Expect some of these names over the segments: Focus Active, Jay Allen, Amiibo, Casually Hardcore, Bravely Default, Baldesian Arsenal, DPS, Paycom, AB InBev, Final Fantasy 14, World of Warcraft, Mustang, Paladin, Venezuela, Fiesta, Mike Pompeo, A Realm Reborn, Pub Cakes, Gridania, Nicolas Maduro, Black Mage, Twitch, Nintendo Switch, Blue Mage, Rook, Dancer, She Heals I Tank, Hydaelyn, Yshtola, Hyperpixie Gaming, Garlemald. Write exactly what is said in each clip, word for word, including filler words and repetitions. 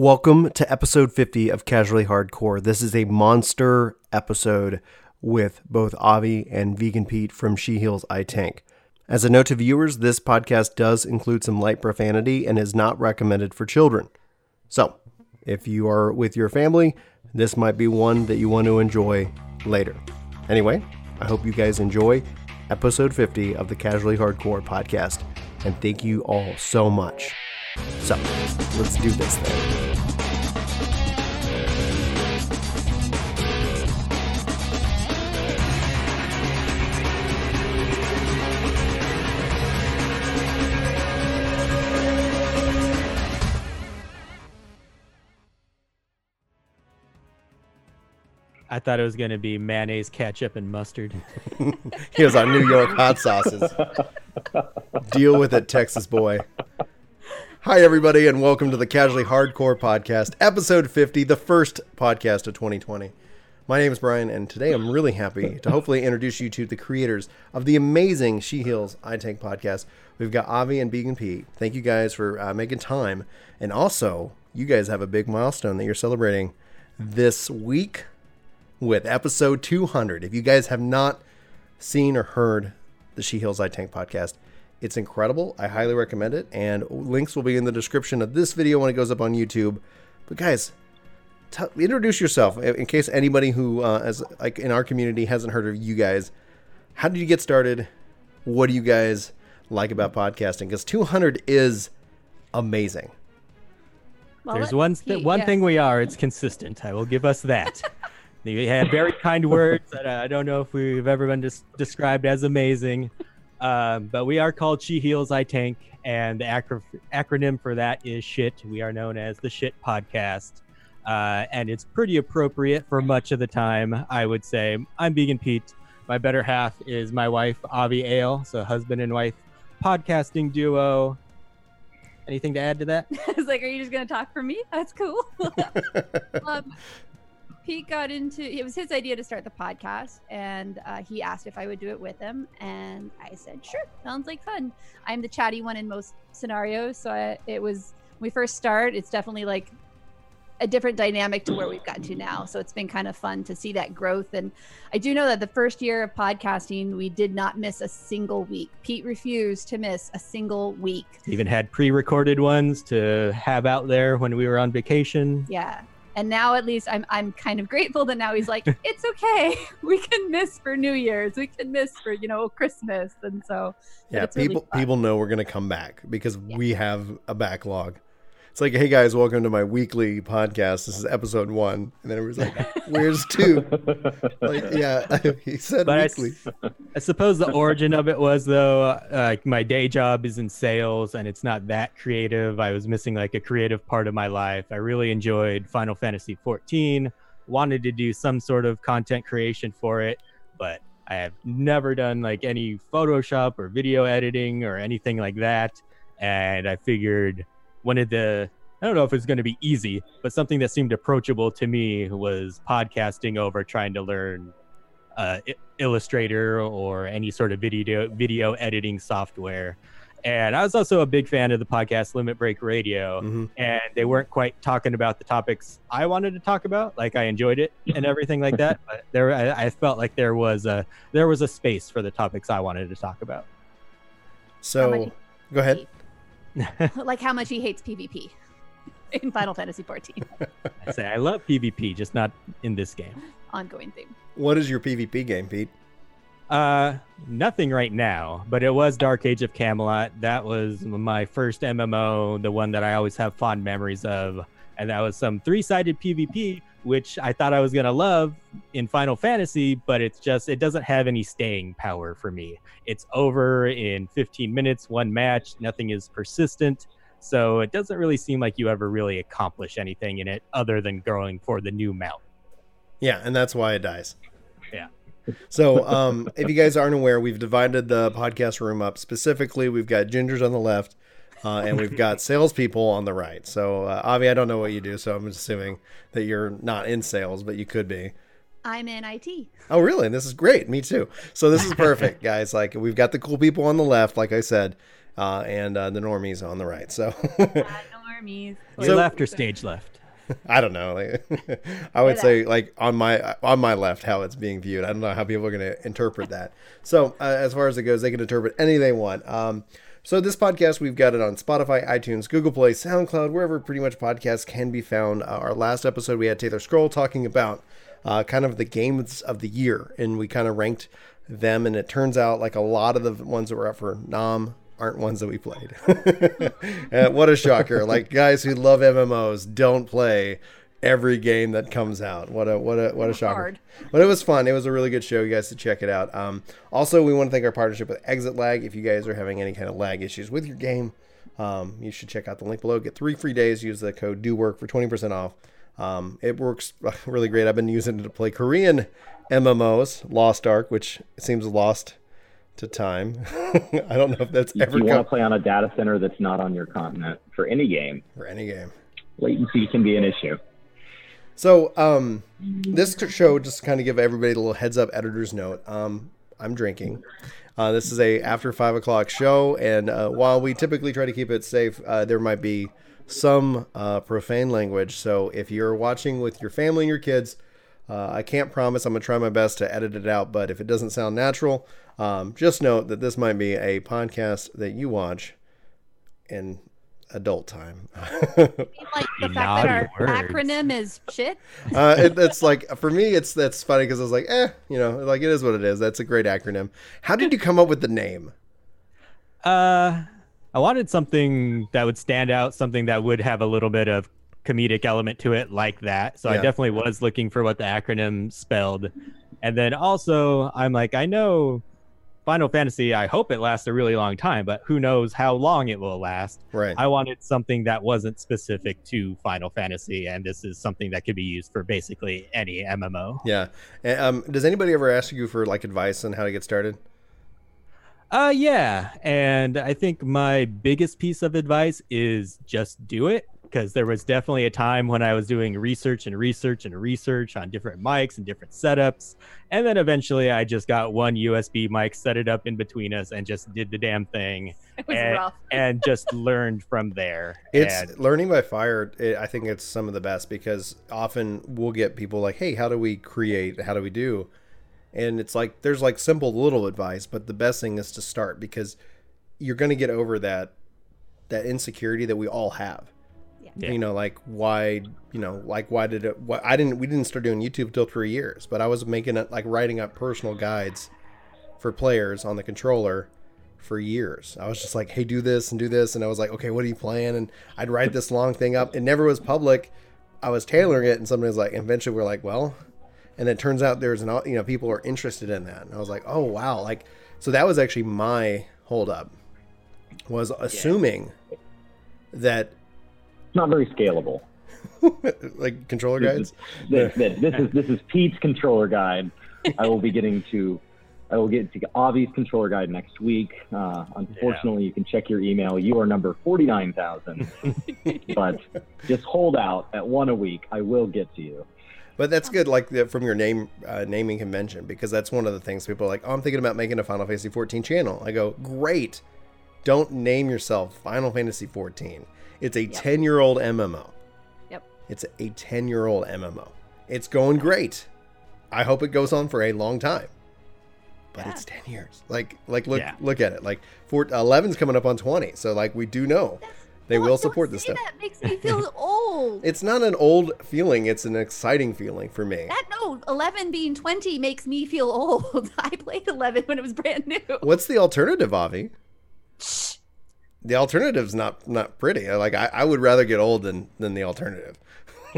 Welcome to episode fifty of Casually Hardcore. This is a monster episode with both Avi and Vegan Pete from She Heals I Tank. As a note to viewers, this podcast does include some light profanity and is not recommended for children. So, if you are with your family, this might be one that you want to enjoy later. Anyway, I hope you guys enjoy episode fifty of the Casually Hardcore podcast, and thank you all so much. So, let's do this thing. I thought it was going to be mayonnaise, ketchup, and mustard. He was on New York hot sauces. Deal with it, Texas boy. Hi, everybody, and welcome to the Casually Hardcore Podcast, episode fifty, the first podcast of twenty twenty. My name is Brian, and today I'm really happy to hopefully introduce you to the creators of the amazing She Heals I Tank podcast. We've got Avi and Vegan Pete. Thank you guys for uh, making time. And also, you guys have a big milestone that you're celebrating this week with episode two hundred. If you guys have not seen or heard the She Heals I Tank podcast, it's incredible. I highly recommend it, and links will be in the description of this video when it goes up on YouTube. But guys, t- introduce yourself in case anybody who uh, as like in our community hasn't heard of you guys. How did you get started? What do you guys like about podcasting? Because two hundred is amazing. Well, there's one th- one yeah. thing we are. It's consistent. I will give us that. They had very kind words that I don't know if we've ever been dis- described as amazing, um, but we are called She Heals I Tank, and the acro- acronym for that is SHIT. We are known as the SHIT Podcast, uh, and it's pretty appropriate for much of the time, I would say. I'm Vegan Pete. My better half is my wife, Avi Ale, so husband and wife podcasting duo. Anything to add to that? I was like, are you just going to talk for me? That's cool. um, Pete got into, it was his idea to start the podcast, and uh, he asked if I would do it with him, and I said, sure, sounds like fun. I'm the chatty one in most scenarios, so I, it was, when we first start, it's definitely like a different dynamic to where we've gotten to now, so it's been kind of fun to see that growth. And I do know that the first year of podcasting, we did not miss a single week. Pete refused to miss a single week. Even had pre-recorded ones to have out there when we were on vacation. Yeah. And now at least I'm I'm kind of grateful that now he's like, it's okay. We can miss for New Year's. We can miss for, you know, Christmas. And so yeah, it's people really people know we're going to come back because yeah. we have a backlog. It's like, hey, guys, welcome to my weekly podcast. This is episode one. And then everyone's like, where's two? Like, yeah, he said but weekly. I, s- I suppose the origin of it was, though, uh, my day job is in sales and it's not that creative. I was missing like a creative part of my life. I really enjoyed Final Fantasy fourteen, wanted to do some sort of content creation for it, but I have never done like any Photoshop or video editing or anything like that. And I figured one of the, I don't know if it's going to be easy, but something that seemed approachable to me was podcasting over trying to learn uh, Illustrator or any sort of video video editing software. And I was also a big fan of the podcast Limit Break Radio, mm-hmm. and they weren't quite talking about the topics I wanted to talk about. Like I enjoyed it and everything like that, but there I, I felt like there was a there was a space for the topics I wanted to talk about. So, go ahead. Like how much he hates PvP in Final Fantasy fourteen. I say I love PvP, just not in this game. Ongoing thing. What is your PvP game, Pete? Uh, nothing right now, but it was Dark Age of Camelot. That was my first M M O, the one that I always have fond memories of. And that was some three-sided PvP, which I thought I was going to love in Final Fantasy, but it's just, it doesn't have any staying power for me. It's over in fifteen minutes, one match, nothing is persistent. So it doesn't really seem like you ever really accomplish anything in it other than going for the new mount. Yeah, and that's why it dies. Yeah. So um, if you guys aren't aware, we've divided the podcast room up. Specifically, we've got gingers on the left, Uh, and we've got salespeople on the right. So, uh, Avi, I don't know what you do, so I'm assuming that you're not in sales, but you could be. I'm in I T. Oh, really? This is great. Me too. So this is perfect, guys. Like, we've got the cool people on the left, like I said, uh, and uh, the normies on the right. So, uh, armies. So, left or stage left? I don't know. Like, I would say like on my on my left, how it's being viewed. I don't know how people are going to interpret that. So uh, as far as it goes, they can interpret any they want. Um, so this podcast, we've got it on Spotify, iTunes, Google Play, SoundCloud, wherever pretty much podcasts can be found. Uh, our last episode, we had Taylor Scroll talking about uh, kind of the games of the year, and we kind of ranked them. And it turns out like a lot of the ones that were up for nom aren't ones that we played. uh, what a shocker. Like, guys who love M M Os don't play every game that comes out. What a what a what a shocker. Hard. But it was fun. It was a really good show. You guys should check it out. Um, also, we want to thank our partnership with Exit Lag. If you guys are having any kind of lag issues with your game, um, you should check out the link below. Get three free days. Use the code DOWORK for twenty percent off. Um, it works really great. I've been using it to play Korean M M Os, Lost Ark, which seems lost to time. I don't know if that's you, ever. You come. Want to play on a data center that's not on your continent for any game. For any game, latency can be an issue. So um, this show, just to kind of give everybody a little heads up, editor's note. Um, I'm drinking. Uh, this is a after five o'clock show, and uh, while we typically try to keep it safe, uh, there might be some uh, profane language. So if you're watching with your family and your kids, uh, I can't promise I'm gonna try my best to edit it out, but if it doesn't sound natural, um, just note that this might be a podcast that you watch in adult time. You mean like the fact that our words. Acronym is shit? uh, it, it's like, for me, it's that's funny because I was like, eh, you know, like it is what it is. That's a great acronym. How did you come up with the name? Uh, I wanted something that would stand out, something that would have a little bit of comedic element to it like that. So yeah. I definitely was looking for what the acronym spelled. And then also I'm like, I know Final Fantasy, I hope it lasts a really long time, but who knows how long it will last. Right. I wanted something that wasn't specific to Final Fantasy. And this is something that could be used for basically any M M O. Yeah. And, um, does anybody ever ask you for like advice on how to get started? Uh, yeah. And I think my biggest piece of advice is just do it. Because there was definitely a time when I was doing research and research and research on different mics and different setups. And then eventually I just got one U S B mic, set it up in between us, and just did the damn thing. It was and, rough. And just learned from there. It's and, learning by fire. It, I think it's some of the best because often we'll get people like, hey, how do we create? How do we do? And it's like, there's like simple little advice, but the best thing is to start because you're going to get over that, that insecurity that we all have. Yeah. You know, like why, you know, like why did it, why, I didn't, we didn't start doing YouTube till three years, but I was making it like writing up personal guides for players on the controller for years. I was just like, hey, do this and do this. And I was like, okay, what are you playing? And I'd write this long thing up. It never was public. I was tailoring it. And somebody was like, eventually we're like, well, and it turns out there's an, you know, people are interested in that. And I was like, oh, wow. Like, so that was actually my hold up was assuming yeah. that not very scalable. Like controller guides? This is, this, this, is, this is Pete's controller guide. I will be getting to, I will get to Avi's controller guide next week. Uh, unfortunately, yeah. You can check your email. You are number forty-nine thousand. But just hold out at one a week. I will get to you. But that's good, like the, from your name uh, naming convention, because that's one of the things people are like, oh, I'm thinking about making a Final Fantasy fourteen channel. I go, great. Don't name yourself Final Fantasy fourteen. It's a ten-year-old yep. M M O. Yep. It's a ten-year-old M M O. It's going great. I hope it goes on for a long time. But yeah. It's ten years. Like, like look, yeah. look at it. Like, eleven's coming up on twenty. So, like, we do know That's, they well, will support this stuff. That makes me feel old. It's not an old feeling. It's an exciting feeling for me. That no, eleven being twenty makes me feel old. I played eleven when it was brand new. What's the alternative, Avi? Shh. The alternative's not not pretty. Like I, I would rather get old than than the alternative.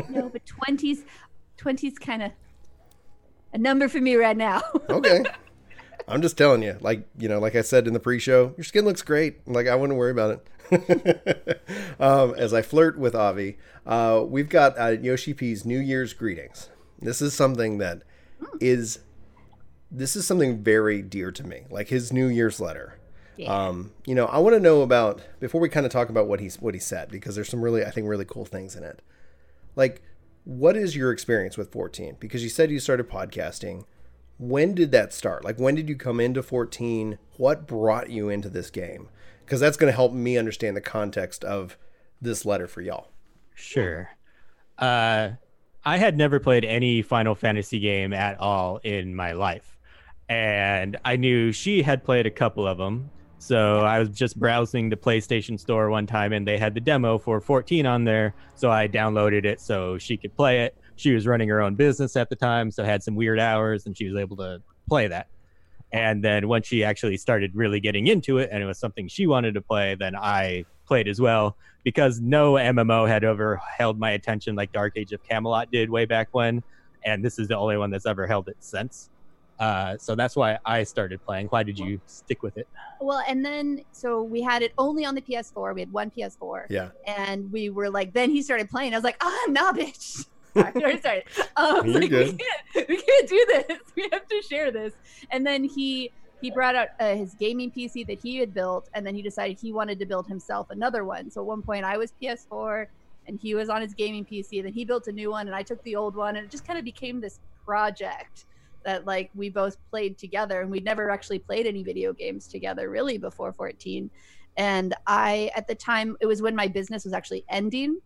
No, but twenties, twenties kind of a number for me right now. Okay, I'm just telling you. Like you know, like I said in the pre-show, your skin looks great. Like I wouldn't worry about it. um, as I flirt with Avi, uh, we've got uh, Yoshi P's New Year's greetings. This is something that mm. is this is something very dear to me. Like his New Year's letter. Yeah. Um, you know, I want to know about before we kind of talk about what he's what he said, because there's some really, I think, really cool things in it. Like, what is your experience with fourteen? Because you said you started podcasting. When did that start? Like, when did you come into fourteen? What brought you into this game? Because that's going to help me understand the context of this letter for y'all. Sure. Uh, I had never played any Final Fantasy game at all in my life. And I knew she had played a couple of them. So I was just browsing the PlayStation Store one time and they had the demo for fourteen on there. So I downloaded it so she could play it. She was running her own business at the time, so had some weird hours and she was able to play that. And then once she actually started really getting into it and it was something she wanted to play, then I played as well, because no M M O had ever held my attention like Dark Age of Camelot did way back when. And this is the only one that's ever held it since. Uh, so that's why I started playing. Why did you stick with it? Well, and then, so we had it only on the P S four. We had one P S four. Yeah. And we were like, then he started playing. I was like, ah, oh, nah, bitch. sorry, sorry. Um, You're like, good. We can't, we can't do this. We have to share this. And then he he brought out uh, his gaming P C that he had built, and then he decided he wanted to build himself another one. So at one point, I was P S four, and he was on his gaming P C. Then he built a new one, and I took the old one, and it just kind of became this project that like we both played together, and we'd never actually played any video games together really before fourteen. And I, at the time, it was when my business was actually ending.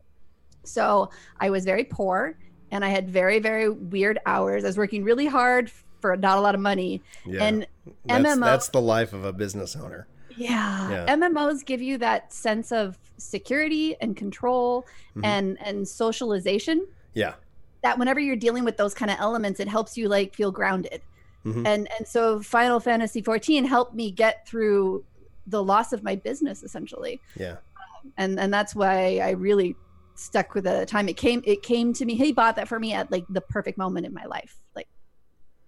So I was very poor and I had very, very weird hours. I was working really hard for not a lot of money. Yeah. And that's, M M O, that's the life of a business owner. Yeah. yeah. M M Os give you that sense of security and control mm-hmm. and, and socialization. Yeah. That whenever you're dealing with those kind of elements, it helps you like feel grounded. Mm-hmm. And and so Final Fantasy fourteen helped me get through the loss of my business essentially. Yeah. And and that's why I really stuck with it at the time. It came it came to me, he bought that for me at like the perfect moment in my life. Like,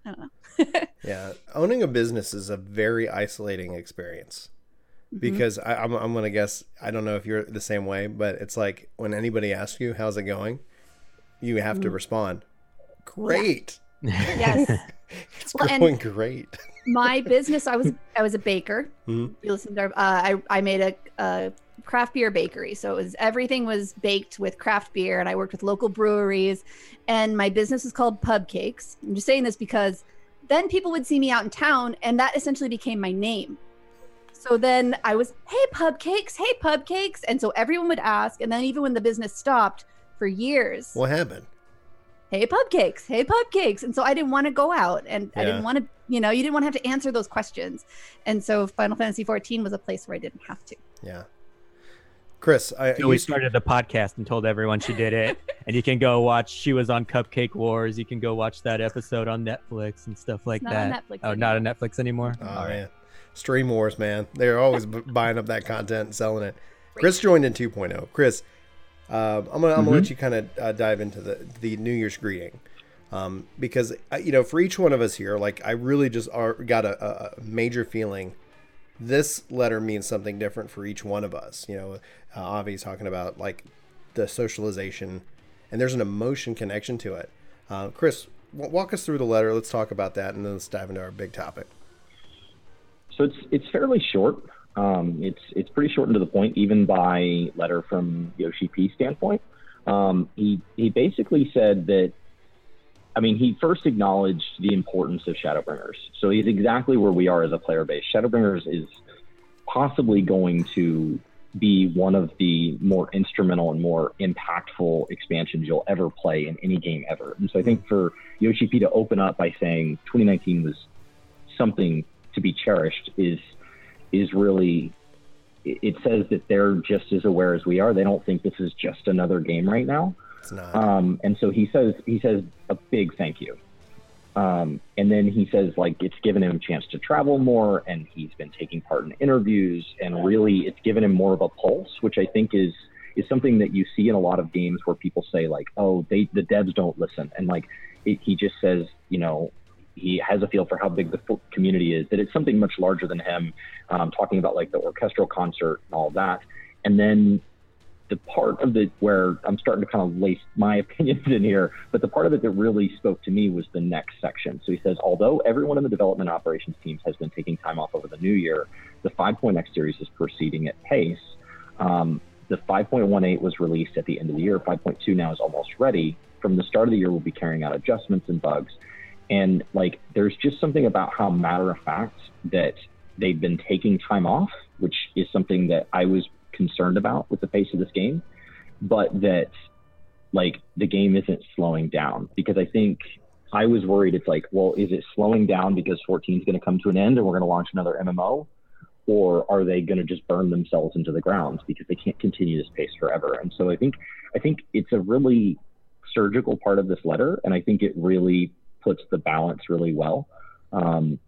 I don't know. Yeah. Owning a business is a very isolating experience. Mm-hmm. Because I, I'm I'm gonna guess, I don't know if you're the same way, but it's like when anybody asks you, how's it going? You have mm-hmm. to respond. Great. Yeah. Yes. It's well, going great. My business, I was I was a baker. Mm-hmm. You listen to, uh, I I made a, a craft beer bakery, so it was everything was baked with craft beer, and I worked with local breweries. And my business was called Pub Cakes. I'm just saying this because then people would see me out in town, and that essentially became my name. So then I was, hey Pub Cakes, hey Pub Cakes, and so everyone would ask. And then even when the business stopped for years, what happened? Hey Pub Cakes, hey Pub Cakes. And so I didn't want to go out, and yeah. I didn't want to, you know, you didn't want to have to answer those questions. And so Final Fantasy fourteen was a place where I didn't have to. Yeah. Chris, I so we started the podcast and told everyone she did it. And you can go watch, she was on Cupcake Wars. You can go watch that episode on Netflix and stuff like not that. On Netflix oh, anymore. Not on Netflix anymore? Oh, all right. Man. Stream Wars, man. They're always buying up that content and selling it. Chris joined in two point oh. Chris, uh, I'm going I'm mm-hmm. to let you kind of uh, dive into the, the New Year's greeting. Um, because, you know, for each one of us here, like I really just are, got a, a major feeling this letter means something different for each one of us. You know, uh, Avi's talking about like the socialization, and there's an emotion connection to it. Uh, Chris, w- walk us through the letter. Let's talk about that, and then let's dive into our big topic. So it's it's fairly short. Um, it's it's pretty short and to the point, even by letter from Yoshi P standpoint. Um, he he basically said that. I mean, he first acknowledged the importance of Shadowbringers. So he's exactly where we are as a player base. Shadowbringers is possibly going to be one of the more instrumental and more impactful expansions you'll ever play in any game ever. And so I think for Yoshi P to open up by saying twenty nineteen was something to be cherished is is really, it says that they're just as aware as we are. They don't think this is just another game right now. Um, and so he says he says a big thank you. Um, and then he says, like, it's given him a chance to travel more, and he's been taking part in interviews, and really it's given him more of a pulse, which I think is is something that you see in a lot of games where people say, like, oh, they the devs don't listen. And, like, it, he just says, you know, he has a feel for how big the community is, that it's something much larger than him, um, talking about, like, the orchestral concert and all that. And then the part of it where I'm starting to kind of lace my opinions in here, but the part of it that really spoke to me was the next section. So he says, although everyone in the development operations teams has been taking time off over the new year, the five point X series is proceeding at pace. Um, the five point eighteen was released at the end of the year. five point two now is almost ready. From the start of the year, we'll be carrying out adjustments and bugs. And like, there's just something about how matter of fact that they've been taking time off, which is something that I was concerned about with the pace of this game, but that like the game isn't slowing down, because I think I was worried. It's like, well, is it slowing down because fourteen is going to come to an end and we're going to launch another M M O, or are they going to just burn themselves into the ground because they can't continue this pace forever? And so I think, I think it's a really surgical part of this letter. And I think it really puts the balance really well. Um,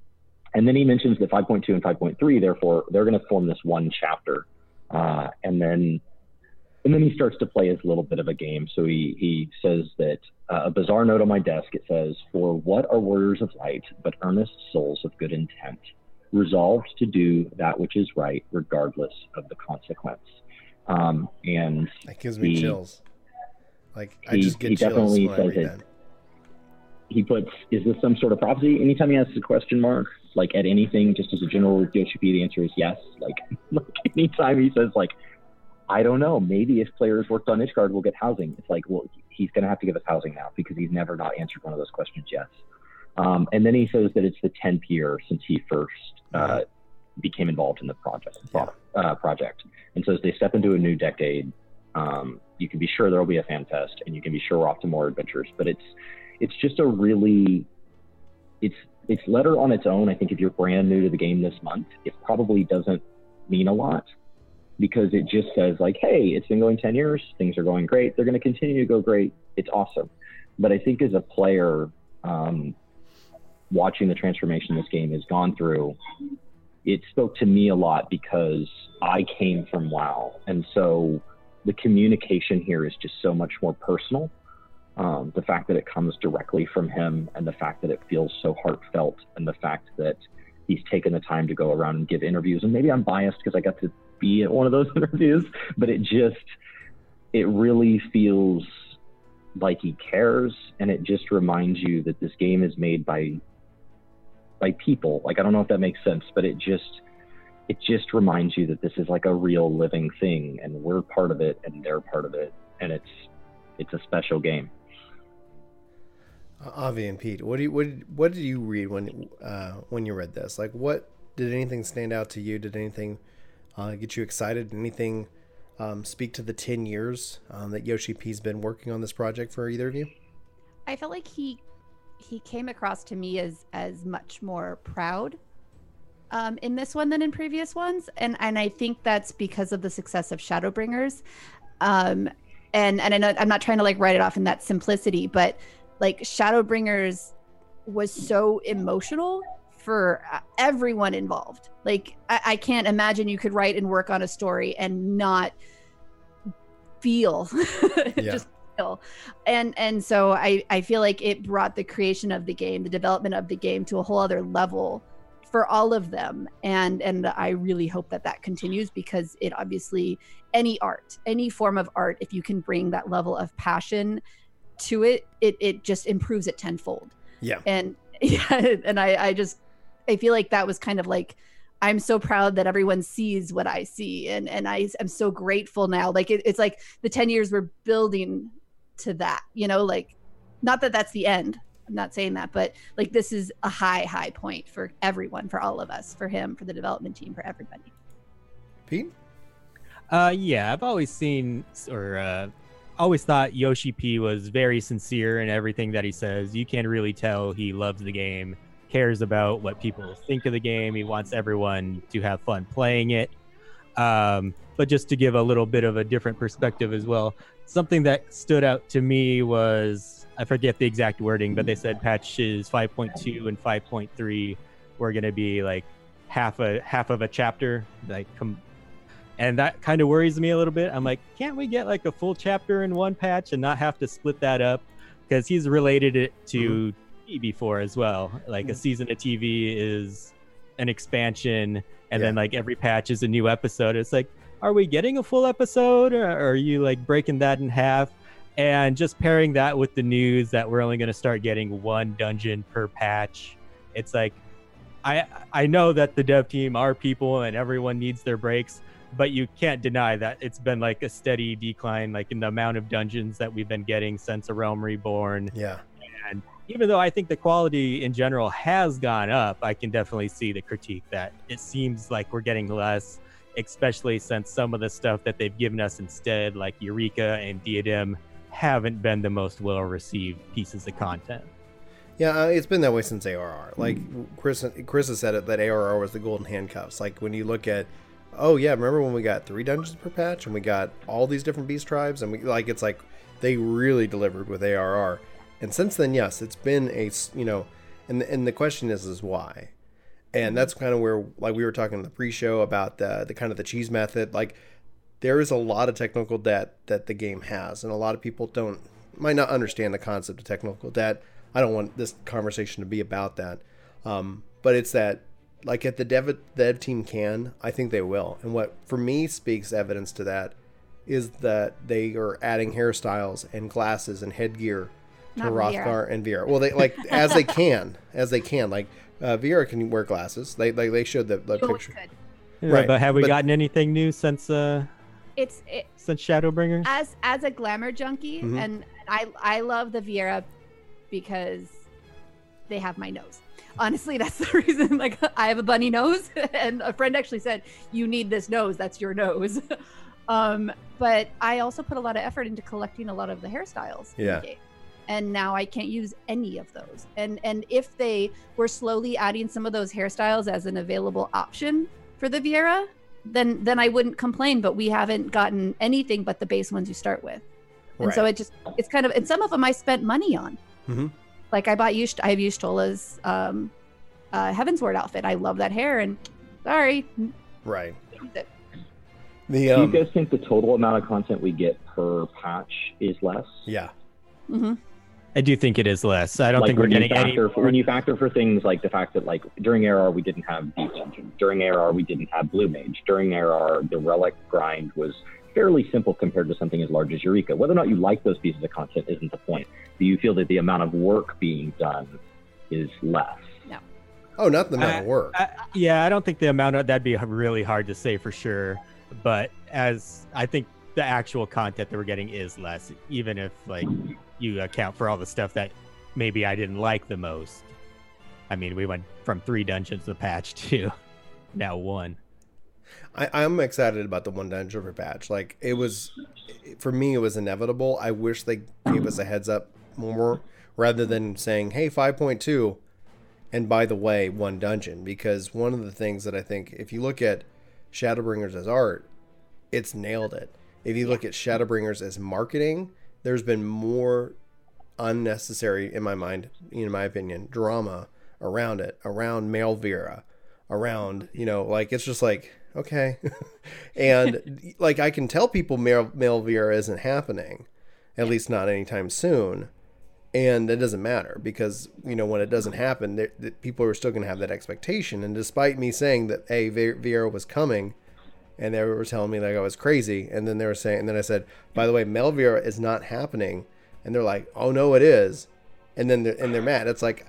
and then he mentions that five point two and five point three, therefore they're going to form this one chapter. Uh, and then, And then he starts to play his little bit of a game. So he, he says that uh, a bizarre note on my desk, it says, "For what are warriors of light but earnest souls of good intent, resolved to do that which is right, regardless of the consequence." Um, and that gives me he, chills. Like I he, just get he chills definitely says it. That. He puts, "Is this some sort of prophecy?" Anytime he asks a question mark, like at anything, just as a general review, should be the answer is yes. Like, like anytime he says like, "I don't know, maybe if players worked on Ishgard, we'll get housing." It's like, well, he's going to have to give us housing now because he's never not answered one of those questions yet. Um, and then he says that it's the tenth year since he first uh, became involved in the project, uh, project. And so as they step into a new decade, um, you can be sure there'll be a fan fest and you can be sure we're off to more adventures. But it's it's just a really, it's it's letter on its own. I think if you're brand new to the game this month, it probably doesn't mean a lot, because it just says like, hey, it's been going ten years, things are going great, they're gonna continue to go great, it's awesome. But I think as a player, um, watching the transformation this game has gone through, it spoke to me a lot because I came from WoW. And so the communication here is just so much more personal. Um, the fact that it comes directly from him, and the fact that it feels so heartfelt, and the fact that he's taken the time to go around and give interviews. And maybe I'm biased because I got to be at one of those interviews, but it just, it really feels like he cares. And it just reminds you that this game is made by, by people. Like, I don't know if that makes sense, but it just, it just reminds you that this is like a real living thing, and we're part of it and they're part of it. And it's, it's a special game. Uh, Avi and Pete, what do you, what, what did you read when, uh, when you read this? Like, what, did anything stand out to you? Did anything Uh, get you excited? Anything um, speak to the ten years um, that Yoshi P's been working on this project for either of you? I felt like he he came across to me as as much more proud um, in this one than in previous ones, and and I think that's because of the success of Shadowbringers. Um, and and I know I'm not trying to like write it off in that simplicity, but like Shadowbringers was so emotional for everyone involved. Like, I, I can't imagine you could write and work on a story and not feel, yeah. just feel. And and so I, I feel like it brought the creation of the game, the development of the game to a whole other level for all of them. And, and I really hope that that continues, because it obviously, any art, any form of art, if you can bring that level of passion to it, it, it just improves it tenfold. Yeah. And, yeah, and I, I just, I feel like that was kind of like, I'm so proud that everyone sees what I see, and and I am so grateful now. Like it, it's like the ten years we're building to that, you know, like, not that that's the end, I'm not saying that, but like this is a high, high point for everyone, for all of us, for him, for the development team, for everybody. Pete? Uh, yeah, I've always seen, or uh, always thought Yoshi P was very sincere in everything that he says. You can really tell he loves the game, cares about what people think of the game. He wants everyone to have fun playing it. Um, but just to give a little bit of a different perspective as well, something that stood out to me was, I forget the exact wording, but they said patches five point two and five point three were going to be like half a half of a chapter. Like, com- and that kind of worries me a little bit. I'm like, can't we get like a full chapter in one patch and not have to split that up? Because he's related it to mm-hmm. before as well, like a season of T V is an expansion, and yeah. then like every patch is a new episode. It's like, are we getting a full episode, or are you like breaking that in half? And just pairing that with the news that we're only going to start getting one dungeon per patch, it's like, I I know that the dev team are people and everyone needs their breaks, but you can't deny that it's been like a steady decline, like in the amount of dungeons that we've been getting since A Realm Reborn. Yeah. And even though I think the quality in general has gone up, I can definitely see the critique that it seems like we're getting less. especially since some of the stuff that they've given us instead, like Eureka and Diadem, haven't been the most well-received pieces of content. Yeah, uh, it's been that way since A R R. Like, Chris Chris has said it, that A R R was the golden handcuffs. Like, when you look at, oh, yeah, remember when we got three dungeons per patch, and we got all these different beast tribes, and we like, it's like, they really delivered with A R R. And since then, yes, it's been a, you know, and, and the question is, is why? And that's kind of where, like, we were talking in the pre-show about the, the kind of the cheese method. Like, there is a lot of technical debt that the game has, and a lot of people don't, might not understand the concept of technical debt. I don't want this conversation to be about that. Um, but it's that, like, if the dev, dev team can, I think they will. And what, for me, speaks evidence to that is that they are adding hairstyles and glasses and headgear to Not Hrothgar Viera. and Viera. Well, they, like, as they can. As they can. Like, uh, Viera can wear glasses. They like they showed the, the picture. Yeah, right. But have we but, gotten anything new since... Uh... It's it, since Shadowbringers? As as a glamour junkie, mm-hmm. and I I love the Viera because they have my nose. Honestly, that's the reason. Like, I have a bunny nose, and a friend actually said, "You need this nose. That's your nose." um, but I also put a lot of effort into collecting a lot of the hairstyles. Yeah. In the game, and now I can't use any of those. And and if they were slowly adding some of those hairstyles as an available option for the Viera, then then I wouldn't complain, but we haven't gotten anything but the base ones you start with. And right. so it just, it's kind of, and some of them I spent money on. Mm-hmm. Like I bought, used, I've used Tola's um, uh, Heavensward outfit. I love that hair and sorry. Right. The, um, Do you guys think the total amount of content we get per patch is less? Yeah. Mm-hmm. I do think it is less. I don't like think we're getting any. For, when you factor for things like the fact that, like, during A R R we didn't have Beast Engine. During A R R we didn't have Blue Mage. During A R R the Relic grind was fairly simple compared to something as large as Eureka. Whether or not you like those pieces of content isn't the point. Do you feel that the amount of work being done is less? No. Oh, not the amount I, of work. I, yeah, I don't think the amount of that'd be really hard to say for sure. But as I think the actual content that we're getting is less, even if like. You account for all the stuff that maybe I didn't like the most. I mean, we went from three dungeons to patch to now one. I, I'm excited about the one dungeon per patch. Like, it was, for me, it was inevitable. I wish they gave us a heads up more rather than saying, hey, five point two, and by the way, one dungeon. Because one of the things that I think, if you look at Shadowbringers as art, it's nailed it. If you look at Shadowbringers as marketing, there's been more unnecessary, in my mind, in my opinion, drama around it, around male Viera, around, you know, like, it's just like, okay. And, like, I can tell people male, male Viera isn't happening, at least not anytime soon. And that doesn't matter because, you know, when it doesn't happen, they're, they're, people are still going to have that expectation. And despite me saying that, hey, Viera was coming, and they were telling me like I was crazy. And then they were saying, and then I said, by the way, male Viera is not happening. And they're like, oh no, it is. And then they're, and they're mad. It's like,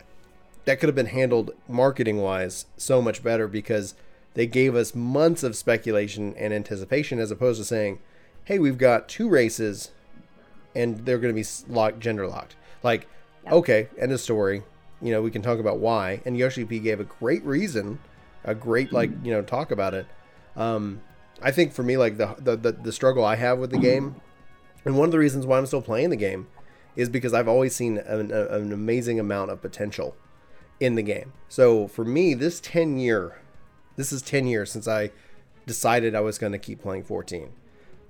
that could have been handled marketing wise so much better because they gave us months of speculation and anticipation as opposed to saying, hey, we've got two races and they're going to be locked, gender locked. Like, yep. Okay, end of story. You know, we can talk about why. And Yoshi P gave a great reason, a great, like, you know, talk about it. Um, I think for me, like the, the the the struggle I have with the game, and one of the reasons why I'm still playing the game, is because I've always seen an, a, an amazing amount of potential in the game. So for me, this ten year, this is ten years since I decided I was going to keep playing fourteen.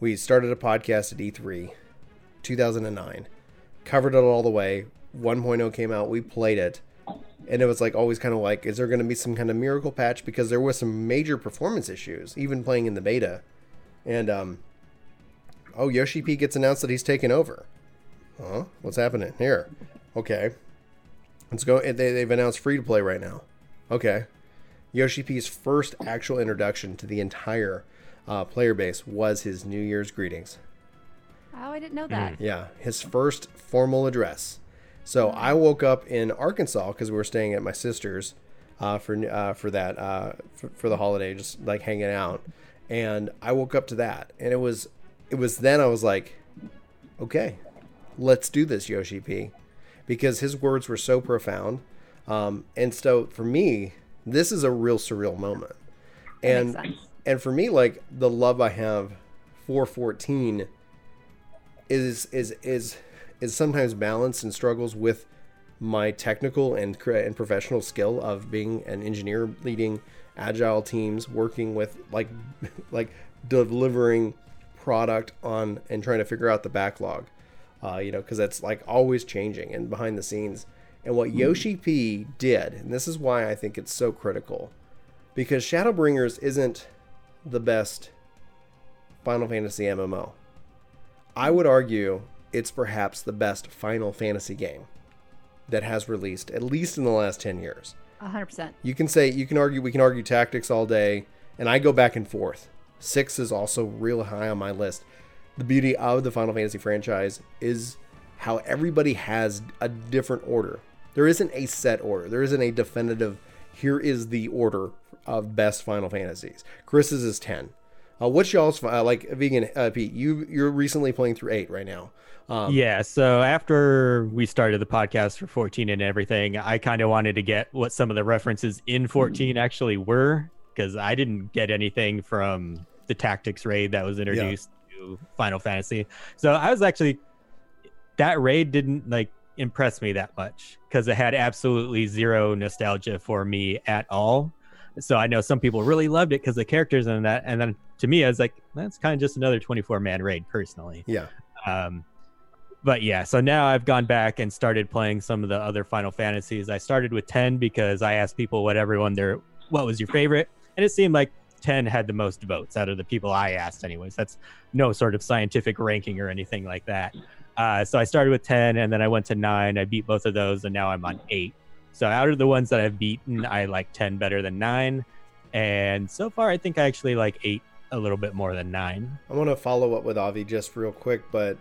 We started a podcast at E three, two thousand nine, covered it all the way. one point oh came out, we played it, and it was like always kind of like, is there going to be some kind of miracle patch? Because there was some major performance issues, even playing in the beta. And, um, oh, Yoshi P gets announced that he's taken over. Huh? What's happening here? Okay. Let's go. They, they've announced free to play right now. Okay. Yoshi P's first actual introduction to the entire uh, player base was his New Year's greetings. Oh, I didn't know that. Mm. Yeah. His first formal address. So I woke up in Arkansas because we were staying at my sister's uh, for uh, for that uh, for, for the holiday, just like hanging out. And I woke up to that, and it was it was then I was like, okay, let's do this, Yoshi P, because his words were so profound. Um, and so for me, this is a real surreal moment. And And for me, like, the love I have for fourteen is is is is sometimes balanced and struggles with my technical and and professional skill of being an engineer, leading agile teams, working with like like delivering product on and trying to figure out the backlog, uh, you know, because that's like always changing and behind the scenes. And what Yoshi P did, and this is why I think it's so critical, because Shadowbringers isn't the best Final Fantasy M M O. I would argue it's perhaps the best Final Fantasy game that has released, at least in the last ten years. one hundred percent. You can say, you can argue, we can argue tactics all day, and I go back and forth. Six is also real high on my list. The beauty of the Final Fantasy franchise is how everybody has a different order. There isn't a set order. There isn't a definitive, here is the order of best Final Fantasies. Chris's is ten. Uh, what's y'all's, uh, like, Vegan uh, Pete, you, you're recently playing through eight right now. Um, yeah, so after we started the podcast for fourteen and everything, I kind of wanted to get what some of the references in fourteen actually were, because I didn't get anything from the tactics raid that was introduced yeah. to Final Fantasy. So I was actually, that raid didn't, like, impress me that much, because it had absolutely zero nostalgia for me at all. So I know some people really loved it because the characters and that. And then to me, I was like, that's kind of just another twenty-four man raid personally. Yeah. Um, but yeah, so now I've gone back and started playing some of the other Final Fantasies. I started with ten because I asked people what everyone their, what was your favorite? And it seemed like ten had the most votes out of the people I asked anyways. That's no sort of scientific ranking or anything like that. Uh, so I started with ten and then I went to nine. I beat both of those and now I'm on eight. So out of the ones that I've beaten, I like ten better than nine. And so far, I think I actually like eight a little bit more than nine. I want to follow up with Avi just real quick, but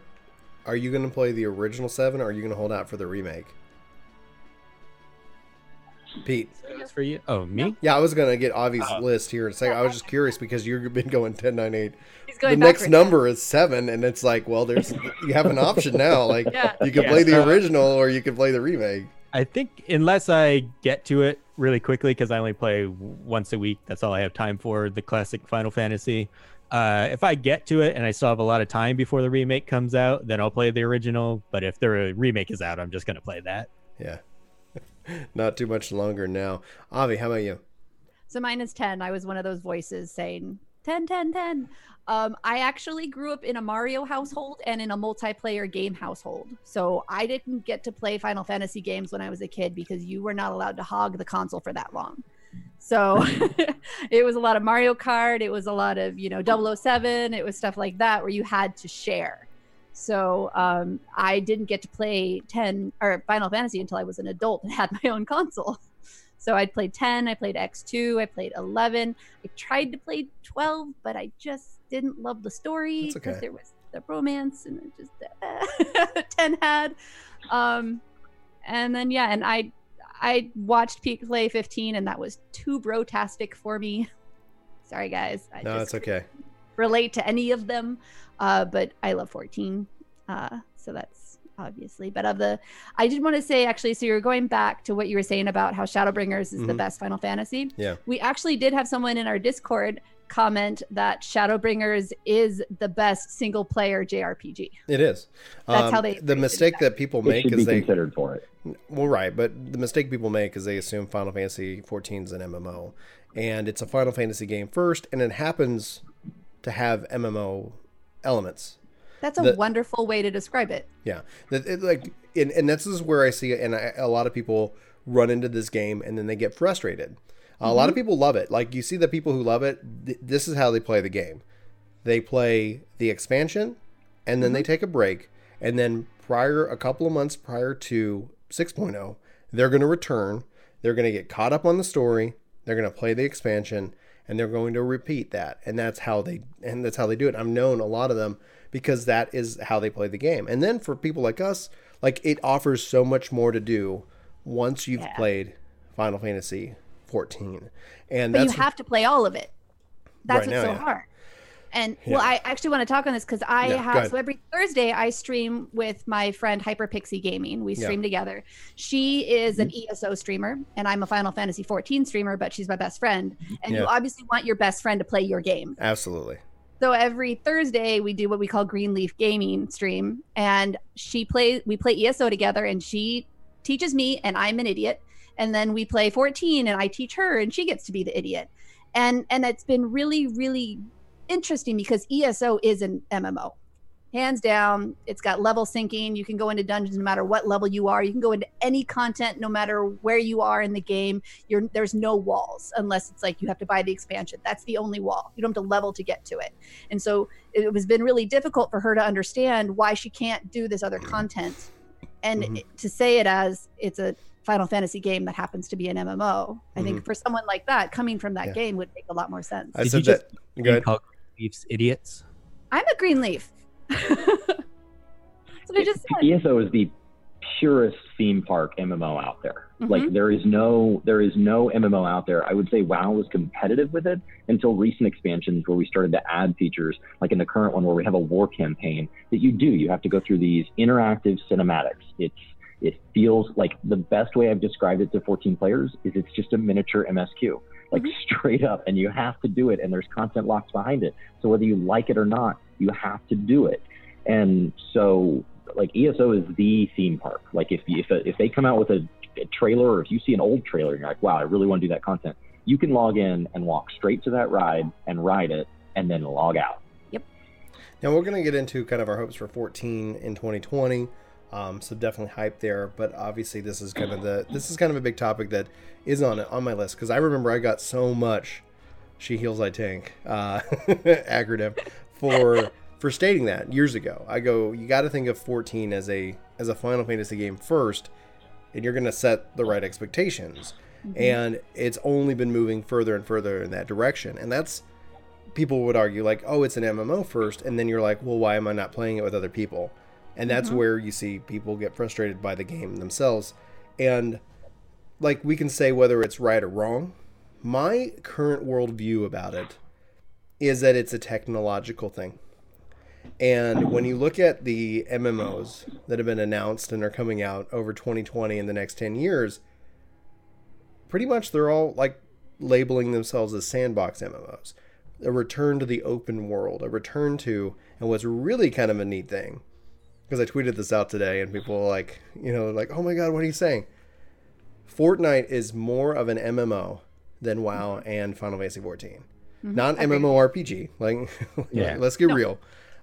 are you going to play the original seven or are you going to hold out for the remake? Pete. That's for you. Oh, me? Yeah, I was going to get Avi's uh, list here in a second. I was just curious because you've been going ten, nine, eight. He's going the next number now is seven, and it's like, well, there's you have an option now. Like, yeah. You can yeah, play so. the original or you can play the remake. I think unless I get to it really quickly, because I only play once a week, that's all I have time for, the classic Final Fantasy. Uh, if I get to it and I still have a lot of time before the remake comes out, then I'll play the original. But if the remake is out, I'm just going to play that. Yeah. Not too much longer now. Avi, how about you? So mine is ten. I was one of those voices saying ten, ten, ten. Um, I actually grew up in a Mario household and in a multiplayer game household. So I didn't get to play Final Fantasy games when I was a kid because you were not allowed to hog the console for that long. So it was a lot of Mario Kart. It was a lot of, you know, double oh seven. It was stuff like that where you had to share. So um, I didn't get to play ten or Final Fantasy until I was an adult and had my own console. So I played ten, I played X two, I played eleven. I tried to play twelve, but I just didn't love the story because okay. there was the romance and it just uh, ten had. Um, and then, yeah, and I I watched Pete play fifteen and that was too bro-tastic for me. Sorry, guys. I no, just it's okay. relate to any of them, uh, but I love fourteen. Uh, so that's obviously, but of the, I did want to say actually, so you're going back to what you were saying about how Shadowbringers is mm-hmm. the best Final Fantasy. Yeah. We actually did have someone in our Discord comment that Shadowbringers is the best single player J R P G. It is. That's um, how they, the mistake that. that people make is they considered for it. Well, right. But the mistake people make is they assume Final Fantasy fourteen is an M M O and it's a Final Fantasy game first. And it happens to have M M O elements. That's a the, wonderful way to describe it. Yeah. It, it, like, and, and this is where I see it. And I, a lot of people run into this game and then they get frustrated. Uh, mm-hmm. A lot of people love it. Like, you see the people who love it. Th- this is how they play the game. They play the expansion and then mm-hmm. they take a break. And then prior, a couple of months prior to six point oh, they're going to return. They're going to get caught up on the story. They're going to play the expansion and they're going to repeat that. And that's how they, and that's how they do it. I've known a lot of them, because that is how they play the game. And then for people like us, like, it offers so much more to do once you've yeah. played Final Fantasy fourteen. And but that's you have what, to play all of it. That's right what's now, so yeah. hard. And yeah. well, I actually want to talk on this because I yeah, have, so every Thursday I stream with my friend Hyperpixie Gaming. We stream yeah. together. She is an mm-hmm. E S O streamer and I'm a Final Fantasy fourteen streamer, but she's my best friend. And yeah. you obviously want your best friend to play your game. Absolutely. So every Thursday we do what we call Greenleaf Gaming stream. And she plays, we play E S O together and she teaches me and I'm an idiot. And then we play fourteen and I teach her and she gets to be the idiot. And and it's been really, really interesting because E S O is an M M O. Hands down, it's got level syncing. You can go into dungeons no matter what level you are. You can go into any content no matter where you are in the game. You're, there's no walls unless it's like you have to buy the expansion. That's the only wall. You don't have to level to get to it. And so it has been really difficult for her to understand why she can't do this other content. And mm-hmm. it, to say it as it's a Final Fantasy game that happens to be an M M O, I mm-hmm. think for someone like that, coming from that yeah. game would make a lot more sense. I Did said you that. Just Go ahead. Call Greenleaf's idiots? I'm a Greenleaf. So I just said. E S O is the purest theme park M M O out there. Mm-hmm. Like there is no there is no M M O out there. I would say WoW was competitive with it until recent expansions where we started to add features, like in the current one where we have a war campaign that you do. You have to go through these interactive cinematics. It's It feels like the best way I've described it to fourteen players is it's just a miniature M S Q, like mm-hmm. straight up, and you have to do it, and there's content locks behind it. So whether you like it or not, you have to do it. And so like E S O is the theme park. Like if if, if they come out with a, a trailer, or if you see an old trailer and you're like, wow, I really want to do that content, you can log in and walk straight to that ride and ride it and then log out. Yep. Now we're going to get into kind of our hopes for fourteen in twenty twenty. Um, so definitely hype there, but obviously this is kind of the this is kind of a big topic that is on on my list because I remember I got so much She Heals I Tank uh, acronym for for stating that years ago. I go, you got to think of fourteen as a as a Final Fantasy game first, and you're going to set the right expectations. Mm-hmm. And it's only been moving further and further in that direction, and that's people would argue like, oh, it's an M M O first, and then you're like, well, why am I not playing it with other people? And that's mm-hmm. where you see people get frustrated by the game themselves. And like we can say whether it's right or wrong, my current worldview about it is that it's a technological thing. And when you look at the M M Os that have been announced and are coming out over twenty twenty and the next ten years, pretty much they're all like labeling themselves as sandbox M M Os. A return to the open world, a return to, and what's really kind of a neat thing, because I tweeted this out today and people were like, you know, like, oh my God, what are you saying? Fortnite is more of an M M O than WoW and Final Fantasy fourteen. Mm-hmm. Not MMORPG. Like, yeah. let's get no. real.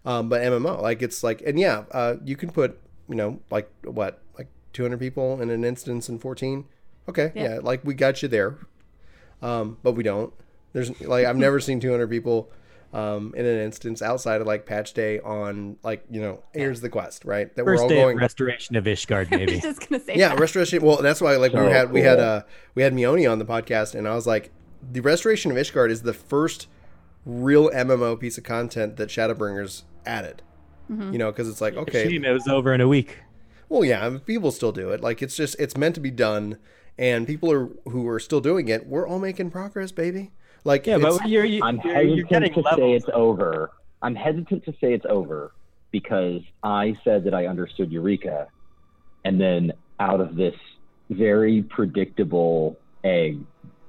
Um, but M M O, like it's like, and yeah, uh, you can put, you know, like what, like two hundred people in an instance in fourteen. Okay. Yeah. yeah like we got you there. Um, but we don't. There's like, I've never seen two hundred people Um, in an instance outside of like patch day on like, you know, here's the quest, right? That First we're all day going restoration of Ishgard, maybe. I was just gonna say yeah, that. restoration. Well, that's why like so we had cool. we had uh we had Mione on the podcast, and I was like, the restoration of Ishgard is the first real M M O piece of content that Shadowbringers added. Mm-hmm. You know, because it's like okay, she knows over in a week. Well, yeah, people still do it. Like it's just it's meant to be done, and people are who are still doing it. We're all making progress, baby. Like, yeah, but you're, you're, I'm you're, hesitant you're getting to levels. say it's over. I'm hesitant to say it's over because I said that I understood Eureka, and then out of this very predictable egg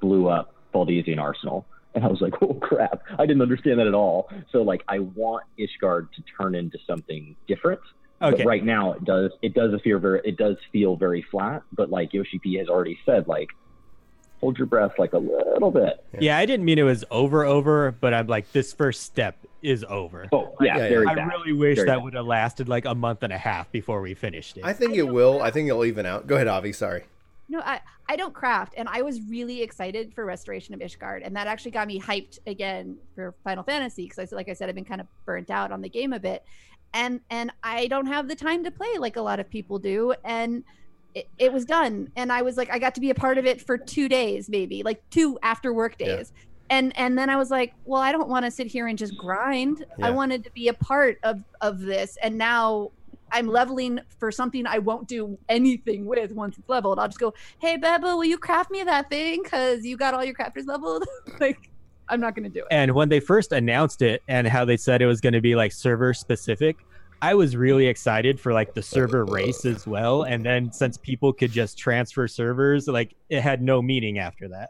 blew up Baldesian Arsenal, and I was like, oh crap, I didn't understand that at all. So like, I want Ishgard to turn into something different. Okay. But right now, it does it does appear very it does feel very flat. But like Yoshi P has already said, like. Hold your breath like a little bit. Yeah, I didn't mean it was over, over, but I'm like, this first step is over. Oh, yeah, yeah, yeah. I really wish that would have lasted like a month and a half before we finished it. I think it will. I think it'll even out. Go ahead, Avi. Sorry. No, I, I don't craft, and I was really excited for Restoration of Ishgard, and that actually got me hyped again for Final Fantasy because, I like I said, I've been kind of burnt out on the game a bit, and and I don't have the time to play like a lot of people do, and. It, it was done, and I was like, I got to be a part of it for two days, maybe like two after work days, yeah. and and then I was like, well, I don't want to sit here and just grind. Yeah. I wanted to be a part of of this, and now I'm leveling for something I won't do anything with once it's leveled. I'll just go, hey, Beba, will you craft me that thing? Because you got all your crafters leveled. Like, I'm not going to do it. And when they first announced it and how they said it was going to be like server specific, I was really excited for like the server race as well. And then since people could just transfer servers, like it had no meaning after that.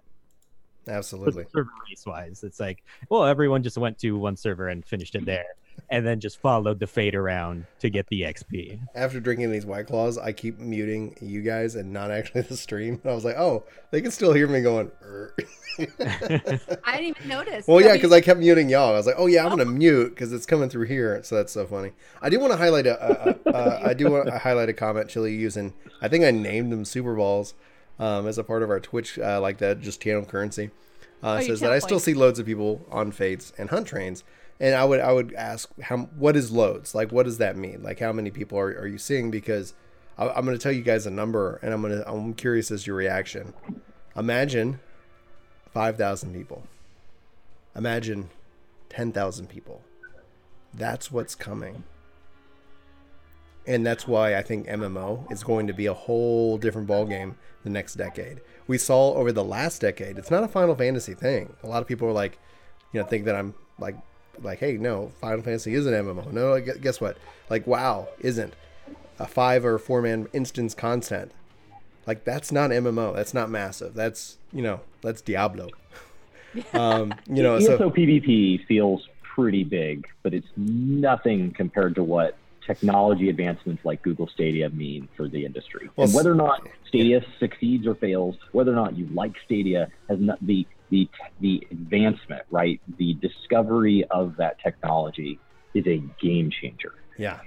Absolutely. Server race wise, it's like, well, everyone just went to one server and finished it there and then just followed the fate around to get the X P. After drinking these White Claws, I keep muting you guys and not actually the stream. And I was like, oh, they can still hear me going. I didn't even notice. Well, yeah, because I kept muting y'all. I was like, oh, yeah, I'm going to mute because it's coming through here. So that's so funny. I do want to highlight a, a, a, a I do want to highlight a comment Chili using. I think I named them Super Balls. Um, as a part of our Twitch, uh, like that, just channel currency, uh, oh, says that I still see loads of people on Fates and Hunt Trains, and I would I would ask how what is loads like? What does that mean? Like how many people are, are you seeing? Because I, I'm going to tell you guys a number, and I'm gonna I'm curious as your reaction. Imagine five thousand people. Imagine ten thousand people. That's what's coming. And that's why I think M M O is going to be a whole different ballgame the next decade. We saw over the last decade, it's not a Final Fantasy thing. A lot of people are like, you know, think that I'm like, like, hey, no, Final Fantasy is an M M O. No, guess what? Like, WoW isn't a five or four man instance content. Like, that's not M M O. That's not massive. That's, you know, that's Diablo. um, you know, so P v P feels pretty big, but it's nothing compared to what technology advancements like Google Stadia mean for the industry. Well, and whether or not Stadia yeah. succeeds or fails, whether or not you like Stadia, has not the the the advancement, right? The discovery of that technology is a game changer. Yeah.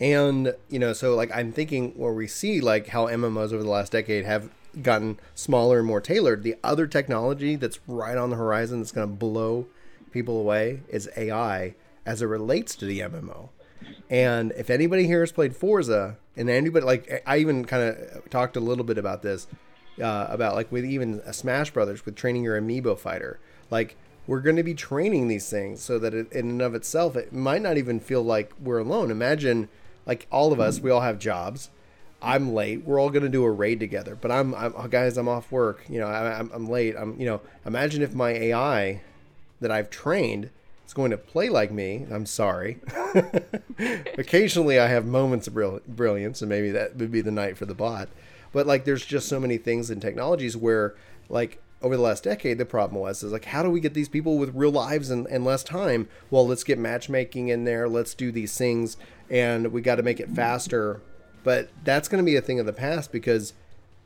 And, you know, so like I'm thinking where we see like how M M Os over the last decade have gotten smaller and more tailored, the other technology that's right on the horizon that's going to blow people away is A I as it relates to the M M O. And if anybody here has played Forza, and anybody, like, I even kind of talked a little bit about this, uh, about, like, with even Smash Brothers, with training your amiibo fighter. Like, we're going to be training these things so that it, in and of itself, it might not even feel like we're alone. Imagine, like, all of us, we all have jobs. I'm late. We're all going to do a raid together. But I'm, I'm oh, guys, I'm off work. You know, I, I'm, I'm late. I'm, you know, imagine if my A I that I've trained it's going to play like me. I'm sorry. Occasionally I have moments of brill- brilliance, and maybe that would be the night for the bot. But like, there's just so many things in technologies where, like, over the last decade, the problem was is like, how do we get these people with real lives and, and less time? Well, let's get matchmaking in there. Let's do these things, and we got to make it faster. But that's going to be a thing of the past because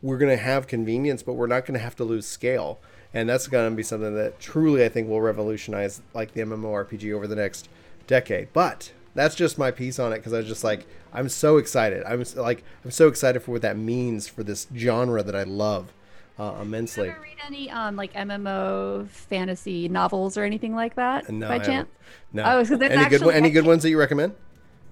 we're going to have convenience, but we're not going to have to lose scale. And that's going to be something that truly I think will revolutionize like the MMORPG over the next decade. But that's just my piece on it because I was just like, I'm so excited. I'm like, I'm so excited for what that means for this genre that I love uh, immensely. Did you ever read any um, like M M O fantasy novels or anything like that no, by I chance? No. Oh, so that's any actually good, any good ones that you recommend?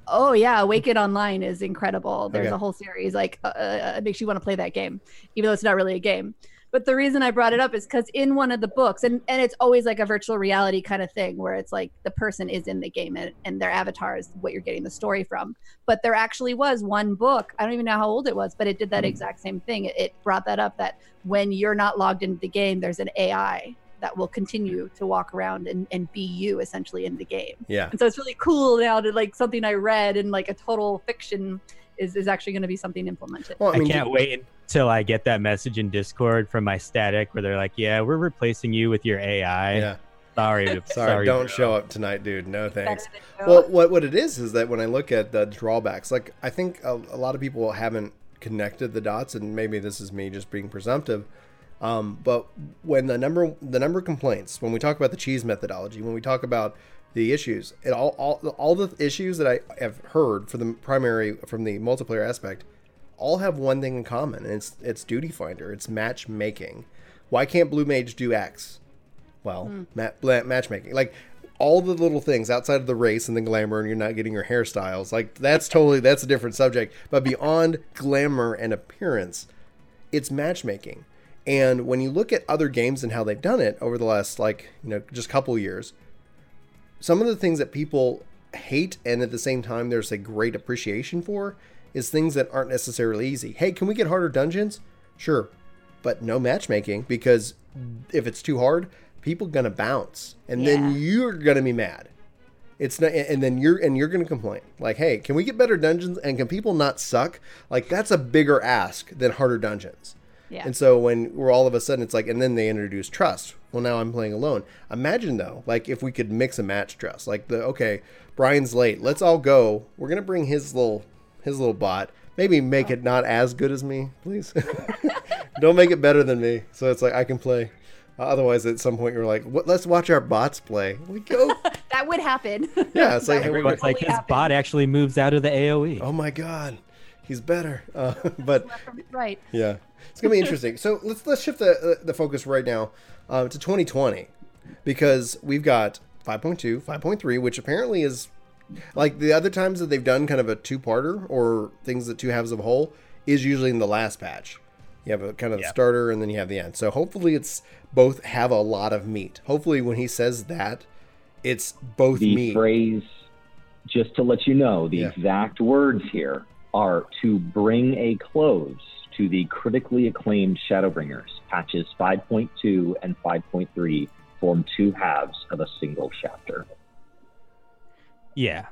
Oh yeah, Awaken Online is incredible. There's okay. a whole series like uh, it makes you want to play that game, even though it's not really a game. But the reason I brought it up is because in one of the books, and, and it's always like a virtual reality kind of thing where it's like the person is in the game and, and their avatar is what you're getting the story from. But there actually was one book, I don't even know how old it was, but it did that exact same thing. It, it brought that up that when you're not logged into the game, there's an A I that will continue to walk around and, and be you essentially in the game. Yeah. And so it's really cool now to like something I read in like a total fiction is, is actually going to be something implemented. Well, I, mean, I can't you- wait. Till I get that message in Discord from my static where they're like, yeah, we're replacing you with your A I. Yeah. Sorry. sorry, sorry, don't bro. show up tonight, dude. No thanks. Well, what, what it is is that when I look at the drawbacks, like I think a, a lot of people haven't connected the dots, and maybe this is me just being presumptive. Um, but when the number the number of complaints, when we talk about the cheese methodology, when we talk about the issues, it all all all the issues that I have heard for the primary from the multiplayer aspect all have one thing in common, and it's it's duty finder, it's matchmaking. Why can't Blue Mage do X? Well, mm. mat, matchmaking, like all the little things outside of the race and the glamour, and you're not getting your hairstyles. Like that's totally that's a different subject. But beyond glamour and appearance, it's matchmaking. And when you look at other games and how they've done it over the last like you know just couple years, some of the things that people hate and at the same time there's a great appreciation for. Is things that aren't necessarily easy. Hey, can we get harder dungeons? Sure, but no matchmaking because if it's too hard, people gonna bounce, and yeah. then you're gonna be mad. It's not, and then you're and you're gonna complain like, "Hey, can we get better dungeons? And can people not suck?" Like, that's a bigger ask than harder dungeons. Yeah. And so when we're all of a sudden, it's like, and then they introduce trust. Well, now I'm playing alone. Imagine though, like if we could mix and match trust, like the okay, Brian's late. Let's all go. We're gonna bring his little his little bot. Maybe make oh. it not as good as me, please. Don't make it better than me. So it's like I can play. Otherwise, at some point, you're like, what, let's watch our bots play. We go. That would happen. Yeah, it's like, hey, we're totally like his happen. Bot actually moves out of the A O E. Oh, my God. He's better. Uh, but right. Yeah, it's going to be interesting. So let's let's shift the, the focus right now uh, to twenty twenty, because we've got five point two, five point three, which apparently is like the other times that they've done kind of a two-parter or things that two halves of a whole is usually in the last patch. You have a kind of yep. starter, and then you have the end. So hopefully it's both have a lot of meat. Hopefully when he says that, it's both the meat. The phrase, just to let you know, the yeah. exact words here are to bring a close to the critically acclaimed Shadowbringers. Patches five point two and five point three form two halves of a single chapter. Yeah.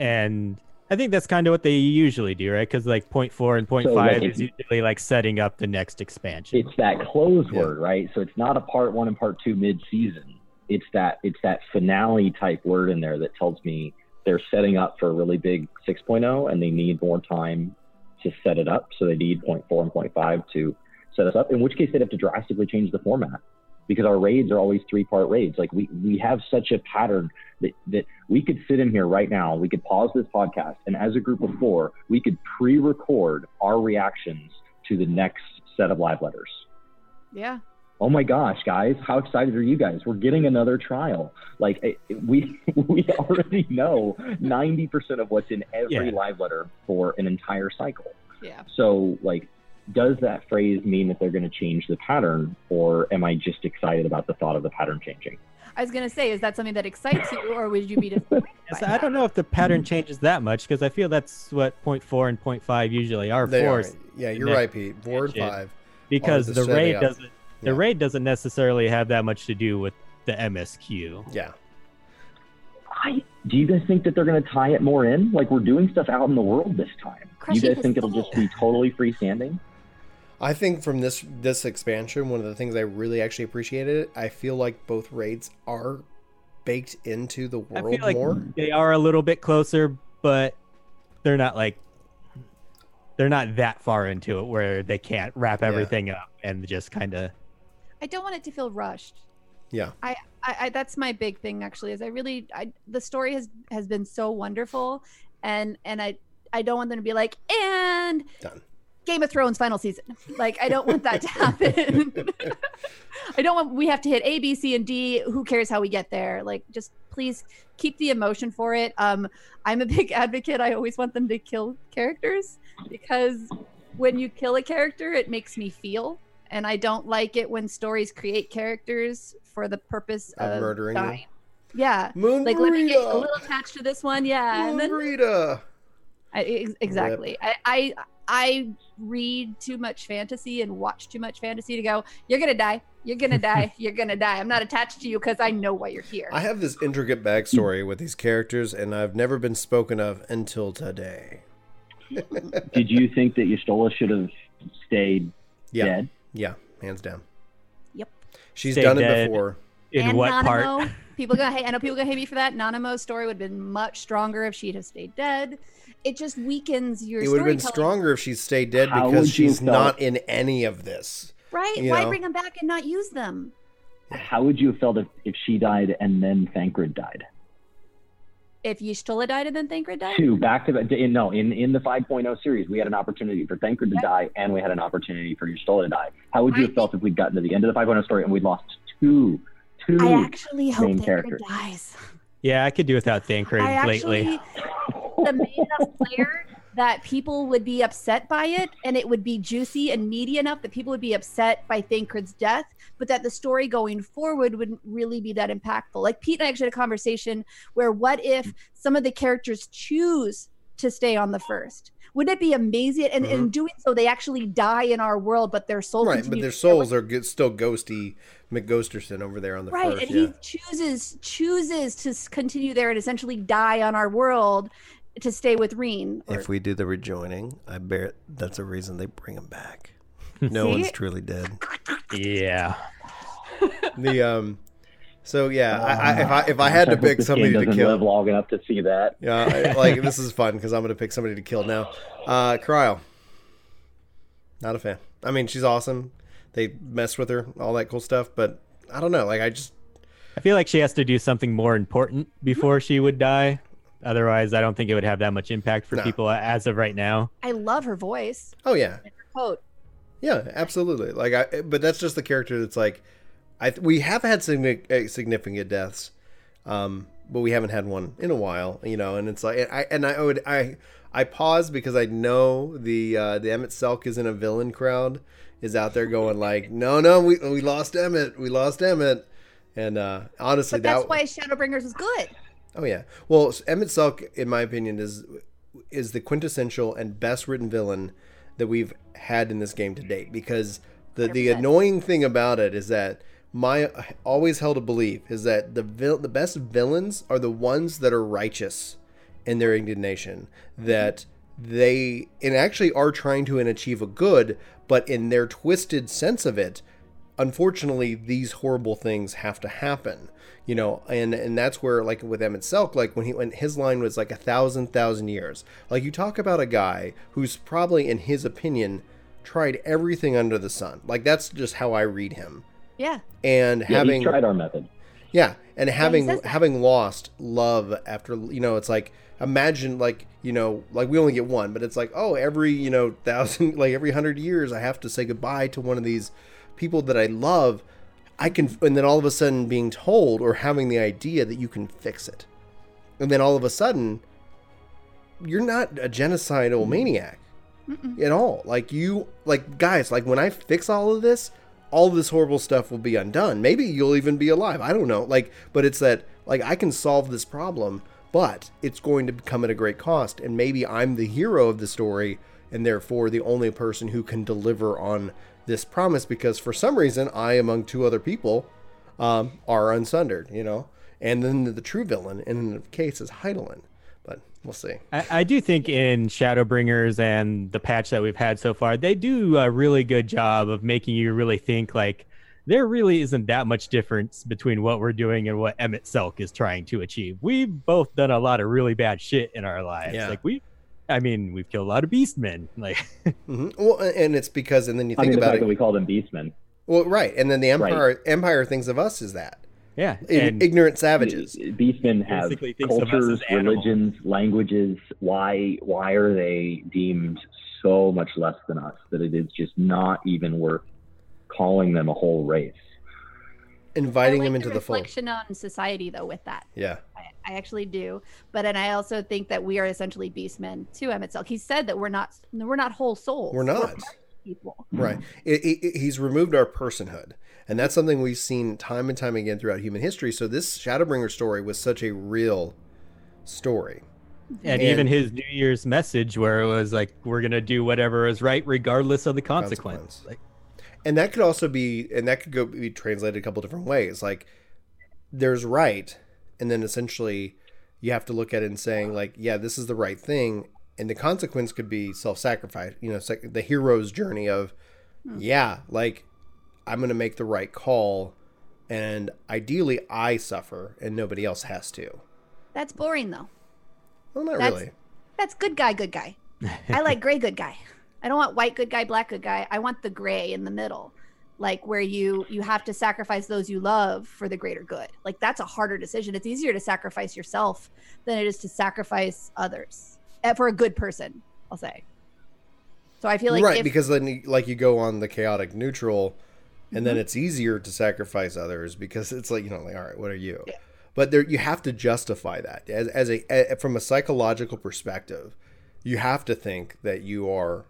And I think that's kind of what they usually do, right? Because like point four and point five so like is usually like setting up the next expansion. It's that close yeah. word, right? So it's not a part one and part two mid-season. It's that it's that finale type word in there that tells me they're setting up for a really big six point oh and they need more time to set it up. So they need point four and point five to set us up, in which case they'd have to drastically change the format. Because our raids are always three-part raids. Like, we, we have such a pattern that, that we could sit in here right now, we could pause this podcast, and as a group of four, we could pre-record our reactions to the next set of live letters. Yeah. Oh, my gosh, guys. How excited are you guys? We're getting another trial. Like, it, it, we we already know ninety percent of what's in every yeah. live letter for an entire cycle. Yeah. So, like... does that phrase mean that they're going to change the pattern, or am I just excited about the thought of the pattern changing? I was going to say, is that something that excites you, or would you be disappointed? So I don't know if the pattern changes that much, because I feel that's what point four and point five usually are they for. Are. Yeah, you're right, Pete. four and five. Because the, the raid doesn't yeah. the raid doesn't necessarily have that much to do with the M S Q. Yeah. I, do you guys think that they're going to tie it more in? Like, we're doing stuff out in the world this time. Crushing you guys think it'll soul. Just be totally freestanding? I think from this this expansion, one of the things I really actually appreciated, I feel like both raids are baked into the world I feel like more. They are a little bit closer, but they're not like they're not that far into it where they can't wrap everything yeah. up and just kind of. I don't want it to feel rushed. Yeah. I, I, I that's my big thing actually. Is I really I the story has has been so wonderful, and and I I don't want them to be like and done. Game of Thrones final season. Like, I don't want that to happen. I don't want, we have to hit A, B, C, and D. Who cares how we get there? Like, just please keep the emotion for it. Um, I'm a big advocate. I always want them to kill characters, because when you kill a character, it makes me feel. And I don't like it when stories create characters for the purpose of, of murdering dying. You. Yeah. Moon like, let me get a little attached to this one. Yeah. Moon and then, Rita. I, ex- exactly. Rip. I... I I read too much fantasy and watch too much fantasy to go, you're going to die, you're going to die, you're going to die. I'm not attached to you because I know why you're here. I have this intricate backstory with these characters, and I've never been spoken of until today. Did you think that Eustola should have stayed yeah. dead? Yeah, hands down. Yep. She's Stay done dead. It before. In and what Nanamo, part? People gonna hate. I know people gonna hate me for that. Nanamo's story would have been much stronger if she'd have stayed dead. It just weakens your. It would have been stronger if she stayed dead How because she's not in any of this. Right? You Why know? Bring them back and not use them? How would you have felt if, if she died and then Thancred died? If Yshtola died and then Thancred died? Two back to back. No, in, in the five point oh series, we had an opportunity for Thancred to yeah. die, and we had an opportunity for Yshtola to die. How would you I have felt think... if we'd gotten to the end of the five point oh story and we'd lost two? Two I actually hope Thancred characters. Dies. Yeah, I could do without Thancred I lately. Actually, the main enough player that people would be upset by it, and it would be juicy and meaty enough that people would be upset by Thancred's death, but that the story going forward wouldn't really be that impactful. Like, Pete and I actually had a conversation where what if some of the characters choose to stay on the first. Wouldn't it be amazing? And mm-hmm. in doing so, they actually die in our world, but their soul. Right, but their souls are still ghosty, McGhosterson over there on the right, first. Right, and yeah. he chooses chooses to continue there and essentially die on our world to stay with Reen. If or, we do the rejoining, I bear that's a reason they bring him back. No one's truly dead. Yeah. The um. So yeah, uh, I, if I if I had I to pick somebody to kill, live long enough to see that. Yeah, like this is fun because I'm gonna pick somebody to kill now. Uh, Cryo, not a fan. I mean, she's awesome. They messed with her, all that cool stuff, but I don't know. Like I just, I feel like she has to do something more important before she would die. Otherwise, I don't think it would have that much impact for no. people as of right now. I love her voice. Oh yeah. And her coat. Yeah, absolutely. Like I, but that's just the character that's like. I th- we have had significant deaths, um, but we haven't had one in a while, you know. And it's like, I and I would I I pause because I know the uh, the Emet-Selch is in a villain crowd is out there going like, no, no, we we lost Emet, we lost Emet, and uh, honestly, but that's that, why Shadowbringers was good. Oh yeah, well, Emet-Selch, in my opinion, is is the quintessential and best written villain that we've had in this game to date because the one hundred percent the annoying thing about it is that. My always held a belief is that the vil- the best villains are the ones that are righteous in their indignation, mm-hmm. that they and actually are trying to and achieve a good, but in their twisted sense of it, unfortunately, these horrible things have to happen, you know, and, and that's where like with Emet-Selch, like when he when his line was like a thousand thousand years, like you talk about a guy who's probably in his opinion tried everything under the sun, like that's just how I read him. Yeah, and having yeah, tried our method. Yeah, and having yeah, having lost love after you know it's like imagine like you know like we only get one, but it's like oh every you know thousand like every hundred years I have to say goodbye to one of these people that I love. I can and then all of a sudden being told or having the idea that you can fix it, and then all of a sudden you're not a genocidal mm-hmm. maniac Mm-mm. at all. Like you like guys like when I fix all of this. All this horrible stuff will be undone. Maybe you'll even be alive. I don't know. Like, but it's that, like, I can solve this problem, but it's going to come at a great cost. And maybe I'm the hero of the story and therefore the only person who can deliver on this promise because for some reason I, among two other people, um, are unsundered, you know? And then the, the true villain in the case is Hydaelyn. But we'll see. I, I do think in Shadowbringers and the patch that we've had so far, they do a really good job of making you really think like there really isn't that much difference between what we're doing and what Emet-Selch is trying to achieve. We've both done a lot of really bad shit in our lives. Yeah. Like we, I mean, we've killed a lot of beastmen. Like, mm-hmm. well, and it's because, and then you think I mean, about the fact it, that we call them beastmen. Well, right, and then the Empire right. Empire thinks of us as that. Yeah, and ignorant savages. Beastmen have cultures, religions, languages. Why why are they deemed so much less than us that it is just not even worth calling them a whole race? Inviting like them into the, the fold. Reflection on society, though, with that. Yeah. I, I actually do. But and I also think that we are essentially beastmen to Emet-Selch. He said that we're not we're not whole souls. We're not. We're people. Right. It, it, he's removed our personhood. And that's something we've seen time and time again throughout human history. So this Shadowbringer story was such a real story. And, and even his New Year's message where it was like, we're going to do whatever is right, regardless of the consequence. consequence. Like, and that could also be, and that could go be translated a couple different ways. Like there's right. And then essentially you have to look at it and saying like, yeah, this is the right thing. And the consequence could be self-sacrifice, you know, sec- the hero's journey of, mm-hmm. yeah, like, I'm going to make the right call, and ideally I suffer, and nobody else has to. That's boring, though. Well, not that's, really. That's good guy, good guy. I like gray good guy. I don't want white good guy, black good guy. I want the gray in the middle, like where you, you have to sacrifice those you love for the greater good. Like, that's a harder decision. It's easier to sacrifice yourself than it is to sacrifice others. For a good person, I'll say. So I feel like... Right, if- because then you, like you go on the chaotic neutral... And then it's easier to sacrifice others because it's like, you know, like, all right, what are you? Yeah. But there, you have to justify that as as a as, from a psychological perspective. You have to think that you are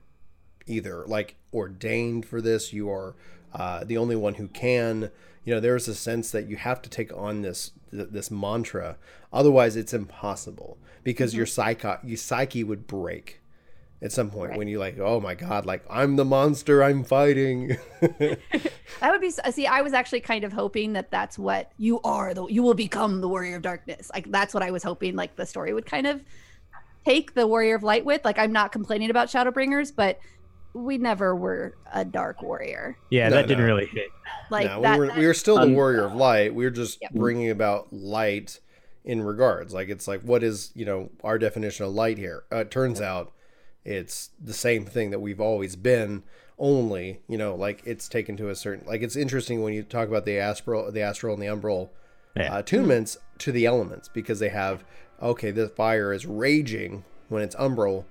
either like ordained for this. You are uh, the only one who can. You know, there's a sense that you have to take on this th- this mantra. Otherwise, it's impossible because mm-hmm. your, psycho- your psyche would break at some point right. when you're like, oh my God, like I'm the monster I'm fighting. That would be, see, I was actually kind of hoping that that's what you are, the, you will become the warrior of darkness. Like that's what I was hoping, like the story would kind of take the warrior of light with. Like I'm not complaining about Shadowbringers, but we never were a dark warrior. Yeah, no, that no. didn't really hit. Like no, that, we, were, we were still um, the warrior of light. We were just yep. bringing about light in regards. Like it's like, what is, you know, our definition of light here? Uh, it turns yep. out it's the same thing that we've always been, only, you know, like it's taken to a certain, like it's interesting when you talk about the astral, the astral and the umbral yeah. uh, attunements to the elements, because they have, okay, the fire is raging when it's umbral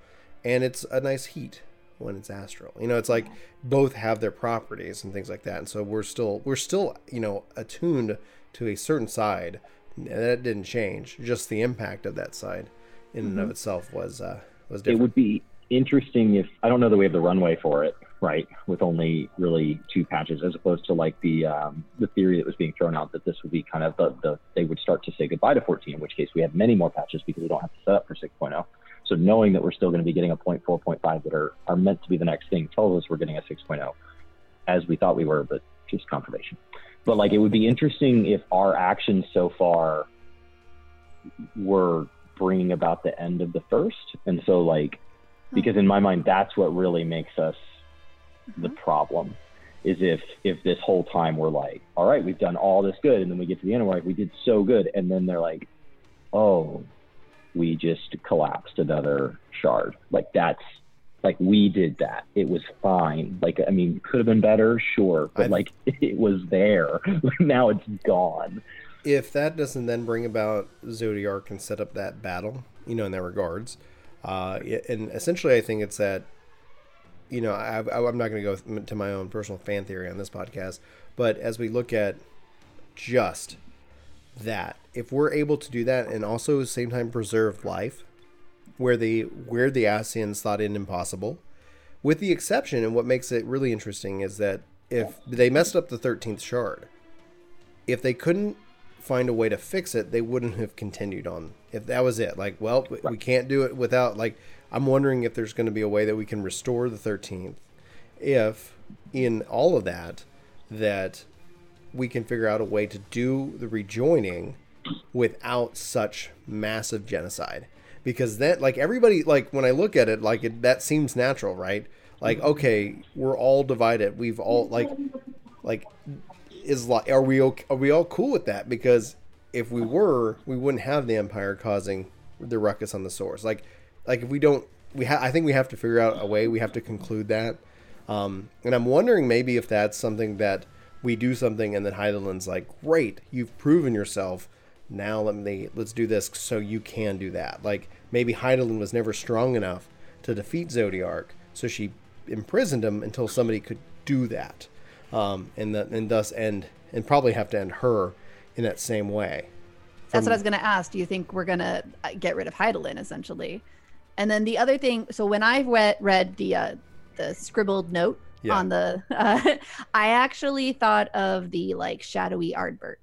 and it's a nice heat when it's astral, you know, it's like both have their properties and things like that. And so we're still, we're still, you know, attuned to a certain side, and that didn't change. Just the impact of that side in mm-hmm. and of itself was, uh, was different. It would be interesting if, I don't know that we have the runway for it, right, with only really two patches, as opposed to like the um, the theory that was being thrown out that this would be kind of the, the they would start to say goodbye to fourteen, in which case we have many more patches because we don't have to set up for six point oh. So knowing that we're still going to be getting a point four, point five that are, are meant to be the next thing tells us we're getting a six point oh as we thought we were, but just confirmation. But like it would be interesting if our actions so far were bringing about the end of the first. And so like, because in my mind, that's what really makes us the problem, is if if this whole time we're like, all right, we've done all this good, and then we get to the end and we're like, we did so good, and then they're like, oh, we just collapsed another shard. Like that's like, we did that, it was fine. Like I mean, could have been better, sure, but I've... like it was there. Now it's gone. If that doesn't then bring about Zodiarc and set up that battle, you know, in that regards, uh and essentially I think it's that, you know, I, I, I'm not going to go to my own personal fan theory on this podcast, but as we look at just that, if we're able to do that and also at the same time preserve life, where the where the Asians thought it impossible, with the exception, and what makes it really interesting is that if they messed up the thirteenth shard, if they couldn't find a way to fix it, they wouldn't have continued on. If that was it, like, well, we can't do it without, like, I'm wondering if there's going to be a way that we can restore the thirteenth, if in all of that, that we can figure out a way to do the rejoining without such massive genocide. Because that, like, everybody, like, when I look at it, like, it, that seems natural, right? Like, okay, we're all divided. We've all, like, like, is like, are we, okay, are we all cool with that? Because if we were, we wouldn't have the Empire causing the ruckus on the source. Like, Like if we don't, we ha- I think we have to figure out a way. We have to conclude that, um, and I'm wondering maybe if that's something that we do something, and then Hydaelyn's like, "Great, you've proven yourself. Now let me let's do this so you can do that." Like maybe Hydaelyn was never strong enough to defeat Zodiarc, so she imprisoned him until somebody could do that, um, and the, and thus end and probably have to end her in that same way. From, that's what I was going to ask. Do you think we're going to get rid of Hydaelyn essentially? And then the other thing, so when I read, read the uh, the scribbled note yeah. on the, uh, I actually thought of the like shadowy Ardbert,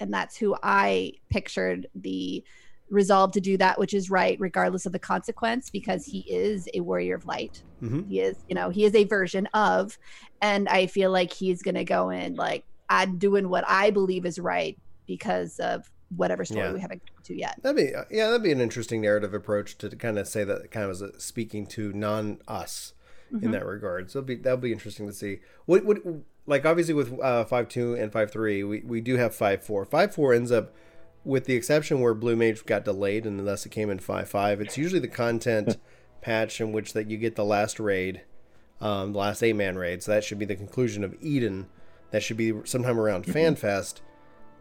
and that's who I pictured the resolve to do that, which is right, regardless of the consequence, because he is a warrior of light. Mm-hmm. He is, you know, he is a version of, and I feel like he's gonna go in like, I'm doing what I believe is right because of whatever story yeah. we haven't got to yet. That'd be yeah, that'd be an interesting narrative approach to, to kind of say that kind of was speaking to non us mm-hmm. in that regard. So it'd be, that'll be interesting to see. What what like obviously with uh, five two and five three, we, we do have five four. Five four ends up with the exception where Blue Mage got delayed and thus it came in five five. It's usually the content patch in which that you get the last raid, um, the last eight man raid. So that should be the conclusion of Eden. That should be sometime around mm-hmm. FanFest.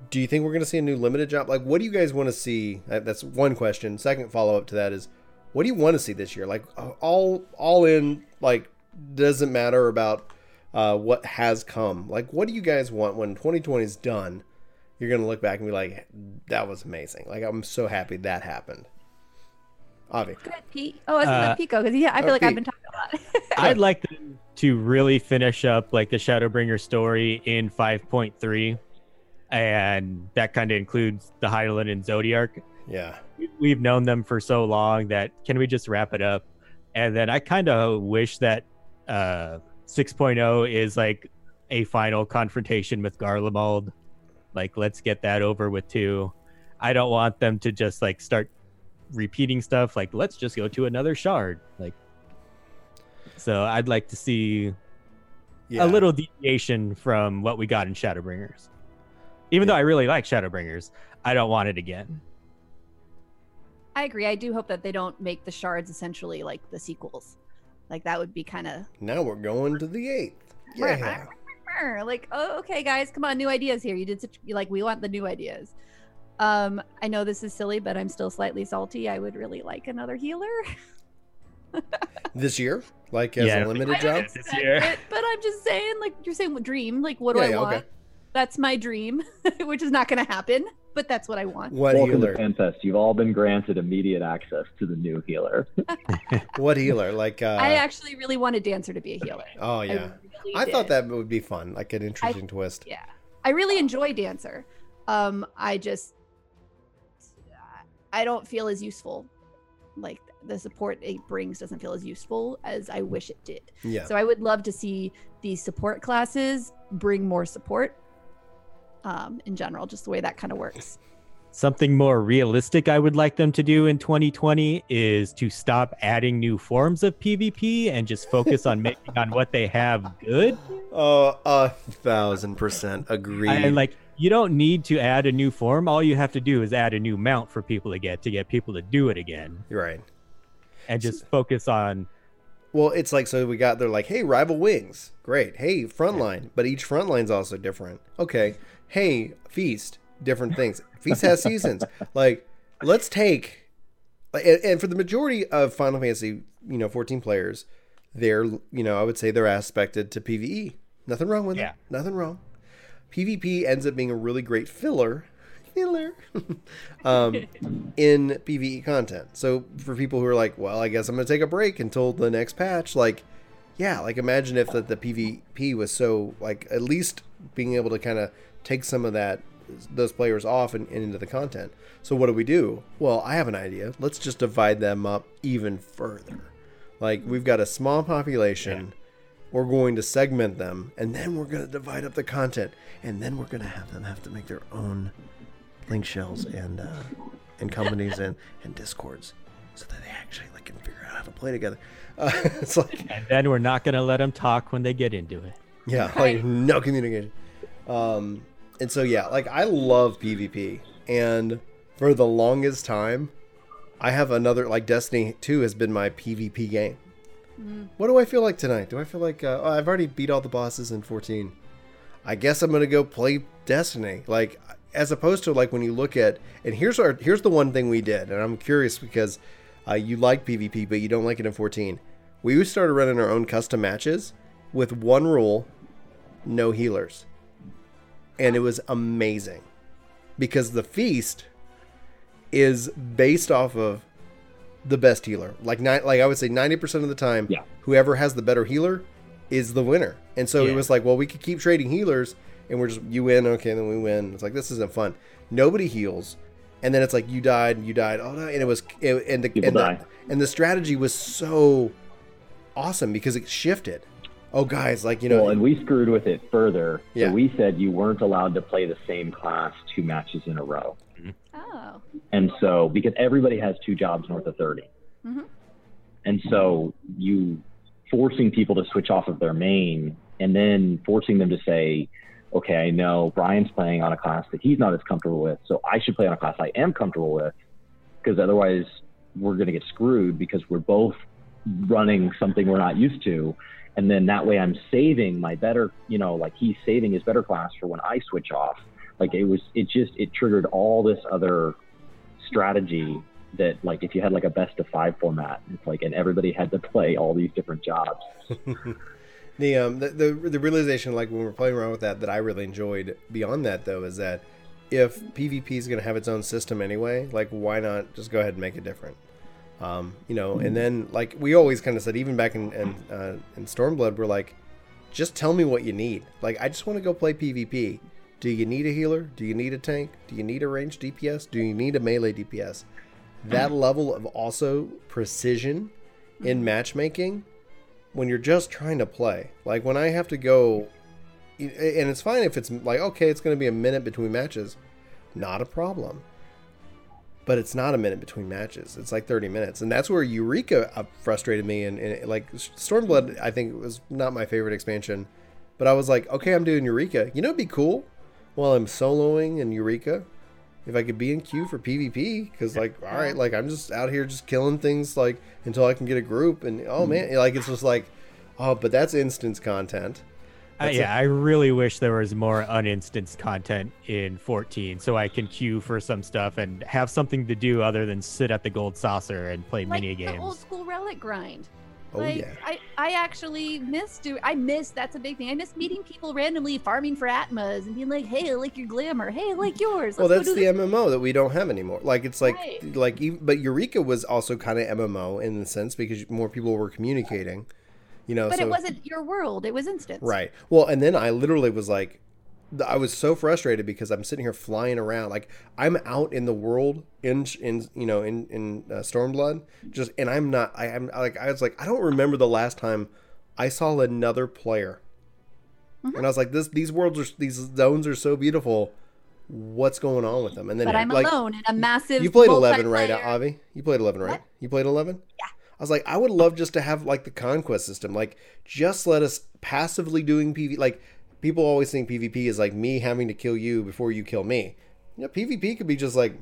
Do you think we're going to see a new limited job? Like, what do you guys want to see? That's one question. Second follow-up to that is, what do you want to see this year? Like, all all in, like, doesn't matter about uh, what has come. Like, what do you guys want when twenty twenty is done? You're going to look back and be like, that was amazing. Like, I'm so happy that happened. Avi. Oh, it's uh, Pico, because yeah, I feel oh, like Pete. I've been talking a lot. I'd like them to really finish up like the Shadowbringer story in five point three, and that kind of includes the Hydaelyn and Zodiac. Yeah, we've known them for so long that can we just wrap it up? And then I kind of wish that uh, six point oh is like a final confrontation with Garlemald. Like, let's get that over with too. I don't want them to just like start repeating stuff. Like, let's just go to another shard. Like, so I'd like to see yeah. a little deviation from what we got in Shadowbringers. Even yeah. though I really like Shadowbringers, I don't want it again. I agree. I do hope that they don't make the shards essentially like the sequels. Like, that would be kind of... Now we're going to the eighth. Yeah. Like, oh, okay, guys, come on, new ideas here. You did such... Like, we want the new ideas. Um, I know this is silly, but I'm still slightly salty. I would really like another healer. This year? Like, as yeah, a limited job? This year. It, but I'm just saying, like, you're saying dream. Like, what do yeah, I yeah, want? Okay. That's my dream, which is not going to happen. But that's what I want. What Welcome healer? To FanFest. You've all been granted immediate access to the new healer. What healer? Like uh... I actually really want a dancer to be a healer. Oh yeah, I, really I thought that would be fun, like an interesting I, twist. Yeah, I really enjoy dancer. Um, I just I don't feel as useful. Like the support it brings doesn't feel as useful as I wish it did. Yeah. So I would love to see these support classes bring more support. Um, in general, just the way that kind of works. Something more realistic I would like them to do in twenty twenty is to stop adding new forms of PvP and just focus on making on what they have good. Oh, a thousand percent agreed. And like, you don't need to add a new form. All you have to do is add a new mount for people to get to get people to do it again. Right. And just focus on. Well, it's like, so we got, they're like, hey, rival wings. Great. Hey, frontline. But each frontline's also different. Okay. Hey, Feast, different things. Feast has seasons. Like, let's take, and, and for the majority of Final Fantasy, you know, fourteen players, they're, you know, I would say they're aspected to PvE. Nothing wrong with yeah. it. Nothing wrong. PvP ends up being a really great filler, filler, um, in PvE content. So for people who are like, well, I guess I'm going to take a break until the next patch. Like, yeah, like imagine if that the PvP was so, like, at least being able to kind of take some of that, those players off and, and into the content. So what do we do? Well, I have an idea. Let's just divide them up even further. Like, we've got a small population. Yeah. We're going to segment them, and then we're going to divide up the content, and then we're going to have them have to make their own link shells and uh, and companies and, and discords so that they actually like can figure out how to play together. Uh, it's like, and then we're not going to let them talk when they get into it. Yeah, like no communication. Um, And so, yeah, like, I love PvP, and for the longest time, I have another, like, Destiny two has been my PvP game. Mm. What do I feel like tonight? Do I feel like, uh, oh, I've already beat all the bosses in fourteen. I guess I'm going to go play Destiny. Like, as opposed to, like, when you look at, and here's our, here's the one thing we did, and I'm curious because uh, you like PvP, but you don't like it in fourteen. We started running our own custom matches with one rule, no healers. And it was amazing because the feast is based off of the best healer. Like, not, like I would say ninety percent of the time, yeah. whoever has the better healer is the winner. And so yeah. it was like, well, we could keep trading healers and we're just, you win. Okay. Then we win. It's like, this isn't fun. Nobody heals. And then it's like, you died and you died. Oh no. And it was, it, and, the, and, the, and the strategy was so awesome because it shifted. Oh, guys, like, you know... Well, and we screwed with it further. Yeah. So we said you weren't allowed to play the same class two matches in a row. Oh. And so, because everybody has two jobs north of thirty. Mm-hmm. And so you forcing people to switch off of their main and then forcing them to say, okay, I know Brian's playing on a class that he's not as comfortable with, so I should play on a class I am comfortable with, because otherwise we're going to get screwed because we're both running something we're not used to. And then that way I'm saving my better, you know, like he's saving his better class for when I switch off. Like it was, it just, it triggered all this other strategy that like, if you had like a best of five format, it's like, and everybody had to play all these different jobs. the, um, the, the, the realization, like when we're playing around with that, that I really enjoyed beyond that though, is that if PvP is going to have its own system anyway, like why not just go ahead and make it different? Um, you know, and then, like, we always kind of said, even back in in, uh, in Stormblood, we're like, just tell me what you need. Like, I just want to go play PvP. Do you need a healer? Do you need a tank? Do you need a ranged D P S? Do you need a melee D P S? That mm. level of also precision in matchmaking when you're just trying to play. Like, when I have to go, and it's fine if it's like, okay, it's going to be a minute between matches. Not a problem. But it's not a minute between matches. It's like thirty minutes. And that's where Eureka frustrated me. And, and like Stormblood, I think, was not my favorite expansion. But I was like, okay, I'm doing Eureka. You know, it'd be cool while I'm soloing in Eureka if I could be in queue for PvP. Because, like, all right, like, I'm just out here just killing things, like, until I can get a group. And, oh, man, like, it's just like, oh, but that's instance content. Uh, yeah, a- I really wish there was more uninstanced content in fourteen so I can queue for some stuff and have something to do other than sit at the gold saucer and play like mini games. Like the old school relic grind. Oh, like, yeah. I, I actually miss, do, I miss, that's a big thing. I miss meeting people randomly, farming for Atmas and being like, hey, I like your glamour. Hey, I like yours. Let's well, that's the this. M M O that we don't have anymore. Like, it's like, right. like, but Eureka was also kind of M M O in the sense because more people were communicating. You know, but so, it wasn't your world. It was instance. Right. Well, and then I literally was like, I was so frustrated because I'm sitting here flying around. Like, I'm out in the world in, in you know, in, in uh, Stormblood. Just, and I'm not, I am like, I was like, I don't remember the last time I saw another player. Mm-hmm. And I was like, this, these worlds are, these zones are so beautiful. What's going on with them? And then, but I'm like, alone in a massive. You played eleven, right, Avi? You played eleven, right? What? You played eleven? Yeah. I was like, I would love just to have, like, the conquest system. Like, just let us passively doing P V. Like, people always think PvP is, like, me having to kill you before you kill me. You know, PvP could be just, like,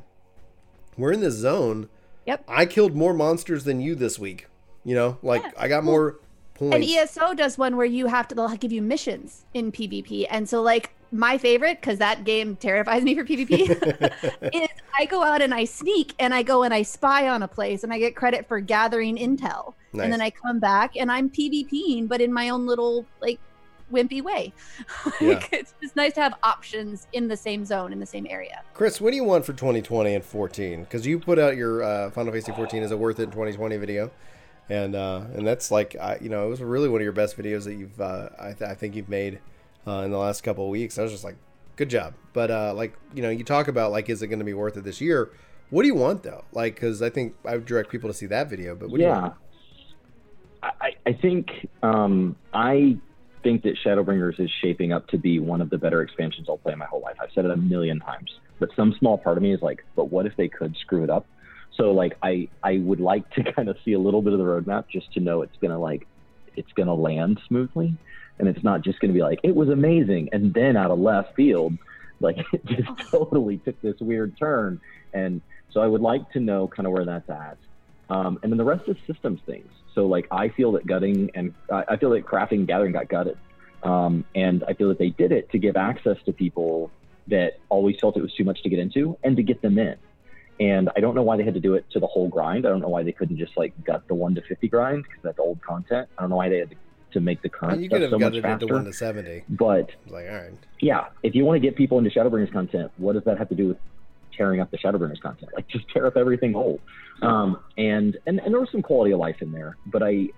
we're in this zone. Yep. I killed more monsters than you this week. You know? Like, yeah. I got more points. And E S O does one where you have to, they'll give you missions in PvP. And so, like, my favorite, because that game terrifies me for PvP, is I go out and I sneak and I go and I spy on a place and I get credit for gathering intel. Nice. And then I come back and I'm PvPing, but in my own little, like, wimpy way. Yeah. Like, it's just nice to have options in the same zone, in the same area. Chris, what do you want for twenty twenty and fourteen? Because you put out your uh, Final Fantasy fourteen is a worth it in twenty twenty video. And uh, and that's like, I, you know, it was really one of your best videos that you've, uh, I, th- I think you've made. Uh, in the last couple of weeks. I was just like, good job. But uh, like, you know, you talk about like, is it going to be worth it this year? What do you want though? Like, cause I think I would direct people to see that video, but what yeah. do you want? I, I think, um, I think that Shadowbringers is shaping up to be one of the better expansions I'll play my whole life. I've said it a million times, but some small part of me is like, but what if they could screw it up? So like, I, I would like to kind of see a little bit of the roadmap just to know it's going to like, it's going to land smoothly. And it's not just going to be like, it was amazing. And then out of left field, like it just totally took this weird turn. And so I would like to know kind of where that's at. Um, and then the rest is systems things. So like, I feel that gutting and uh, I feel that crafting and gathering got gutted. Um, and I feel that they did it to give access to people that always felt it was too much to get into and to get them in. And I don't know why they had to do it to the whole grind. I don't know why they couldn't just like gut the one to fifty grind because that's old content. I don't know why they had to to make the content you could have so got much it faster. Into one to seventy. But like, all right. Yeah, if you want to get people into Shadowbringers content, what does that have to do with tearing up the Shadowbringers content? Like just tear up everything whole. Um, and, and, and there was some quality of life in there, but I,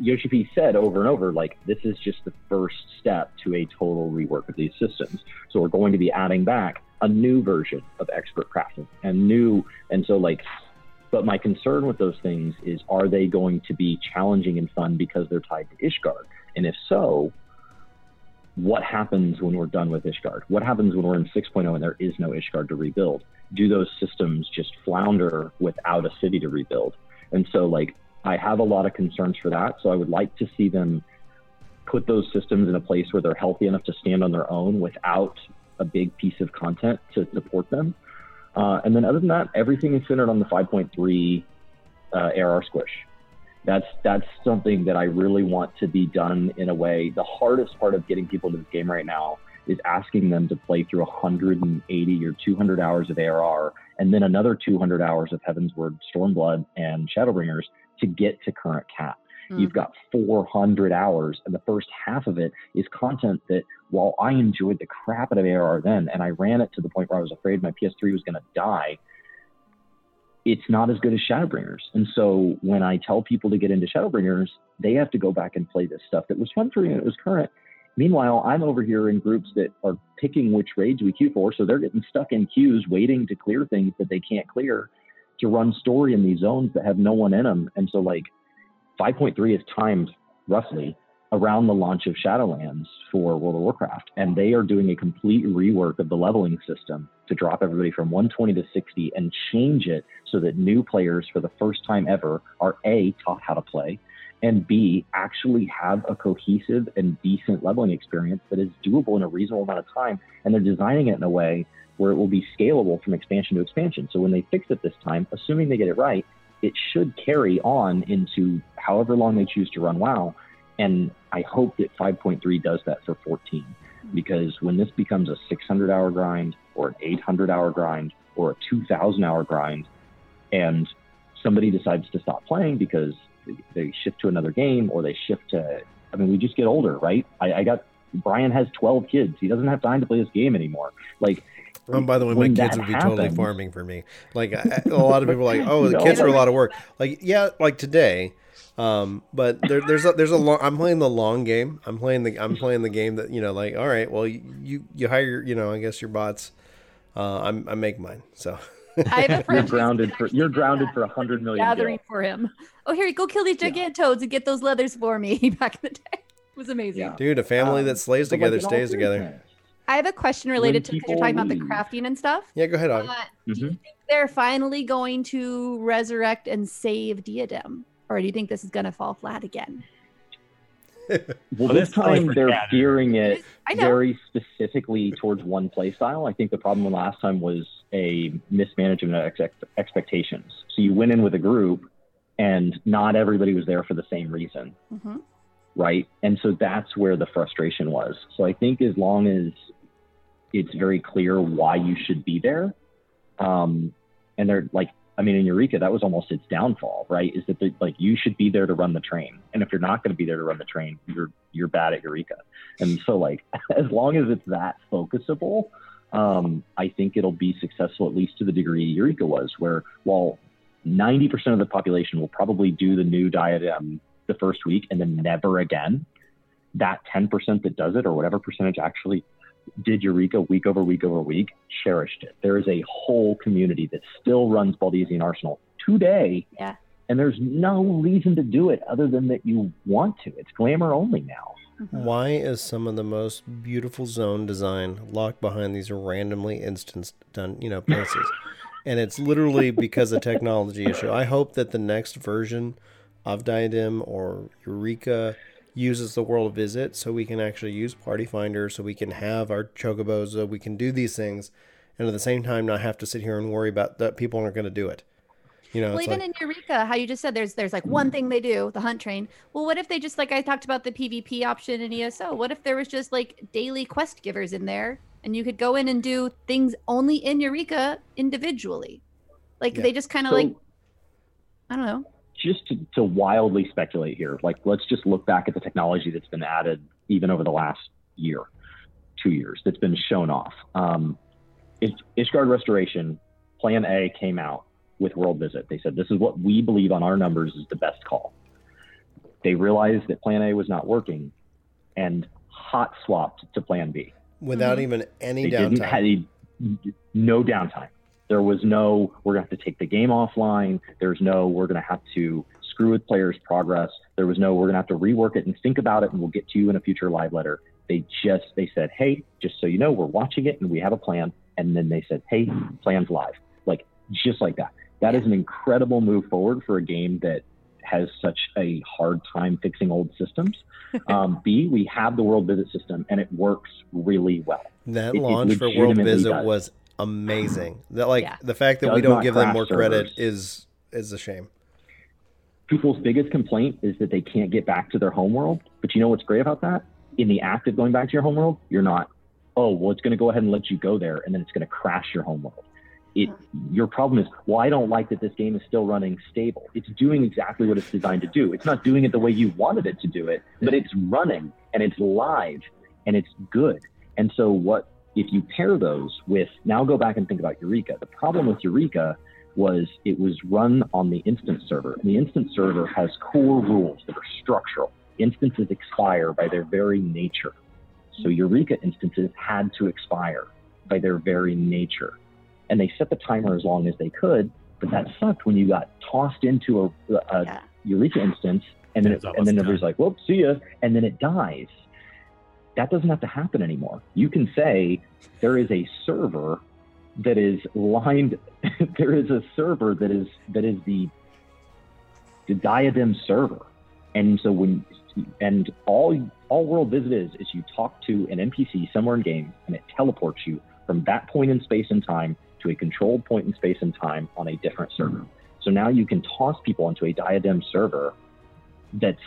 Yoshi P said over and over, like this is just the first step to a total rework of these systems. So we're going to be adding back a new version of expert crafting and new. And so like, but my concern with those things is, are they going to be challenging and fun because they're tied to Ishgard? And if so, what happens when we're done with Ishgard? What happens when we're in six point oh and there is no Ishgard to rebuild? Do those systems just flounder without a city to rebuild? And so, like, I have a lot of concerns for that. So I would like to see them put those systems in a place where they're healthy enough to stand on their own without a big piece of content to support them. Uh, and then other than that, everything is centered on the five point three uh, A R R squish. That's that's something that I really want to be done in a way. The hardest part of getting people to this game right now is asking them to play through one hundred eighty or two hundred hours of A R R and then another two hundred hours of Heavensward, Stormblood, and Shadowbringers to get to current cap. Mm-hmm. You've got four hundred hours, and the first half of it is content that, while I enjoyed the crap out of A R R then, and I ran it to the point where I was afraid my P S three was going to die, it's not as good as Shadowbringers. And so when I tell people to get into Shadowbringers, they have to go back and play this stuff that was fun for you and it was current. Meanwhile, I'm over here in groups that are picking which raids we queue for, so they're getting stuck in queues waiting to clear things that they can't clear to run story in these zones that have no one in them. And so like five point three is timed roughly around the launch of Shadowlands for World of Warcraft, and they are doing a complete rework of the leveling system to drop everybody from one twenty to sixty and change it so that new players for the first time ever are A, taught how to play, and B, actually have a cohesive and decent leveling experience that is doable in a reasonable amount of time. And they're designing it in a way where it will be scalable from expansion to expansion. So when they fix it this time, assuming they get it right, it should carry on into however long they choose to run WoW. And I hope that five point three does that for fourteen, because when this becomes a six hundred hour grind or an eight hundred hour grind or a two thousand hour grind, and somebody decides to stop playing because they shift to another game or they shift to, I mean, we just get older, right? I, I got, Brian has twelve kids. He doesn't have time to play this game anymore. Like, oh, by the way, my kids would be happens. totally farming for me. Like I, a lot of people are like, oh, the no. kids are a lot of work. Like, yeah, like today. Um, but there, there's a, there's a long, I'm playing the long game. I'm playing the, I'm playing the game that, you know, like, all right, well you, you, you hire, you know, I guess your bots, uh, I'm, I make mine. So. I have a friend you're grounded for you're grounded for a hundred million gathering kills. For him. Oh, here, go kill these gigantoads yeah. and get those leathers for me. Back in the day, it was amazing. Yeah. Dude, a family um, that slays together stays together. Things. I have a question related when to because you're talking leave. about the crafting and stuff. Yeah, go ahead. Uh, mm-hmm. Do you think they're finally going to resurrect and save Diadem, or do you think this is going to fall flat again? Well, this time they're gearing it very specifically towards one play style. I think the problem last time was a mismanagement of ex- expectations. So you went in with a group and not everybody was there for the same reason. Mm-hmm. Right. And so that's where the frustration was. So I think as long as it's very clear why you should be there, um, and they're like, I mean, in Eureka, that was almost its downfall, right? Is that, the, like, you should be there to run the train. And if you're not going to be there to run the train, you're you're bad at Eureka. And so, like, as long as it's that focusable, um, I think it'll be successful, at least to the degree Eureka was, where while ninety percent of the population will probably do the new Diadem the first week and then never again, that ten percent that does it, or whatever percentage actually did Eureka week over week over week, cherished it. There is a whole community that still runs Baldesian Arsenal today, yeah. and there's no reason to do it other than that you want to. It's glamour only now. Mm-hmm. Why is some of the most beautiful zone design locked behind these randomly instanced done, you know, places? And it's literally because of technology issue. I hope that the next version of Diadem or Eureka uses the world visit, so we can actually use Party Finder, so we can have our chocobos, so we can do these things, and at the same time not have to sit here and worry about that people aren't going to do it. You know, well, even like, in Eureka, how you just said, there's there's like one thing they do, the hunt train. Well, what if they just, like I talked about the PvP option in E S O, what if there was just like daily quest givers in there, and you could go in and do things only in Eureka individually? Like yeah. they just kind of so, like, I don't know. Just to, to wildly speculate here, like let's just look back at the technology that's been added even over the last year, two years, that's been shown off. Um, Ishgard Restoration, Plan A came out with World Visit. They said, this is what we believe on our numbers is the best call. They realized that Plan A was not working and hot swapped to Plan B. Without even any they downtime. Didn't have a, no downtime. There was no, we're going to have to take the game offline. There's no, we're going to have to screw with players' progress. There was no, we're going to have to rework it and think about it and we'll get to you in a future live letter. They just, they said, hey, just so you know, we're watching it and we have a plan. And then they said, hey, plan's live. Like, just like that. That is an incredible move forward for a game that has such a hard time fixing old systems. Um, B, we have the World Visit system and it works really well. That it, launch it for World Visit does. was amazing. That like yeah. the fact that Does we don't give them more servers. credit is is a shame. People's biggest complaint is that they can't get back to their homeworld. But you know what's great about that? In the act of going back to your homeworld, you're not, oh well, it's going to go ahead and let you go there, and then it's going to crash your homeworld. It your problem is, well, I don't like that this game is still running stable. It's doing exactly what it's designed to do. It's not doing it the way you wanted it to do it, but it's running and it's live and it's good. And so what? If you pair those with, now go back and think about Eureka. The problem with Eureka was it was run on the instance server. And the instance server has core rules that are structural. Instances expire by their very nature. So Eureka instances had to expire by their very nature. And they set the timer as long as they could, but that sucked when you got tossed into a, a yeah. Eureka instance, and then, it, and then everybody's like, whoop, see ya, and then it dies. That doesn't have to happen anymore. You can say there is a server that is lined, there is a server that is that is the, the Diadem server. And so when, and all all World Visit is, is you talk to an N P C somewhere in game, and it teleports you from that point in space and time to a controlled point in space and time on a different server. Mm-hmm. So now you can toss people into a Diadem server that's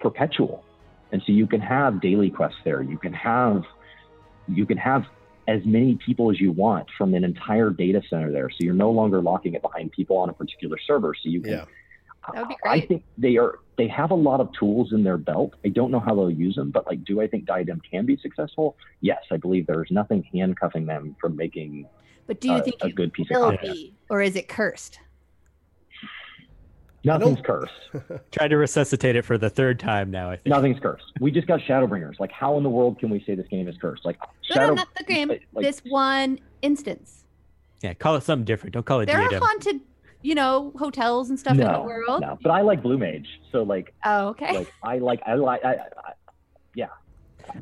perpetual. And so you can have daily quests there. You can have, you can have as many people as you want from an entire data center there. So you're no longer locking it behind people on a particular server. So you can, yeah. That would be great. I think they are, they have a lot of tools in their belt. I don't know how they'll use them, but like, do I think Diadem can be successful? Yes, I believe there's nothing handcuffing them from making but do you a, think a good piece will of content. Be, or is it cursed? Nothing's cursed. Tried to resuscitate it for the third time now, I think. Nothing's cursed. We just got Shadowbringers. Like, how in the world can we say this game is cursed? Like, no, Shadow... no, not the game. Like, this one instance. Yeah, call it something different. Don't call it Diadem. There are haunted, you know, hotels and stuff no, in the world. No, but I like Blue Mage. So, like... Oh, okay. Like, I like... I like... I, I, I, yeah.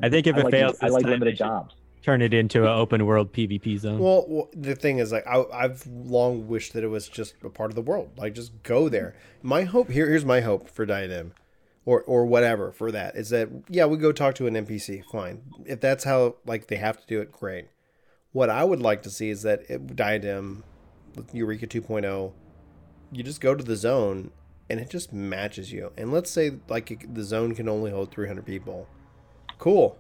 I think if I it like, fails I like time, limited jobs. Turn it into an open world P V P zone. Well, the thing is, like, I, I've long wished that it was just a part of the world. Like, just go there. My hope here, here's my hope for Diadem, or or whatever for that is that yeah, we go talk to an N P C. Fine, if that's how like they have to do it, great. What I would like to see is that it, Diadem, Eureka two point oh, you just go to the zone and it just matches you. And let's say like it, the zone can only hold three hundred people. Cool.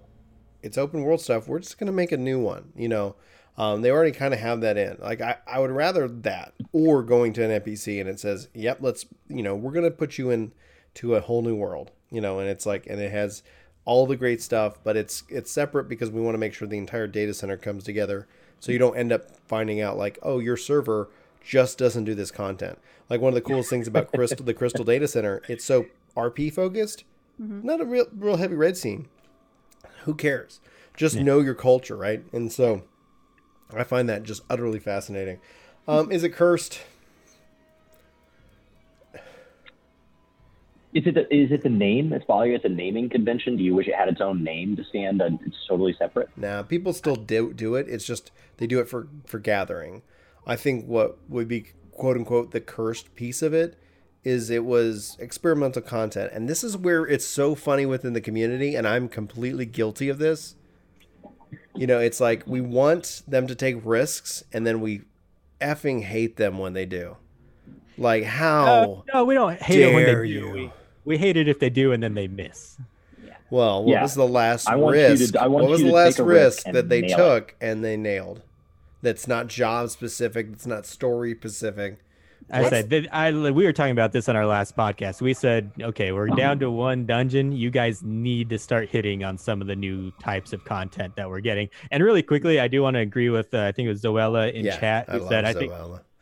It's open world stuff. We're just going to make a new one. You know, um, they already kind of have that in. Like, I, I would rather that or going to an N P C and it says, yep, let's, you know, we're going to put you in to a whole new world, you know, and it's like, and it has all the great stuff, but it's, it's separate because we want to make sure the entire data center comes together. So you don't end up finding out like, oh, your server just doesn't do this content. Like one of the coolest things about Crystal, the Crystal data center, it's so R P focused, mm-hmm. not a real, real heavy raid scene. Who cares? Just yeah. know your culture, right? And so I find that just utterly fascinating. Um, is it cursed? Is it, the, is it the name? It's probably at the naming convention. Do you wish it had its own name to stand and it's totally separate? Nah, people still do, do it. It's just they do it for, for gathering. I think what would be quote-unquote the cursed piece of it is it was experimental content. And this is where it's so funny within the community, and I'm completely guilty of this. You know, it's like we want them to take risks, and then we effing hate them when they do. Like, how uh, No, we don't hate it when they do. You. We, we hate it if they do, and then they miss. Yeah. Well, what yeah. was the last I want risk? You to, I want what was you the to last risk, risk that they took it. And they nailed? That's not job-specific, that's not story-specific. I What's... said, I we were talking about this on our last podcast. We said, okay, we're down to one dungeon. You guys need to start hitting on some of the new types of content that we're getting. And really quickly, I do want to agree with, uh, I think it was Zoella in yeah, chat. Who I said, I think,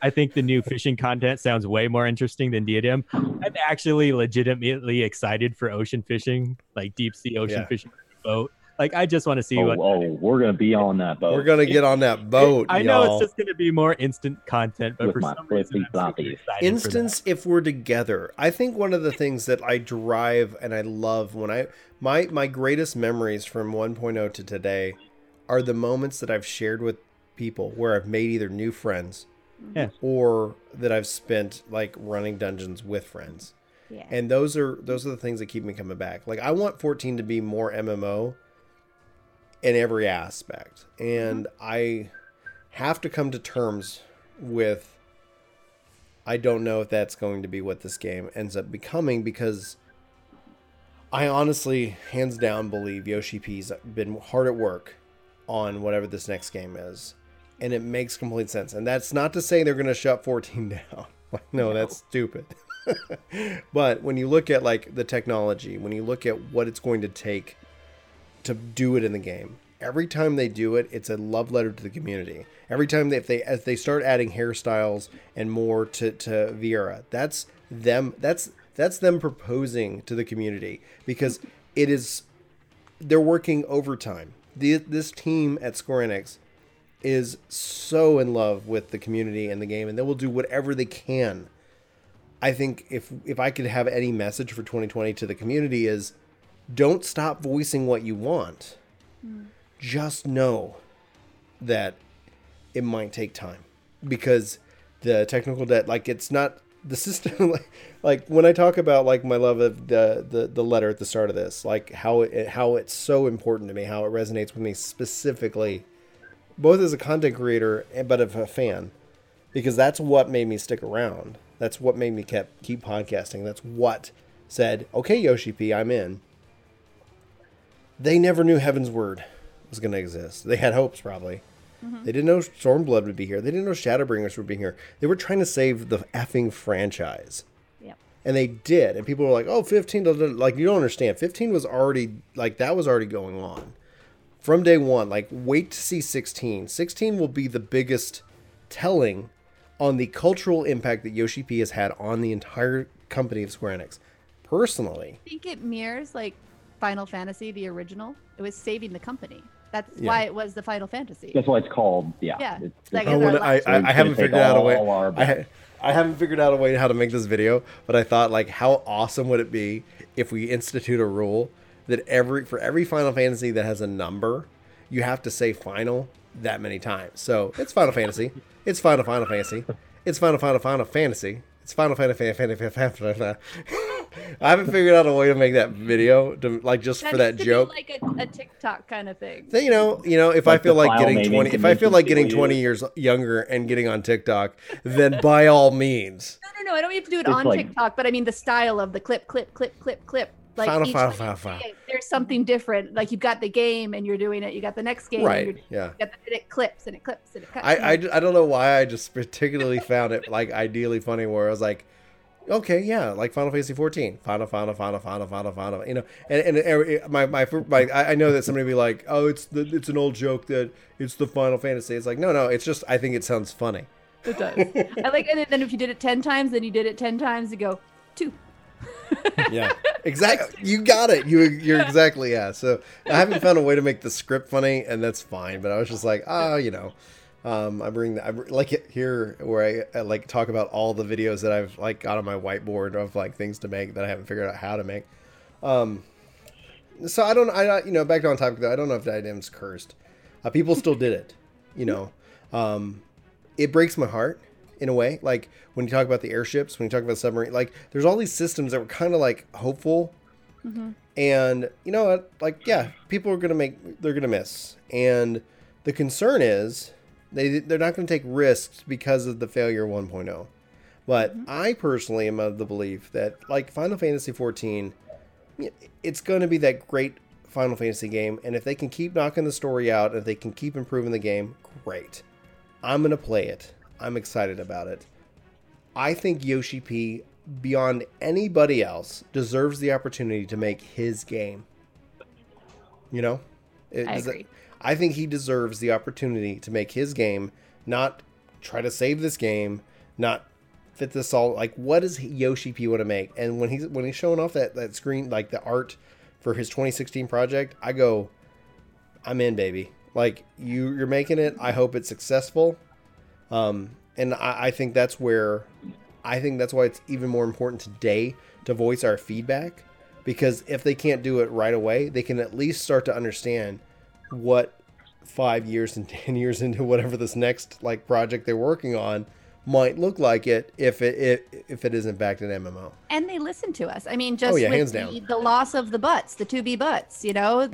I think the new fishing content sounds way more interesting than Diadem. I'm actually legitimately excited for ocean fishing, like deep sea ocean yeah. fishing boat. Like, I just want to see oh, what... Oh, we're going to be on that boat. We're going to get on that boat, I know y'all. It's just going to be more instant content, but With for some reason, I'm super excited Instance, if we're together. I think one of the things that I drive and I love when I... My, my greatest memories from one point oh to today are the moments that I've shared with people where I've made either new friends yes. or that I've spent, like, running dungeons with friends. Yeah. And those are those are the things that keep me coming back. Like, I want fourteen to be more M M O in every aspect. And I have to come to terms with, I don't know if that's going to be what this game ends up becoming, because I honestly, hands down, believe Yoshi P's been hard at work on whatever this next game is. And it makes complete sense. And that's not to say they're going to shut fourteen down. Like, no, that's stupid. But when you look at like the technology, when you look at what it's going to take to do it in the game, every time they do it, it's a love letter to the community. Every time they, if they as they start adding hairstyles and more to to Viera, that's them. That's that's them proposing to the community, because it is they're working overtime. The, this team at Square Enix is so in love with the community and the game, and they will do whatever they can. I think if if I could have any message for twenty twenty to the community is, don't stop voicing what you want. Mm. Just know that it might take time, because the technical debt, like it's not the system. Like, like when I talk about like my love of the, the, the letter at the start of this, like how it, how it's so important to me, how it resonates with me specifically, both as a content creator, but of a fan, because that's what made me stick around. That's what made me kept keep podcasting. That's what said, okay, Yoshi P, I'm in. They never knew Heavensward was going to exist. They had hopes, probably. Mm-hmm. They didn't know Stormblood would be here. They didn't know Shadowbringers would be here. They were trying to save the effing franchise. Yep. And they did. And people were like, oh, fifteen, like, you don't understand. fifteen was already, like, that was already going on. From day one, like, wait to see sixteen. sixteen will be the biggest telling on the cultural impact that Yoshi P has had on the entire company of Square Enix. Personally, I think it mirrors, like, Final Fantasy, the original. It was saving the company. That's yeah. why it was the Final Fantasy. That's why it's called. Yeah. Yeah. It's, it's, I, wanna, I, I, I haven't figured out a way. Our, I, I haven't figured out a way how to make this video, but I thought, like, how awesome would it be if we institute a rule that every for every Final Fantasy that has a number, you have to say "final" that many times. So it's Final Fantasy. It's Final Final Fantasy. It's Final Final Final Fantasy. It's Final Final Fantasy. I haven't figured out a way to make that video, to, like, just that for that joke, like a, a TikTok kind of thing. So, you know, you know, if like I feel like getting twenty, if I feel like getting twenty you. years younger and getting on TikTok, then by all means. No, no, no. I don't have to do it it's on like, TikTok, but I mean the style of the clip, clip, clip, clip, clip. Like final, each final, final, final. There's something different. Like, you've got the game and you're doing it. You got the next game. Right. And yeah. You got the, and it clips and it clips and it cuts. I, I, I don't know why I just particularly found it like ideally funny, where I was like, okay, yeah, like Final Fantasy fourteen, Final, Final, Final, Final, Final, Final, you know, and, and, and my, my, my, I know that somebody would be like, oh, it's the, it's an old joke that it's the Final Fantasy. It's like, no, no, it's just, I think it sounds funny. It does. I like, and then if you did it ten times, then you did it ten times, you go, two. Yeah, exactly. You got it. You, you're exactly, yeah. So I haven't found a way to make the script funny, and that's fine, but I was just like, oh, you know. Um, I bring that, I like it here where I, I like talk about all the videos that I've like got on my whiteboard of like things to make that I haven't figured out how to make. Um, so I don't, I, you know, back on topic though, I don't know if Diadem's cursed. Uh, people still did it, you know, um, it breaks my heart in a way. Like when you talk about the airships, when you talk about submarine, like there's all these systems that were kind of like hopeful. Mm-hmm. And you know what? Like, yeah, people are going to make, they're going to miss. And the concern is, They, they're not going to take risks because of the failure one point oh. But mm-hmm. I personally am of the belief that, like, Final Fantasy fourteen, it's going to be that great Final Fantasy game. And if they can keep knocking the story out, if they can keep improving the game, great. I'm going to play it. I'm excited about it. I think Yoshi P, beyond anybody else, deserves the opportunity to make his game. You know? It, I agree. That, I think he deserves the opportunity to make his game, not try to save this game, not fit this all. Like, what does Yoshi P want to make? And when he's when he's showing off that, that screen, like the art for his twenty sixteen project, I go, I'm in, baby. Like, you, you're making it. I hope it's successful. Um, and I, I think that's where, I think that's why it's even more important today to voice our feedback. Because if they can't do it right away, they can at least start to understand what five years and ten years into whatever this next like project they're working on might look like it if it if, if it is in fact an M M O. And they listen to us. I mean, just oh, yeah, with the, the loss of the butts, the two B butts, you know,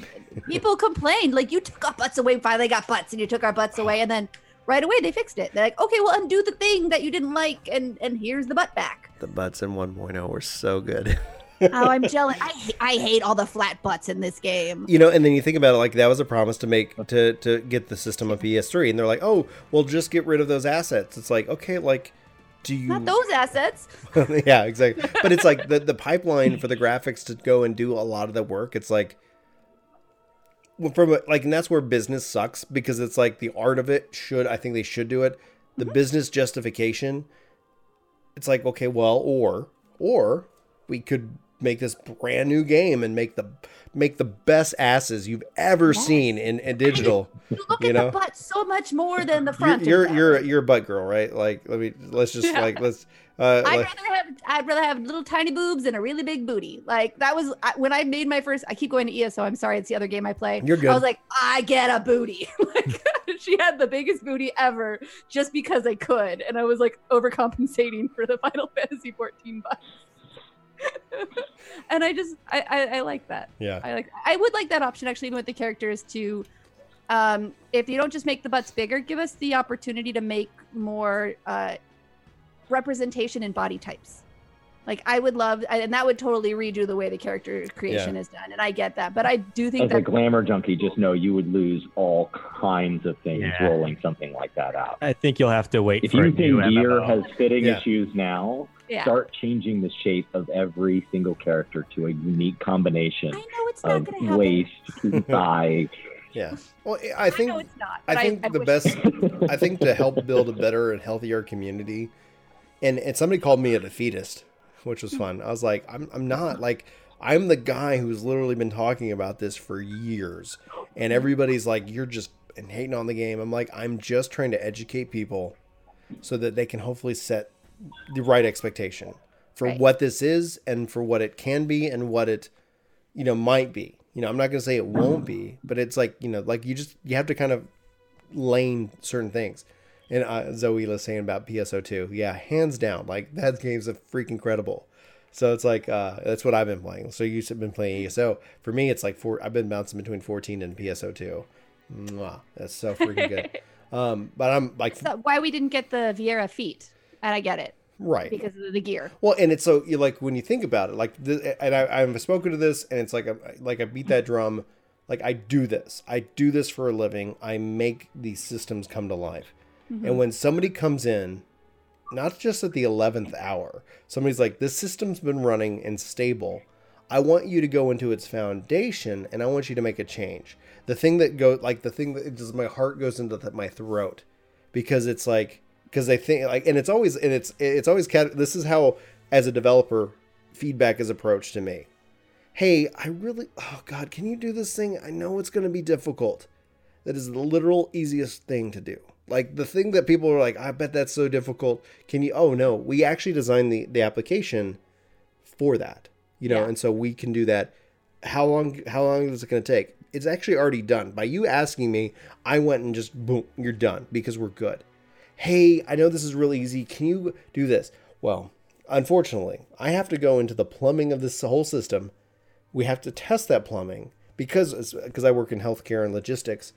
people complained like, you took our butts away, finally got butts, and you took our butts away, and then right away they fixed it. They're like, okay, well, undo the thing that you didn't like, and and here's the butt back. The butts in one point oh were so good. Oh, I'm jealous. I, I hate all the flat butts in this game. You know, and then you think about it, like, that was a promise to make, to, to get the system on P S three. And they're like, oh, well, just get rid of those assets. It's like, okay, like, do you... Not those assets. Yeah, exactly. But it's like the, the pipeline for the graphics to go and do a lot of the work. It's like, from a, like, and that's where business sucks, because it's like the art of it should, I think they should do it. The mm-hmm. business justification, it's like, okay, well, or, or we could make this brand new game and make the make the best asses you've ever yes. seen in, in digital. You look you at know? the butt so much more than the front. You're you're, you're you're a butt girl, right? Like, let me let's just yeah. like let's. Uh, I'd like, rather have I'd rather have little tiny boobs and a really big booty. Like, that was I, when I made my first. I keep going to E S O. I'm sorry, it's the other game I play. You're good. I was like, I get a booty. Like, she had the biggest booty ever, just because I could, and I was like overcompensating for the Final Fantasy fourteen butt. And I just I, I I like that. Yeah. I like I would like that option actually, even with the characters, to um if you don't just make the butts bigger, give us the opportunity to make more uh representation in body types. Like, I would love, and that would totally redo the way the character creation yeah. is done. And I get that, but I do think As that a glamour junkie, just know you would lose all kinds of things yeah. rolling something like that out. I think you'll have to wait if for a new M M O. If you think Gear has fitting yeah. issues now, yeah. start changing the shape of every single character to a unique combination I know it's not of waist, thigh. Yeah. Well, I think I, it's not, I think I, the I best. I think to help build a better and healthier community, and and somebody called me a defeatist, which was fun. I was like, I'm I'm not like, I'm the guy who's literally been talking about this for years. And everybody's like, you're just and hating on the game. I'm like, I'm just trying to educate people so that they can hopefully set the right expectation for right. what this is and for what it can be and what it, you know, might be. You know, I'm not going to say it won't be, but it's like, you know, like you just, you have to kind of lane certain things. And uh, Zoe was saying about P S O two. Yeah, hands down. Like, that game's a freaking incredible. So it's like, uh, that's what I've been playing. So you've been playing E S O. For me, it's like, four, I've been bouncing between fourteen and P S O two. Mwah, that's so freaking good. um, but I'm like... So why we didn't get the Viera feet. And I get it. Right. Because of the gear. Well, and it's so, you like, when you think about it, like, th- and I, I've spoken to this, and it's like, I, like, I beat that drum. Like, I do this. I do this for a living. I make these systems come to life. Mm-hmm. And when somebody comes in, not just at the eleventh hour, somebody's like, this system's been running and stable. I want you to go into its foundation, and I want you to make a change. The thing that goes, like, the thing that just, my heart goes into the, my throat, because it's like, because they think like, and it's always, and it's, it's always, this is how, as a developer, feedback is approached to me. Hey, I really, oh God, can you do this thing? I know it's going to be difficult. That is the literal easiest thing to do. Like, the thing that people are like, I bet that's so difficult. Can you? Oh, no, we actually designed the, the application for that, you know, yeah. and so we can do that. How long, how long is it going to take? It's actually already done. By you asking me, I went and just, boom, you're done because we're good. Hey, I know this is really easy. Can you do this? Well, unfortunately, I have to go into the plumbing of this whole system. We have to test that plumbing because, because I work in healthcare and logistics.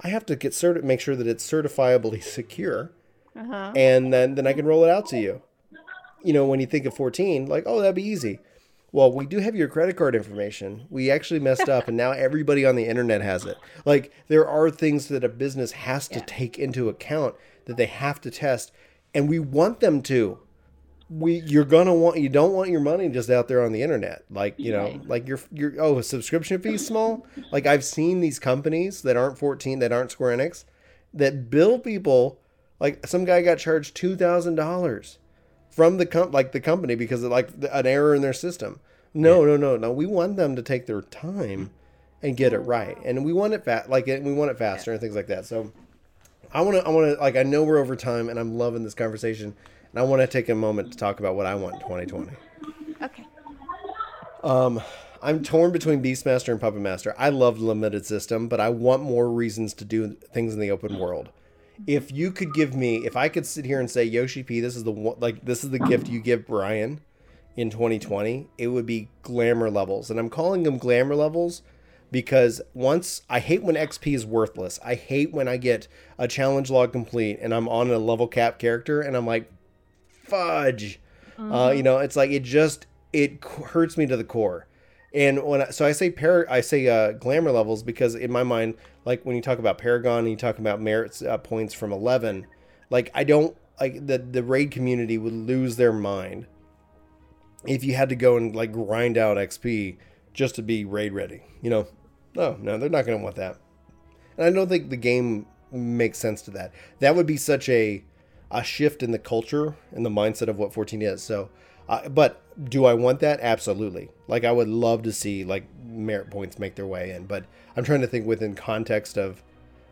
I have to get certi- make sure that it's certifiably secure, uh-huh. and then, then I can roll it out to you. You know, when you think of fourteen, like, oh, that'd be easy. Well, we do have your credit card information. We actually messed up, and now everybody on the internet has it. Like, there are things that a business has to yeah. take into account that they have to test, and we want them to. We you're gonna want you don't want your money just out there on the internet, like, you know, like your your oh, a subscription fee small. Like, I've seen these companies that aren't fourteen, that aren't Square Enix, that bill people. Like, some guy got charged two thousand dollars from the comp like the company because of like an error in their system. No, no, no, no. We want them to take their time and get it right, and we want it fast. Like, we want it faster and things like that. So, I want to. I want to. Like, I know we're over time, and I'm loving this conversation. And I want to take a moment to talk about what I want in twenty twenty. Okay. Um, I'm torn between Beastmaster and Puppet Master. I love the limited system, but I want more reasons to do things in the open world. If you could give me, if I could sit here and say, Yoshi P, this is the one, like, this is the gift you give Brian in twenty twenty, it would be glamour levels. And I'm calling them glamour levels because once, I hate when X P is worthless. I hate when I get a challenge log complete and I'm on a level cap character and I'm like, fudge. Mm-hmm. Uh, you know, it's like, it just, it hurts me to the core. And when I, so I say para, I say uh, glamour levels because in my mind, like when you talk about Paragon and you talk about merits uh, points from eleven, like I don't, like the, the raid community would lose their mind if you had to go and like grind out X P just to be raid ready, you know? No, no, they're not going to want that. And I don't think the game makes sense to that. That would be such a a shift in the culture and the mindset of what fourteen is. So, uh, but do I want that? Absolutely. Like, I would love to see, like, merit points make their way in. But I'm trying to think within context of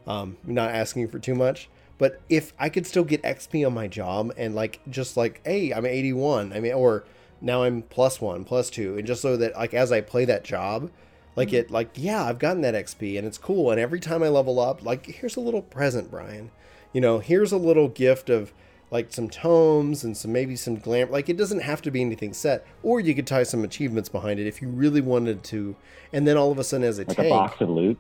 um, not asking for too much. But if I could still get X P on my job and, like, just like, hey, I'm eighty-one. I mean, or now I'm plus one, plus two. And just so that, like, as I play that job, like, it, like, yeah, I've gotten that X P and it's cool. And every time I level up, like, here's a little present, Brian. You know, here's a little gift of, like, some tomes and some, maybe some glam. Like, it doesn't have to be anything set. Or you could tie some achievements behind it if you really wanted to. And then all of a sudden, as a like tank, a box of loot.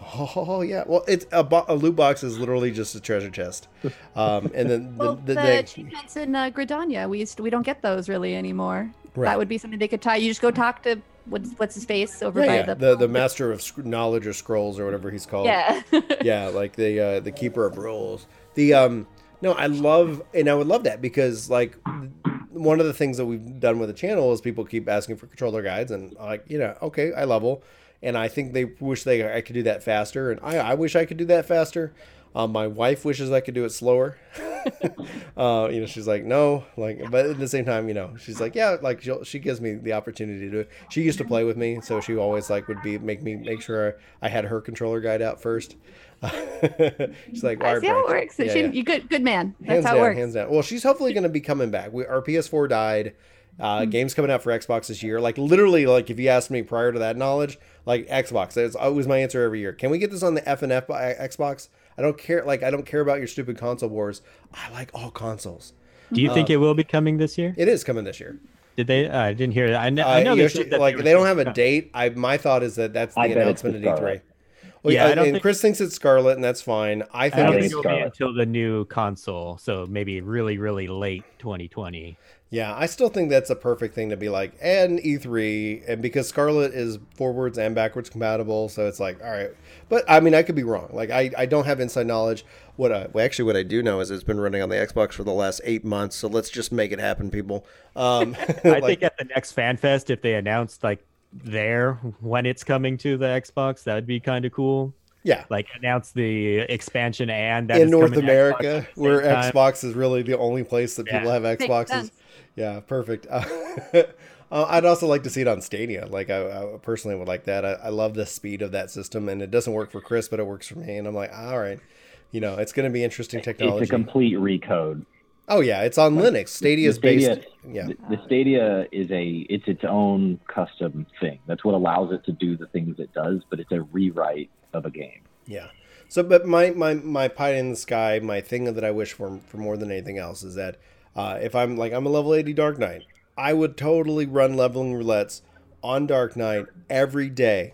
Oh yeah, well, it's a, bo- a loot box is literally just a treasure chest, um, and then the, well, the, the, the achievements in uh, Gridania, we used to, we don't get those really anymore. Right. That would be something they could tie. You just go talk to what's, what's his face over yeah, by yeah. the the the master of sc- knowledge or scrolls or whatever he's called. Yeah, yeah, like the uh, the keeper of rules. The um, no, I love and I would love that because like one of the things that we've done with the channel is people keep asking for controller guides and like you know okay I level. And I think they wish they I could do that faster. And I, I wish I could do that faster. Um, my wife wishes I could do it slower. uh, you know, she's like, no. like, But at the same time, you know, she's like, yeah, like she she gives me the opportunity to do it. She used to play with me. So she always like would be make me make sure I had her controller guide out first. She's like, I see how it works. Yeah, she, yeah. You good, good man. That's hands how down, it works. Hands down. Well, she's hopefully going to be coming back. We, our P S four died. Uh, mm-hmm. Games coming out for Xbox this year. Like literally, like if you asked me prior to that knowledge, like Xbox, that's always my answer every year. Can we get this on the F and F by Xbox? I don't care. Like I don't care about your stupid console wars. I like all consoles. Do you uh, think it will be coming this year? It is coming this year. Did they? Uh, I didn't hear that. I, kn- uh, I know Yoshi, they that like they, they don't have a date. I my thought is that that's the I announcement at E three. Well, yeah, I, I don't and think... Chris thinks it's Scarlet, and that's fine. I think, I don't think it'll Scarlet. be until the new console, so maybe really, really late twenty twenty. Yeah, I still think that's a perfect thing to be like, and E three, and because Scarlet is forwards and backwards compatible, so it's like, all right. But, I mean, I could be wrong. Like, I, I don't have inside knowledge. What I, well, actually, what I do know is it's been running on the Xbox for the last eight months, so let's just make it happen, people. Um, I like, think at the next FanFest, if they announced, like, there when it's coming to the Xbox, that'd be kind of cool. Yeah, like announce the expansion and that in North America, where Xbox is really the only place that people have Xboxes. Yeah, perfect. Uh, uh, I'd also like to see it on Stadia. Like I, I personally would like that. I, I love the speed of that system, and it doesn't work for Chris, but it works for me. And I'm like, all right, you know, it's going to be interesting technology. It's a complete recode. Oh yeah, it's on like, Linux. Stadia is based. Stadia, yeah, the, the Stadia is a it's its own custom thing. That's what allows it to do the things it does, but it's a rewrite of a game. Yeah. So, but my my my pie in the sky, my thing that I wish for for more than anything else is that uh, if I'm like I'm a level eighty Dark Knight, I would totally run leveling roulettes on Dark Knight every day,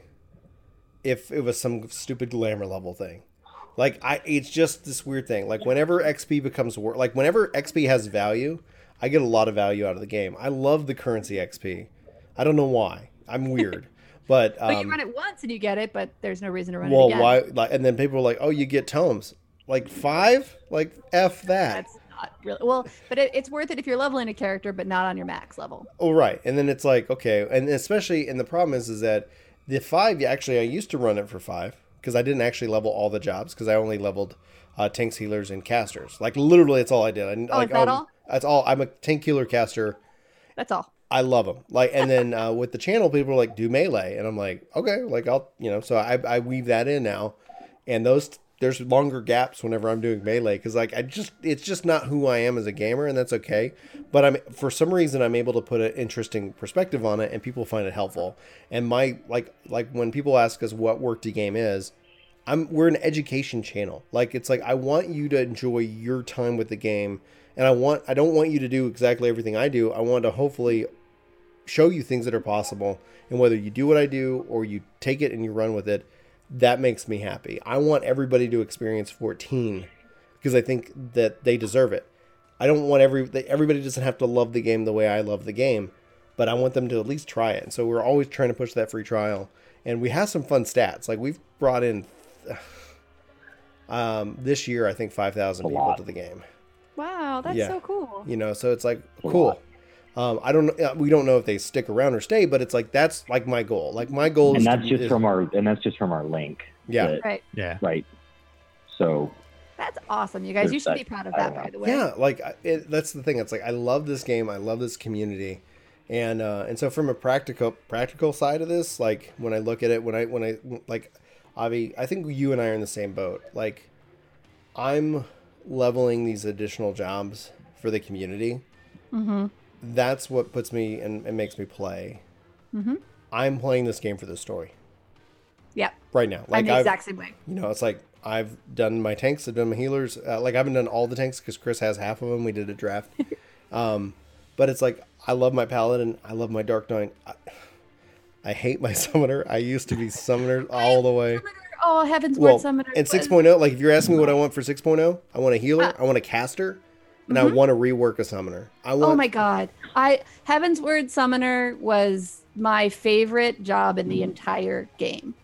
if it was some stupid glamour level thing. Like I, it's just this weird thing. Like whenever X P becomes worth, like whenever X P has value, I get a lot of value out of the game. I love the currency X P. I don't know why. I'm weird, but um, but you run it once and you get it, but there's no reason to run well, it again. Well, why? Like, and then people are like, "Oh, you get tomes, like five, like f that." That's not really well, but it, it's worth it if you're leveling a character, but not on your max level. Oh, right. And then it's like, okay, and especially, and the problem is, is that the five. Actually, I used to run it for five. Because I didn't actually level all the jobs, because I only leveled uh, tanks, healers, and casters. Like literally, that's all I did. I, oh, like, is that um, all? That's all. I'm a tank, healer, caster. That's all. I love them. Like, and then uh, with the channel, people are like, do melee, and I'm like, okay, like I'll, you know. So I, I weave that in now, and those there's longer gaps whenever I'm doing melee, because like I just it's just not who I am as a gamer, and that's okay. But I'm for some reason I'm able to put an interesting perspective on it, and people find it helpful. And my like like when people ask us what work to game is. I'm we're an education channel. Like it's like I want you to enjoy your time with the game, and I want I don't want you to do exactly everything I do. I want to hopefully show you things that are possible, and whether you do what I do or you take it and you run with it, that makes me happy. I want everybody to experience fourteen because I think that they deserve it. I don't want every everybody doesn't have to love the game the way I love the game, but I want them to at least try it. And so we're always trying to push that free trial, and we have some fun stats. Like we've brought in um this year I think five thousand people lot. to the game. Wow, that's yeah. so cool. You know, so it's like cool. Um, I don't. We don't know if they stick around or stay, but it's like that's like my goal. Like my goal, and is that's to, just is, from our and that's just from our link. Yeah. That, right. Yeah. Right. So. That's awesome, you guys. You should be proud of that, by the way. Yeah, like it, that's the thing. It's like I love this game. I love this community, and uh, and so from a practical practical side of this, like when I look at it, when I when I like, Avi, I think you and I are in the same boat. Like, I'm leveling these additional jobs for the community. Mm-hmm. That's what puts me and, and makes me play. Mm-hmm. I'm playing this game for the story. Yeah. Right now, like I'm the exact same way. You know, it's like I've done my tanks, I've done my healers. Uh, like I haven't done all the tanks because Chris has half of them. We did a draft, um, but it's like I love my paladin. I love my Dark Knight. I, I hate my summoner. I used to be summoner all the way. Summoner. Oh, Heavensward well, summoner. And six point oh. Like if you're asking me what I want for six point oh, I want a healer. Uh, I want a caster. And mm-hmm. I want to rework a summoner. I want. Oh my god! I Heavensward Summoner was my favorite job in the entire game.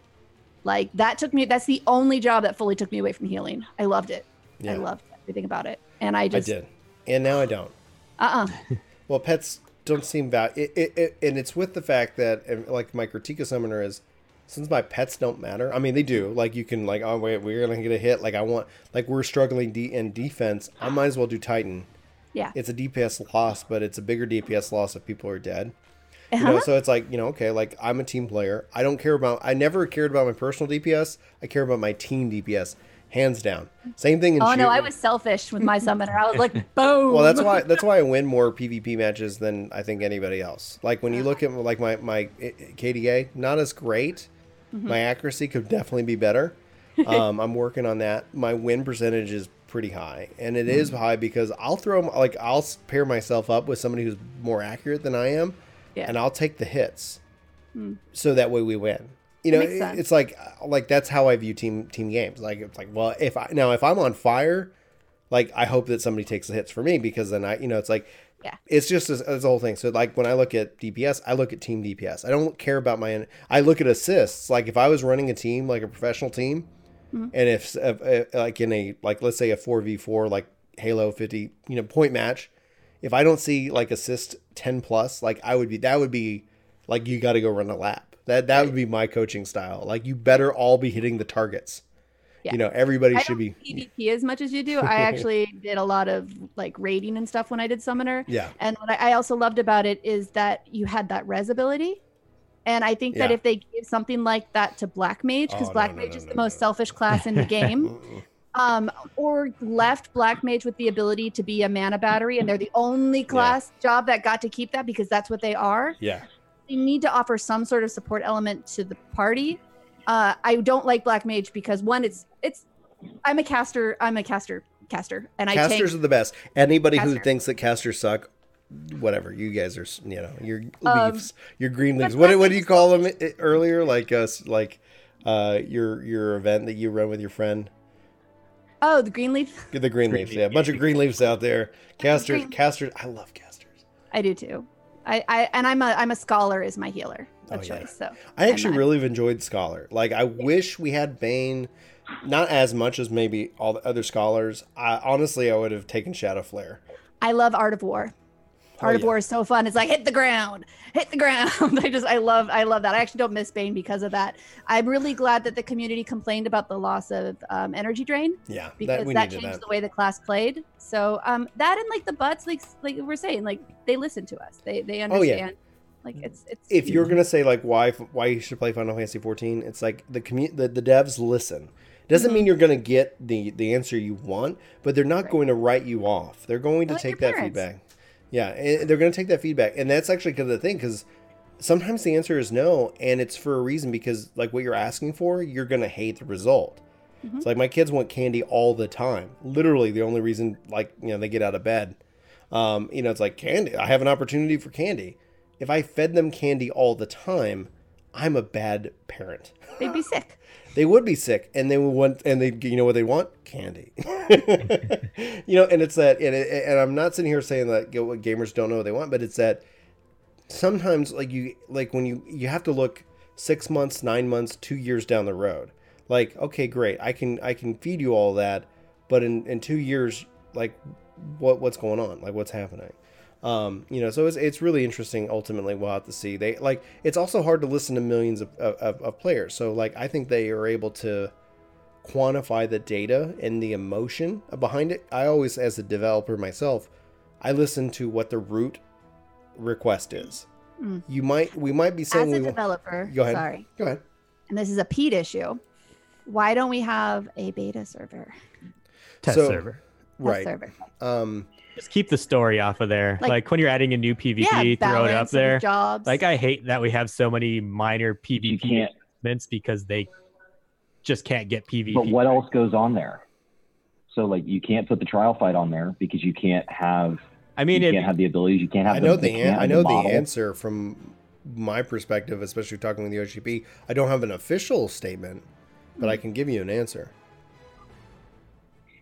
Like that took me. That's the only job that fully took me away from healing. I loved it. Yeah. I loved everything about it. And I just. I did. And now I don't. Uh uh-uh. uh. Well, pets don't seem val. It, it, it and it's with the fact that like my critique of Summoner is, since my pets don't matter. I mean, they do. Like you can like, oh wait, we're gonna get a hit. Like I want, like we're struggling de- in defense. I might as well do Titan. Yeah. It's a D P S loss, but it's a bigger D P S loss if people are dead. Uh-huh. You know, so it's like, you know, okay, like I'm a team player. I don't care about. I never cared about my personal D P S. I care about my team D P S, hands down. Same thing. In oh shoot. No, I was selfish with my summoner. I was like, boom. Well, that's why. That's why I win more PvP matches than I think anybody else. Like when you look at like my my K D A, not as great. Mm-hmm. My accuracy could definitely be better. Um, I'm working on that. My win percentage is pretty high, and it mm-hmm. is high because I'll throw like I'll pair myself up with somebody who's more accurate than I am, yeah. and I'll take the hits, mm. so that way we win. You know, it, it's like like that's how I view team team games. Like it's like well, if I now if I'm on fire, like I hope that somebody takes the hits for me because then I you know it's like. Yeah, it's just as the whole thing. So like when I look at D P S, I look at team D P S. I don't care about my. I look at assists. Like if I was running a team, like a professional team, mm-hmm. and if, if like in a like let's say a four v four like Halo fifty, you know, point match, if I don't see like assist ten plus, like I would be that would be like you got to go run a lap. That that right. would be my coaching style. Like you better all be hitting the targets. Yeah. You know, everybody I should be PvP as much as you do. I actually did a lot of like raiding and stuff when I did Summoner. Yeah. And what I also loved about it is that you had that res ability. And I think yeah. that if they gave something like that to Black Mage, because oh, Black no, no, Mage no, is no, the no, most no. selfish class in the game, um, or left Black Mage with the ability to be a mana battery, and they're the only class yeah. job that got to keep that because that's what they are. Yeah. They need to offer some sort of support element to the party. Uh, I don't like Black Mage because one, it's it's. I'm a caster. I'm a caster. Caster, and I casters tank. Are the best. Anybody caster. Who thinks that casters suck, whatever. You guys are, you know, your leaves, um, your green leaves. What what do you call them earlier? Like us, uh, like uh, your your event that you run with your friend. Oh, the green leaf. The green leaves. Yeah, a bunch of green leaves out there. Casters, casters. I love casters. I do too. I, I and I'm a I'm a scholar is my healer. Oh, choice, yeah. So I actually really have enjoyed Scholar. Like I yeah. wish we had Bane, not as much as maybe all the other scholars. I honestly I would have taken Shadow Flare. I love Art of War. Art oh, of yeah. War is so fun. It's like hit the ground, hit the ground. I just I love I love that. I actually don't miss Bane because of that. I'm really glad that the community complained about the loss of um, energy drain. Yeah, because that, that changed that. The way the class played. So um, that and like the butts, like like we're saying, like they listen to us. They they understand. Oh, yeah. Like it's, it's if you're gonna say like why why you should play Final Fantasy fourteen, it's like the commu- the, the devs listen. Doesn't mm-hmm. mean you're gonna get the, the answer you want, but they're not right. going to write you off. They're going to like take that feedback. Yeah, and they're gonna take that feedback, and that's actually kind of the thing because sometimes the answer is no, and it's for a reason because like what you're asking for, you're gonna hate the result. Mm-hmm. It's like my kids want candy all the time. Literally, the only reason like you know they get out of bed, um, you know it's like candy. I have an opportunity for candy. If I fed them candy all the time, I'm a bad parent. They'd be sick. They would be sick, and they would want, and they, you know, what they want? Candy. You know, and it's that, and, it, and I'm not sitting here saying that what gamers don't know what they want, but it's that sometimes, like you, like when you, you have to look six months, nine months, two years down the road. Like, okay, great, I can, I can feed you all that, but in, in two years, like, what, what's going on? Like, what's happening? Um, you know, so it's it's really interesting. Ultimately, we'll have to see. They like it's also hard to listen to millions of, of, of players. So like I think they are able to quantify the data and the emotion behind it. I always, as a developer myself, I listen to what the root request is. Mm. You might we might be saying as a we developer. Want... Go ahead. Sorry. Go ahead. And this is a Pete issue. Why don't we have a beta server? Test so, server. Right. Test server. Um. Just keep the story off of there. Like, like when you're adding a new PvP, yeah, throw it up there. Jobs. Like I hate that we have so many minor PvP events because they just can't get PvP. But what else goes on there? So like you can't put the trial fight on there because you can't have. I mean, you it, can't have the abilities. You can't have. I know the, the an, I know the, the answer from my perspective, especially talking with the Yoshi P. I don't have an official statement, but I can give you an answer.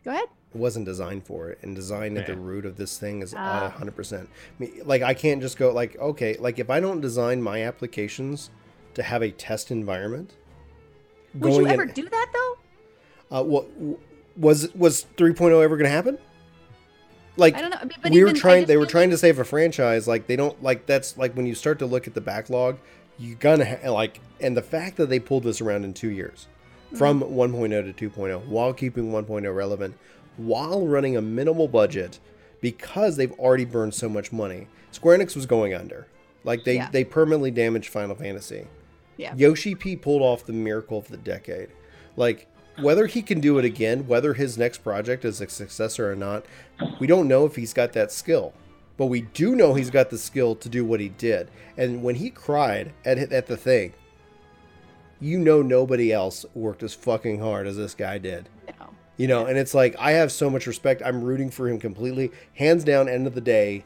Go ahead. It wasn't designed for it, and design at yeah. the root of this thing is uh, one hundred percent. I mean, like I can't just go like, okay, like if I don't design my applications to have a test environment. Would you ever in, do that though? Uh, what was was three point oh ever going to happen? Like I don't know. But we even, were trying, they were trying like... to save a franchise. Like they don't like that's like when you start to look at the backlog, you're gonna ha- like, and the fact that they pulled this around in two years, mm-hmm. from one point oh to two point oh, while keeping one point oh relevant. While running a minimal budget because they've already burned so much money. Square Enix was going under. Like they, yeah. they permanently damaged Final Fantasy. Yeah. Yoshi P pulled off the miracle of the decade. Like whether he can do it again, whether his next project is a successor or not, we don't know if he's got that skill. But we do know he's got the skill to do what he did. And when he cried at at the thing, you know nobody else worked as fucking hard as this guy did. No. You know, and it's like, I have so much respect. I'm rooting for him completely. Hands down, end of the day.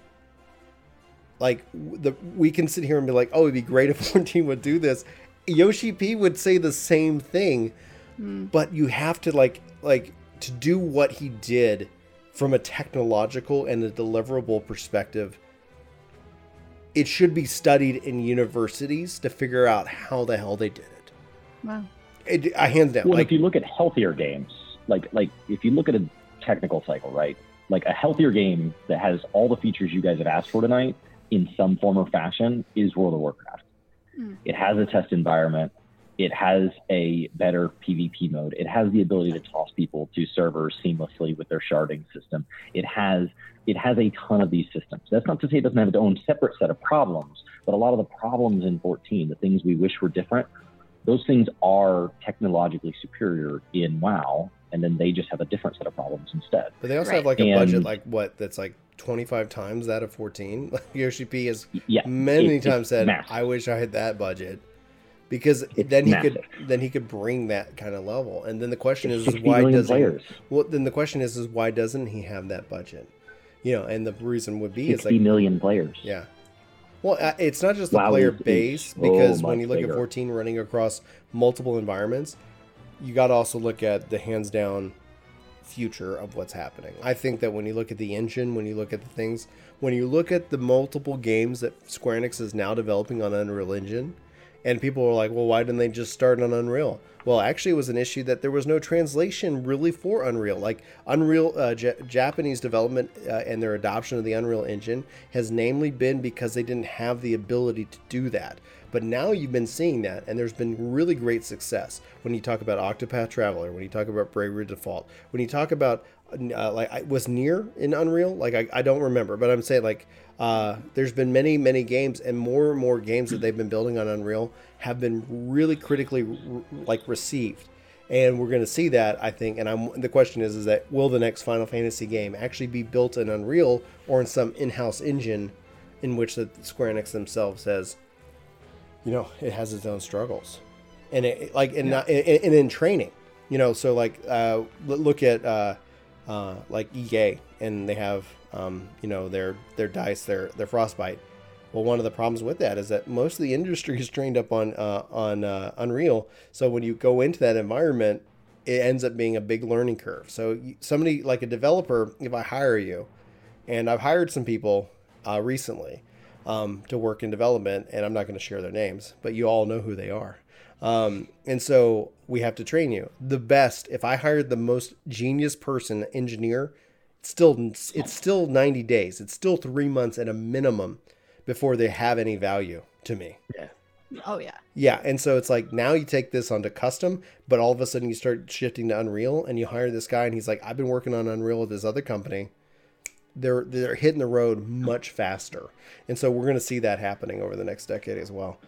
Like, the we can sit here and be like, oh, it'd be great if fourteen would do this. Yoshi P would say the same thing. Mm. But you have to, like, like to do what he did from a technological and a deliverable perspective. It should be studied in universities to figure out how the hell they did it. Wow. It, I hands down. Well, like, if you look at healthier games. Like, like if you look at a technical cycle, right? Like a healthier game that has all the features you guys have asked for tonight in some form or fashion is World of Warcraft. Mm. It has a test environment. It has a better PvP mode. It has the ability to toss people to servers seamlessly with their sharding system. It has it has a ton of these systems. That's not to say it doesn't have its own separate set of problems, but a lot of the problems in fourteen, the things we wish were different, those things are technologically superior in WoW. And then they just have a different set of problems instead. But they also right. have like a and, budget, like what, that's like twenty-five times that of fourteen. Like Yoshi P has yeah, many it, times said, massive. I wish I had that budget. Because it's then he massive. could then he could bring that kind of level. And then the question it's is why doesn't well then the question is is why doesn't he have that budget? You know, and the reason would be is like million players. Yeah. Well, it's not just the wow, player base, because when you look bigger. at fourteen running across multiple environments, you got to also look at the hands down future of what's happening. I think that when you look at the engine, when you look at the things, when you look at the multiple games that Square Enix is now developing on Unreal Engine, and people are like, well, why didn't they just start on Unreal? Well, actually, it was an issue that there was no translation really for Unreal. Like Unreal, uh, J- Japanese development uh, and their adoption of the Unreal Engine has namely been because they didn't have the ability to do that. But now you've been seeing that, and there's been really great success when you talk about Octopath Traveler, when you talk about Bravely Default, when you talk about, uh, like, I was Nier in Unreal? Like, I, I don't remember, but I'm saying, like, uh, there's been many, many games, and more and more games that they've been building on Unreal have been really critically, like, received. And we're going to see that, I think, and I'm, the question is, is that will the next Final Fantasy game actually be built in Unreal or in some in-house engine in which the Square Enix themselves has... You know, it has its own struggles, and it like and yeah. not and, and in training, you know. So like, uh, look at uh, uh, like E A, and they have um, you know their their dice, their their Frostbite. Well, one of the problems with that is that most of the industry is trained up on uh, on uh, Unreal. So when you go into that environment, it ends up being a big learning curve. So somebody like a developer, if I hire you, and I've hired some people uh, recently. Um, to work in development, and I'm not going to share their names, but you all know who they are. Um, and so we have to train you. The best, if I hired the most genius person, engineer still it's still ninety days. It's still three months at a minimum before they have any value to me. Yeah. Oh yeah. Yeah, and so it's like now you take this onto custom, but all of a sudden you start shifting to Unreal, and you hire this guy, and he's like, "I've been working on Unreal with this other company." They're they're hitting the road much faster, and so we're going to see that happening over the next decade as well.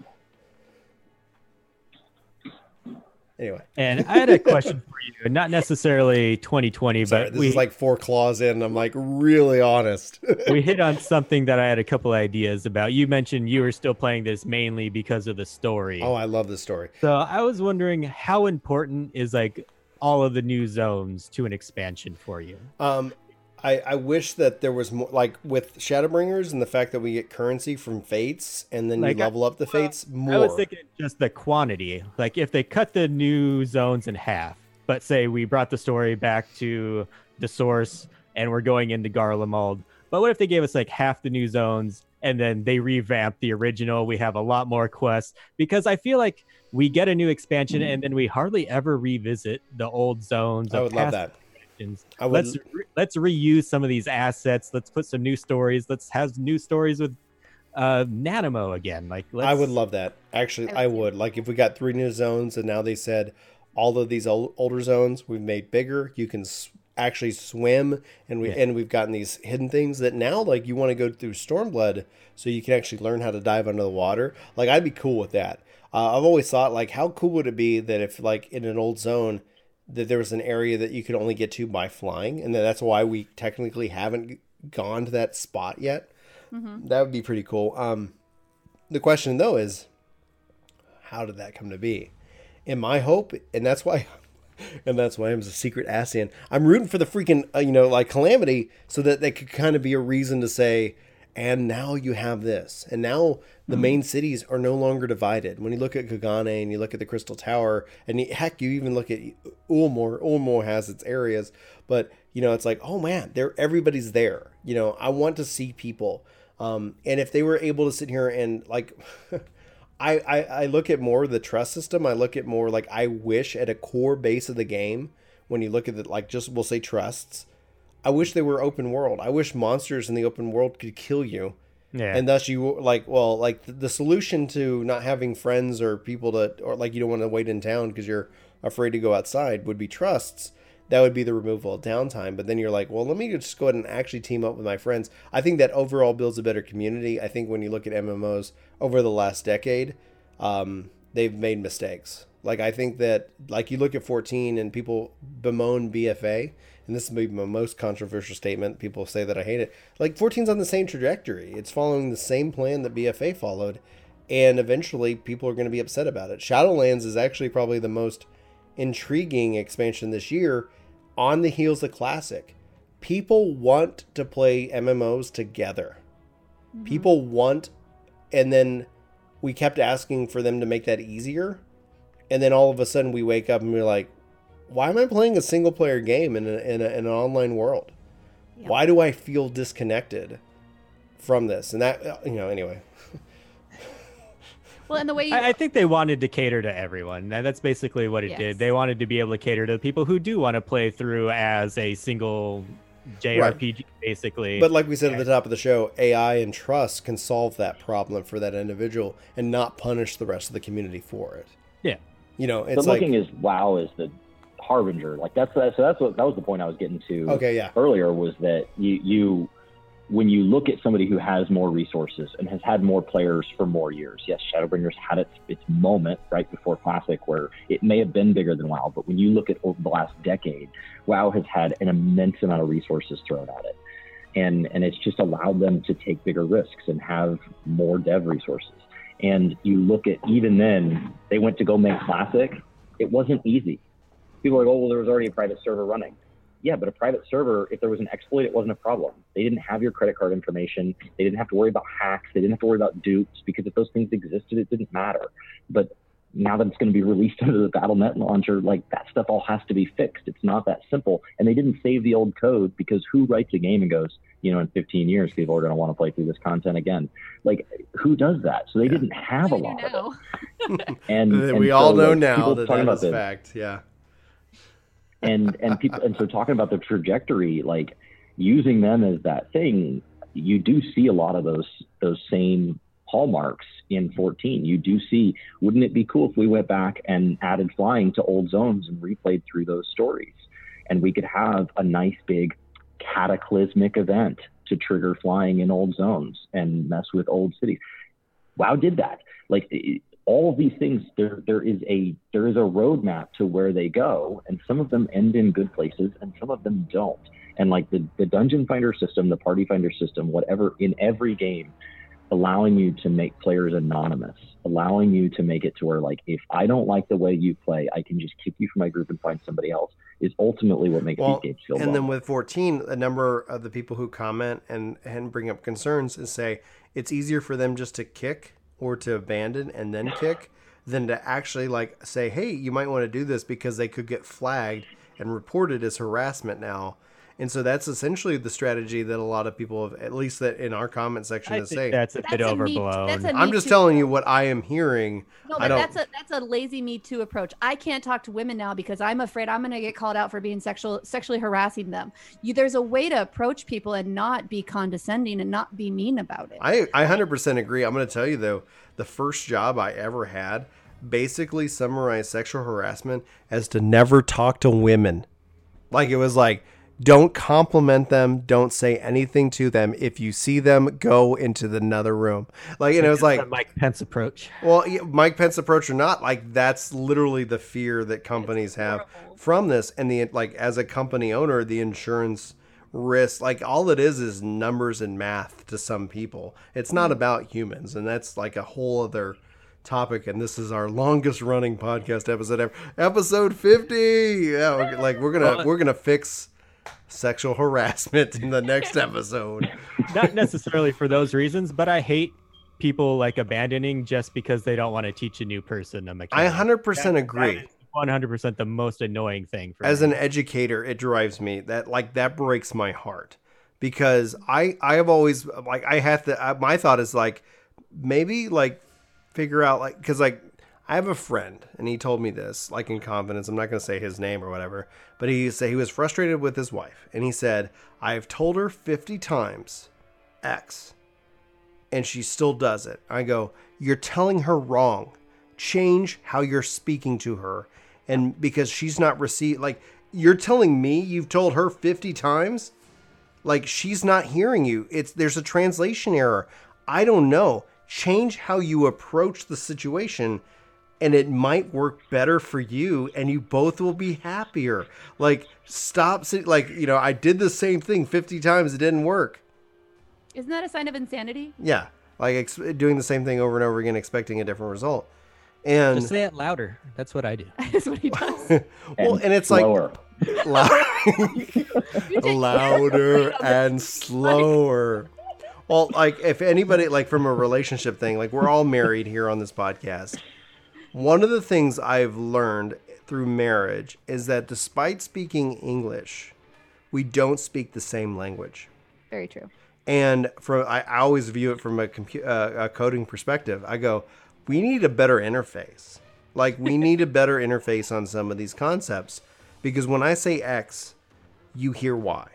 Anyway, and I had a question for you, not necessarily twenty twenty, Sorry, but this we, is like four claws in. I'm like really honest. We hit on something that I had a couple ideas about. You mentioned you were still playing this mainly because of the story. Oh, I love the story. So I was wondering how important is like all of the new zones to an expansion for you? Um, I, I wish that there was more, like with Shadowbringers and the fact that we get currency from fates and then like you level I, up the fates well, more. I was thinking just the quantity. Like if they cut the new zones in half, but say we brought the story back to the source and we're going into Garlemald. But what if they gave us like half the new zones and then they revamped the original? We have a lot more quests because I feel like we get a new expansion mm-hmm. and then we hardly ever revisit the old zones. I would love that. I would... Let's re- let's reuse some of these assets. Let's put some new stories. Let's have new stories with uh, Nanamo again. Like let's... I would love that. Actually, I would. Like if we got three new zones and now they said all of these old, older zones we've made bigger. You can s- actually swim and we yeah. and we've gotten these hidden things that now like you want to go through Stormblood so you can actually learn how to dive under the water. Like I'd be cool with that. Uh, I've always thought like how cool would it be that if like in an old zone. That there was an area that you could only get to by flying, and that's why we technically haven't gone to that spot yet. Mm-hmm. That would be pretty cool. Um, the question, though, is how did that come to be? And my hope, and that's why, and that's why I'm a secret Asian. I'm rooting for the freaking, uh, you know, like Calamity, so that they could kind of be a reason to say, and now you have this, and now the mm-hmm. main cities are no longer divided. When you look at Kagane and you look at the Crystal Tower, and you, heck, you even look at Ulmor. Ulmor has its areas, but you know it's like, oh man, there everybody's there. You know, I want to see people, um, and if they were able to sit here and like, I, I I look at more the trust system. I look at more like I wish at a core base of the game. When you look at it, like just we'll say trusts. I wish they were open world. I wish monsters in the open world could kill you. Yeah. And thus you like, well, like the solution to not having friends or people to, or like, you don't want to wait in town because you're afraid to go outside would be trusts. That would be the removal of downtime. But then you're like, well, let me just go ahead and actually team up with my friends. I think that overall builds a better community. I think when you look at M M Os over the last decade, um, they've made mistakes. Like, I think that like you look at fourteen and people bemoan B F A. And this may be my most controversial statement. People say that I hate it. Like, fourteen's on the same trajectory. It's following the same plan that B F A followed. And eventually, people are going to be upset about it. Shadowlands is actually probably the most intriguing expansion this year on the heels of Classic. People want to play M M Os together. Mm-hmm. People want... And then we kept asking for them to make that easier. And then all of a sudden, we wake up and we're like, why am I playing a single player game in, a, in, a, in an online world? Yeah. Why do I feel disconnected from this? And that, you know, anyway. Well, and the way you... I, I think they wanted to cater to everyone. That's basically what it yes. did. They wanted to be able to cater to people who do want to play through as a single J R P G, right. basically. But like we said yeah. at the top of the show, A I and trust can solve that problem for that individual and not punish the rest of the community for it. Yeah. You know, it's the like... The looking is WoW is the... Harbinger, like that's that. So that's what that was the point I was getting to. Okay, yeah. Earlier was that you, you, when you look at somebody who has more resources and has had more players for more years. Yes, Shadowbringers had its its moment right before Classic, where it may have been bigger than WoW. But when you look at over the last decade, WoW has had an immense amount of resources thrown at it, and and it's just allowed them to take bigger risks and have more dev resources. And you look at even then, they went to go make Classic. It wasn't easy. People are like, oh, well, there was already a private server running. Yeah, but a private server, if there was an exploit, it wasn't a problem. They didn't have your credit card information. They didn't have to worry about hacks. They didn't have to worry about dupes because if those things existed, it didn't matter. But now that it's going to be released under the Battle dot net launcher, like that stuff all has to be fixed. It's not that simple. And they didn't save the old code because who writes a game and goes, you know, in fifteen years, people are going to want to play through this content again. Like, who does that? So they yeah. didn't have a lot of it. And, and we so, all know like, now that that is a fact. Yeah. And and people and so talking about the trajectory, like using them as that thing, you do see a lot of those those same hallmarks in fourteen. You do see, wouldn't it be cool if we went back and added flying to old zones and replayed through those stories? And we could have a nice big cataclysmic event to trigger flying in old zones and mess with old cities. WoW did that. Like it, all of these things, there there is a there is a roadmap to where they go, and some of them end in good places and some of them don't. And like the, the dungeon finder system, the party finder system, whatever, in every game, allowing you to make players anonymous, allowing you to make it to where, like, if I don't like the way you play, I can just kick you from my group and find somebody else, is ultimately what makes well, these games feel And well. Then with fourteen, a number of the people who comment and, and bring up concerns and say it's easier for them just to kick or to abandon and then kick than to actually, like, say, hey, you might want to do this, because they could get flagged and reported as harassment now. And so that's essentially the strategy that a lot of people have, at least that in our comment section, is saying. That's a bit overblown. I'm just telling you what I am hearing. No, but that's a that's a lazy Me Too approach. I can't talk to women now because I'm afraid I'm going to get called out for being sexual sexually harassing them. You, there's a way to approach people and not be condescending and not be mean about it. I I one hundred percent agree. I'm going to tell you though, the first job I ever had basically summarized sexual harassment as to never talk to women. Like it was like, don't compliment them. Don't say anything to them. If you see them, go into the another room. Like, and it was like the Mike Pence approach. Well, Mike Pence approach or not, like that's literally the fear that companies have from this. And the, like, as a company owner, the insurance risk, like all it is, is numbers and math to some people. It's not about humans. And that's like a whole other topic, and this is our longest running podcast episode ever. Episode fifty. Yeah, like we're gonna we're gonna fix sexual harassment in the next episode. Not necessarily for those reasons, but I hate people like abandoning just because they don't want to teach a new person a mechanic. I one hundred percent that, agree. That is one hundred percent the most annoying thing for As me. An educator, it drives me that like that breaks my heart, because I I have always like I have to I, my thought is like maybe like figure out like because like I have a friend, and he told me this, like in confidence. I'm not going to say his name or whatever, but he said he was frustrated with his wife. And he said, I've told her fifty times X, and she still does it. I go, you're telling her wrong. Change how you're speaking to her. And because she's not received, like, you're telling me you've told her fifty times? Like, she's not hearing you. It's there's a translation error. I don't know. Change how you approach the situation, and it might work better for you, and you both will be happier. Like, stop. Like, you know, I did the same thing fifty times. It didn't work. Isn't that a sign of insanity? Yeah. Like ex- doing the same thing over and over again, expecting a different result. And just say it louder. That's what I do. That's what he does. Well, and, and it's slower. Like loud, louder and slower. Well, like if anybody, like from a relationship thing, like we're all married here on this podcast. One of the things I've learned through marriage is that despite speaking English, we don't speak the same language. Very true. And from I always view it from a, compu- uh, a coding perspective. I go, we need a better interface. Like we need a better interface on some of these concepts, because when I say X, you hear Y,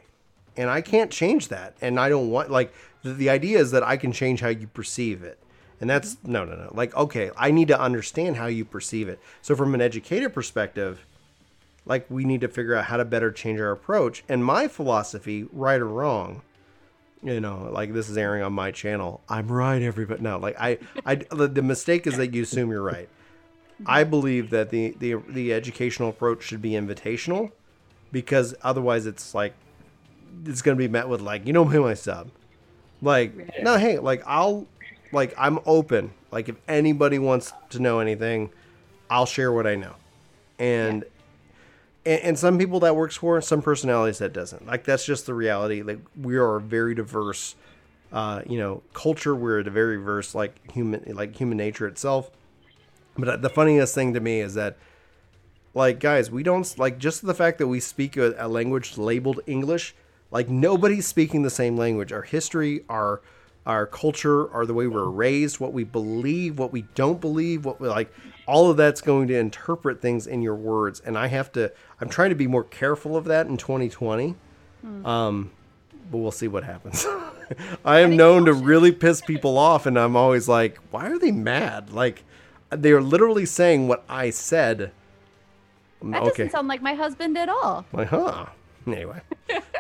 and I can't change that. And I don't want like the, the idea is that I can change how you perceive it. And that's no, no, no. Like, okay, I need to understand how you perceive it. So from an educator perspective, like we need to figure out how to better change our approach. And my philosophy, right or wrong, you know, like this is airing on my channel. I'm right, everybody. No, like I, I, the mistake is that you assume you're right. I believe that the, the, the educational approach should be invitational, because otherwise it's like, it's going to be met with like, you know who I sub. Like, yeah. no, hey, like I'll, Like, I'm open. Like, if anybody wants to know anything, I'll share what I know. And, yeah. and and some people that works for, some personalities that doesn't. Like, that's just the reality. Like, we are a very diverse, uh, you know, culture. We're a very diverse, like, human like human nature itself. But the funniest thing to me is that, like, guys, we don't, like, just the fact that we speak a, a language labeled English, like, nobody's speaking the same language. Our history, our... our culture, or the way we're raised, what we believe, what we don't believe, what we like, all of that's going to interpret things in your words. And I have to, I'm trying to be more careful of that in twenty twenty. Mm. Um, but we'll see what happens. I am known to really piss people off, and I'm always like, why are they mad? Like, they are literally saying what I said. That okay. doesn't sound like my husband at all. Like, huh? Anyway,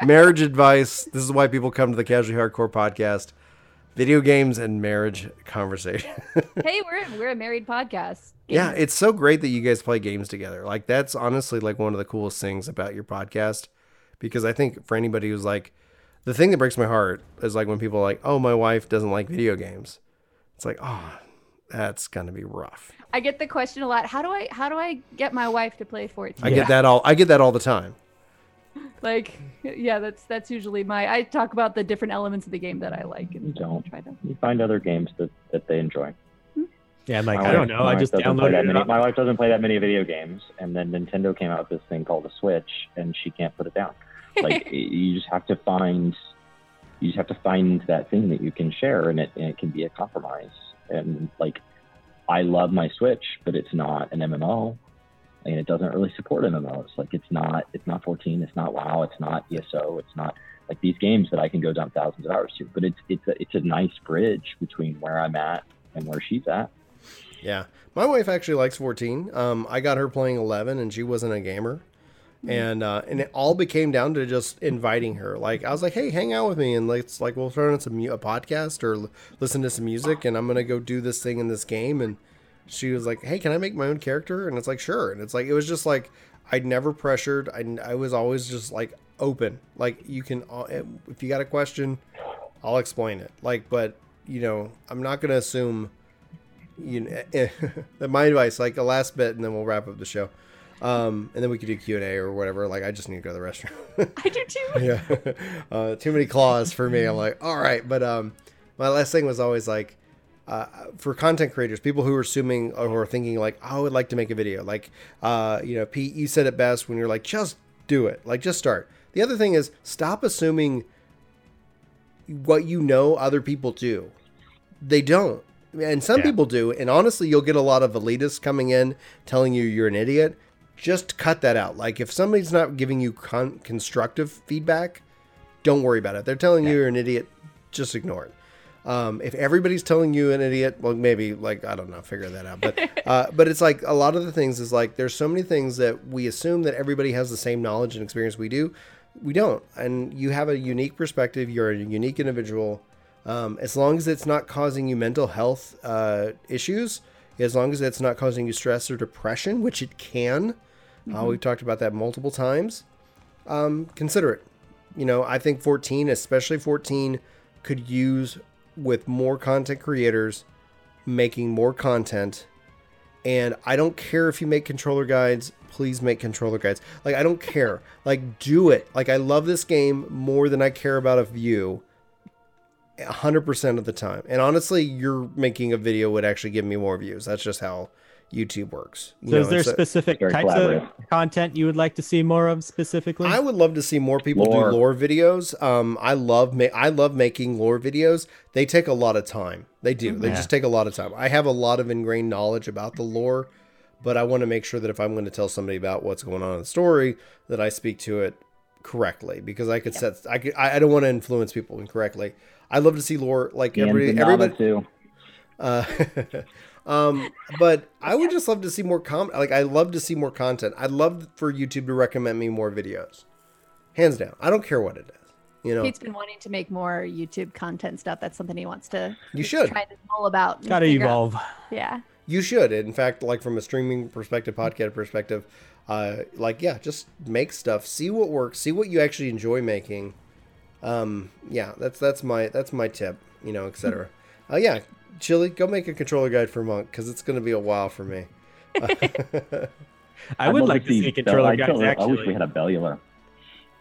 marriage advice. This is why people come to the Casually Hardcore podcast. Video games and marriage conversation. Hey, we're we're a married podcast. Games. Yeah, it's so great that you guys play games together. Like, that's honestly like one of the coolest things about your podcast, because I think for anybody who's like, the thing that breaks my heart is like when people are like, oh, my wife doesn't like video games. It's like, oh, that's gonna be rough. I get the question a lot. How do I how do I get my wife to play Fortnite? I get that all I get that all the time. Like, yeah, that's that's usually my. I talk about the different elements of the game that I like, and you don't try to. You find other games that, that they enjoy. Yeah, like my I wife, don't know. I just downloaded. Many, my wife doesn't play that many video games, and then Nintendo came out with this thing called a Switch, and she can't put it down. Like, you just have to find, you just have to find that thing that you can share, and it and it can be a compromise. And like, I love my Switch, but it's not an M M O. I mean, it doesn't really support M M Os. Like, it's not, it's not fourteen, it's not WoW, it's not E S O, it's not like these games that I can go dump thousands of hours to. But it's it's a, it's a nice bridge between where I'm at and where she's at. Yeah, my wife actually likes fourteen. Um, I got her playing eleven, and she wasn't a gamer, mm-hmm. and uh, and it all became down to just inviting her. Like, I was like, hey, hang out with me, and let's like we'll turn on some a podcast or l- listen to some music, and I'm gonna go do this thing in this game and. She was like, hey, can I make my own character? And it's like, sure. And it's like, it was just like, I never pressured. I, I was always just like open. Like, you can, if you got a question, I'll explain it. Like, but you know, I'm not going to assume, you know, that my advice, like a last bit, and then we'll wrap up the show. Um, and then we could do Q and A or whatever. Like, I just need to go to the restroom. I do too. Yeah. Uh, too many claws for me. I'm like, all right. But, um, my last thing was always like, Uh, for content creators, people who are assuming or are thinking like, oh, I would like to make a video. Like, uh, you know, Pete, you said it best when you're like, just do it. Like, just start. The other thing is stop assuming what you know other people do. They don't. And some yeah. people do. And honestly, you'll get a lot of elitists coming in telling you you're an idiot. Just cut that out. Like, if somebody's not giving you con- constructive feedback, don't worry about it. They're telling yeah. you you're an idiot. Just ignore it. Um, if everybody's telling you an idiot, well, maybe like, I don't know, figure that out. But, uh, but it's like a lot of the things is like, there's so many things that we assume that everybody has the same knowledge and experience we do. We don't. And you have a unique perspective. You're a unique individual. Um, as long as it's not causing you mental health, uh, issues, as long as it's not causing you stress or depression, which it can, mm-hmm. uh, we've talked about that multiple times. Um, consider it, you know, I think fourteen, especially fourteen, could use with more content creators making more content. And I don't care if you make controller guides, please make controller guides. Like, I don't care, like, do it. Like, I love this game more than I care about a view a hundred percent of the time. And honestly, you're making a video would actually give me more views. That's just how YouTube works. You so know, is there specific a, types of content you would like to see more of specifically? I would love to see more people lore. do lore videos. Um, I love ma- I love making lore videos. They take a lot of time. They do. Yeah. They just take a lot of time. I have a lot of ingrained knowledge about the lore, but I want to make sure that if I'm going to tell somebody about what's going on in the story, that I speak to it correctly, because I could yeah. set. I could. I, I don't want to influence people incorrectly. I love to see lore. Like yeah, everybody, everybody too. Uh, Um, but I would just love to see more com- like I love to see more content. I'd love for YouTube to recommend me more videos, hands down. I don't care what it is. You know, Pete's been wanting to make more YouTube content stuff. That's something he wants to. You should try to all about. Gotta evolve. Out. Yeah. You should. In fact, like from a streaming perspective, podcast perspective, uh, like yeah, just make stuff. See what works. See what you actually enjoy making. Um, yeah, that's that's my that's my tip. You know, et cetera. Oh uh, yeah. Chili, go make a controller guide for Monk, because it's going to be a while for me. I would like to see controller guides, actually. I wish we had a Bellular.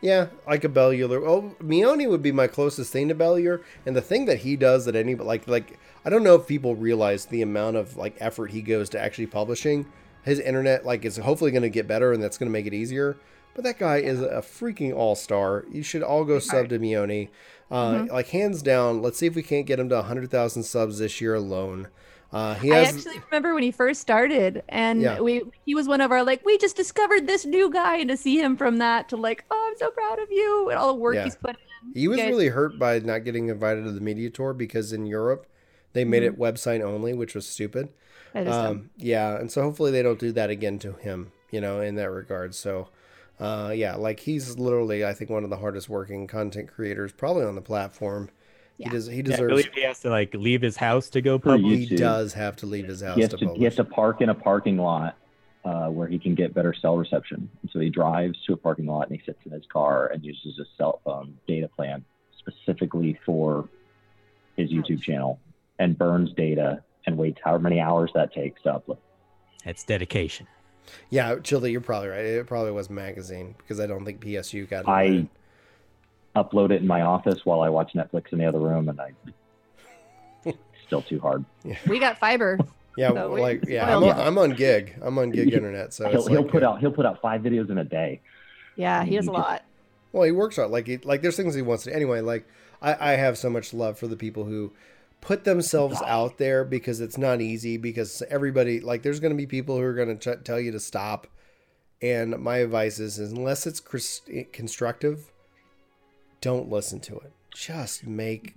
Yeah, like a Bellular. Oh, Mione would be my closest thing to Bellular, and the thing that he does that any like like I don't know if people realize the amount of like effort he goes to actually publishing. His internet like is hopefully going to get better, and that's going to make it easier. But that guy is a freaking all-star. You should all go all sub right. to Mione. Uh, mm-hmm. Like, hands down, let's see if we can't get him to one hundred thousand subs this year alone. Uh, he has... I actually remember when he first started, and yeah. we he was one of our, like, we just discovered this new guy, and to see him from that to, like, oh, so proud of you and all the work yeah. he's put in. He was really hurt by not getting invited to the media tour because in Europe they made mm-hmm. it website only, which was stupid. Um, yeah, and so hopefully they don't do that again to him, you know, in that regard. So, uh, yeah, like he's literally, I think, one of the hardest working content creaters probably on the platform. Yeah. He does. He deserves. Yeah, I believe he has to like leave his house to go publish. He does have to leave his house he has to, to publish. He has to park in a parking lot uh, where he can get better cell reception. And so he drives to a parking lot and he sits in his car and uses his cell phone data plan specifically for his YouTube channel and burns data and waits however many hours that takes to upload. That's dedication. Yeah, Chili, you're probably right. It probably was magazine because I don't think P S U got it. I right. upload it in my office while I watch Netflix in the other room, and I still too hard. Yeah. We got fiber. Yeah, so like we, yeah, I'm on, I'm on gig. I'm on gig internet, so he'll, it's he'll like, put out he'll put out five videos in a day. Yeah, he does he a lot. Just, well, he works out like he, like there's things he wants to anyway. Like I, I have so much love for the people who put themselves out there because it's not easy, because everybody, like there's going to be people who are going to ch- tell you to stop. And my advice is, unless it's cr- constructive, don't listen to it. Just make,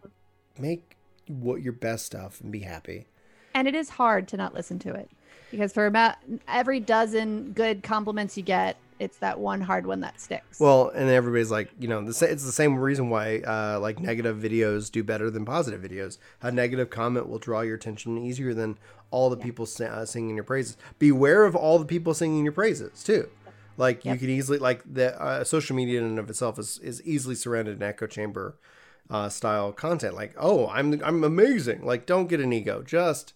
make what your best stuff and be happy. And it is hard to not listen to it because for about every dozen good compliments you get, it's that one hard one that sticks. Well, and everybody's like, you know, it's the same reason why uh, like negative videos do better than positive videos. A negative comment will draw your attention easier than all the yeah. people uh, singing your praises. Beware of all the people singing your praises too. Like yep. you could easily, like the uh, social media in and of itself is, is easily surrounded in echo chamber uh, style content. Like, oh, I'm I'm amazing. Like, don't get an ego. Just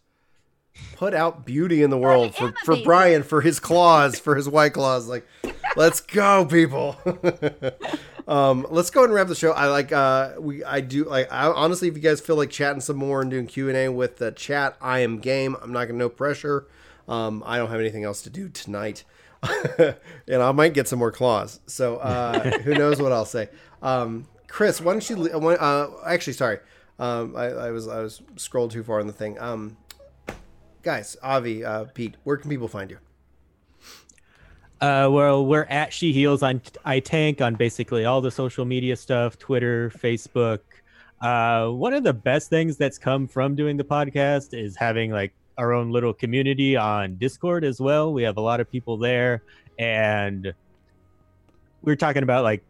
put out beauty in the world for, for Brian, for his claws, for his white claws. Like, let's go, people. um, let's go ahead and wrap the show. I like, uh, we, I do like, I honestly, if you guys feel like chatting some more and doing Q and A with the chat, I am game. I'm not gonna no pressure. Um, I don't have anything else to do tonight and I might get some more claws. So, uh, who knows what I'll say. Um, Chris, why don't you, uh, actually, sorry. Um, I, I was, I was scrolled too far in the thing. Um, Guys, Avi, uh, Pete, where can people find you? Uh, well, we're at She Heals on I Tank on basically all the social media stuff, Twitter, Facebook. Uh, one of the best things that's come from doing the podcast is having like our own little community on Discord as well. We have a lot of people there, and we're talking about like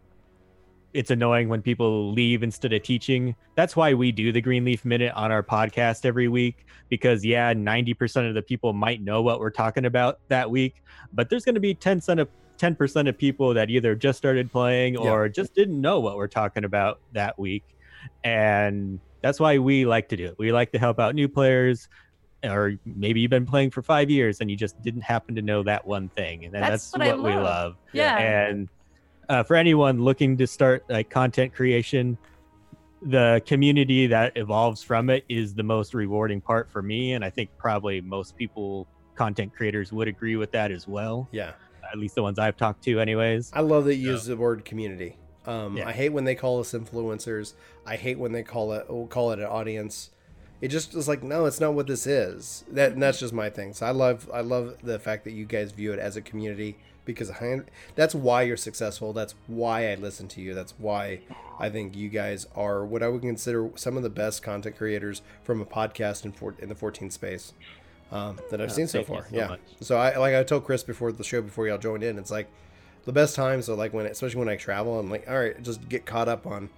it's annoying when people leave instead of teaching. That's why we do the Greenleaf Minute on our podcast every week, because yeah, ninety percent of the people might know what we're talking about that week, but there's going to be ten percent of ten percent of people that either just started playing or yeah. just didn't know what we're talking about that week. And that's why we like to do it. We like to help out new players, or maybe you've been playing for five years and you just didn't happen to know that one thing. And that's, that's what, what love. we love. Yeah. And, Uh, for anyone looking to start like content creation, the community that evolves from it is the most rewarding part for me, and I think probably most people, content creators, would agree with that as well. Yeah, at least the ones I've talked to, anyways. I love that you so. use the word community. Um, yeah. I hate when they call us influencers. I hate when they call it oh, call it an audience. It just is like, no, it's not what this is. That and that's just my thing. So I love I love the fact that you guys view it as a community. Because I, that's why you're successful. That's why I listen to you. That's why I think you guys are what I would consider some of the best content creators from a podcast in, for, in the fourteen space um, that I've oh, seen so far. So yeah. Much. So I like I told Chris before the show, before y'all joined in, it's like the best time. So like when, especially when I travel, I'm like, all right, just get caught up on,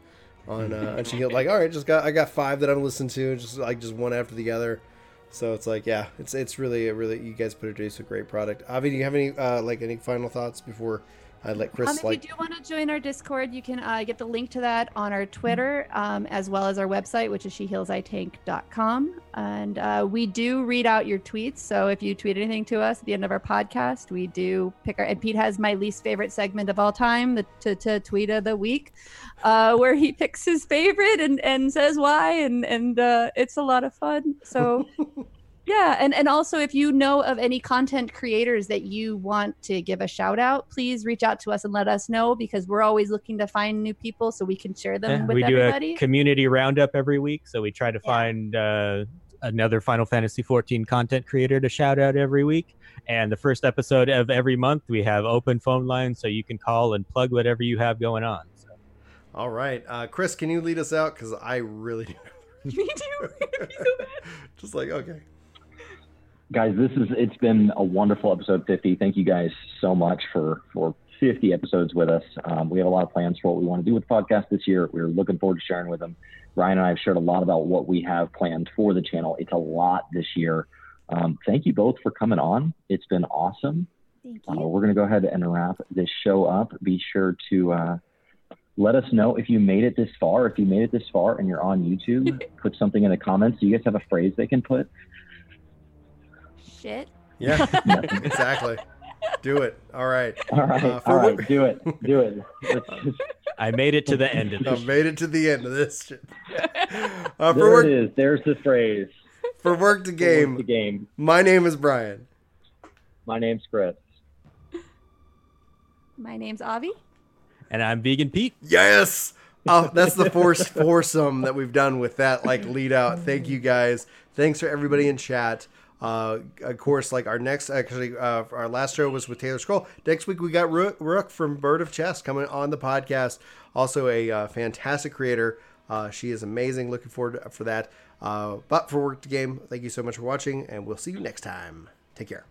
on. Uh, and she like, all right, just got I got five that I'm listening to, just like just one after the other. So it's like, yeah, it's it's really, a really, you guys put it a great product. Avi, do you have any, uh, like, any final thoughts before I let Chris? Um, if like... you do want to join our Discord, you can uh, get the link to that on our Twitter, um, as well as our website, which is she heals i tank dot com. And uh, we do read out your tweets. So if you tweet anything to us at the end of our podcast, we do pick our, and Pete has my least favorite segment of all time, the to, to tweet of the week, uh, where he picks his favorite and, and says why. And, and uh, it's a lot of fun. So... Yeah, and, and also if you know of any content creators that you want to give a shout out, please reach out to us and let us know, because we're always looking to find new people so we can share them yeah, with we everybody. We do a community roundup every week, so we try to yeah. find uh, another Final Fantasy fourteen content creator to shout out every week. And the first episode of every month, we have open phone lines so you can call and plug whatever you have going on. So. All right. Uh, Chris, can you lead us out? Because I really do. Me too. So bad. Just like, okay. Guys, this is, it's been a wonderful episode fifty. Thank you guys so much for, for fifty episodes with us. Um, we have a lot of plans for what we want to do with the podcast this year. We're looking forward to sharing with them. Ryan and I have shared a lot about what we have planned for the channel. It's a lot this year. Um, thank you both for coming on. It's been awesome. Thank you. Uh, we're going to go ahead and wrap this show up. Be sure to, uh, let us know if you made it this far. If you made it this far and you're on YouTube, put something in the comments. Do you guys have a phrase they can put? Shit. Yeah, exactly. Do it. All right. All right. Uh, All right. Do it. Do it. Just... I made it to the end of this. I made it to the end of this. Uh, for there work... it is. There's the phrase. For work to game. Work to game. My name is Brian. My name's Chris. My name's Avi. And I'm Vegan Pete. Yes. Oh, that's the force foursome that we've done with that, like, lead out. Thank you guys. Thanks for everybody in chat. Uh, of course, like our next, actually, uh, our last show was with Taylor Scroll. Next week, we got Rook, Rook from Bird of Chess coming on the podcast. Also a uh, fantastic creator. Uh, she is amazing. Looking forward to, for that. Uh, but for Work to Game, thank you so much for watching, and we'll see you next time. Take care.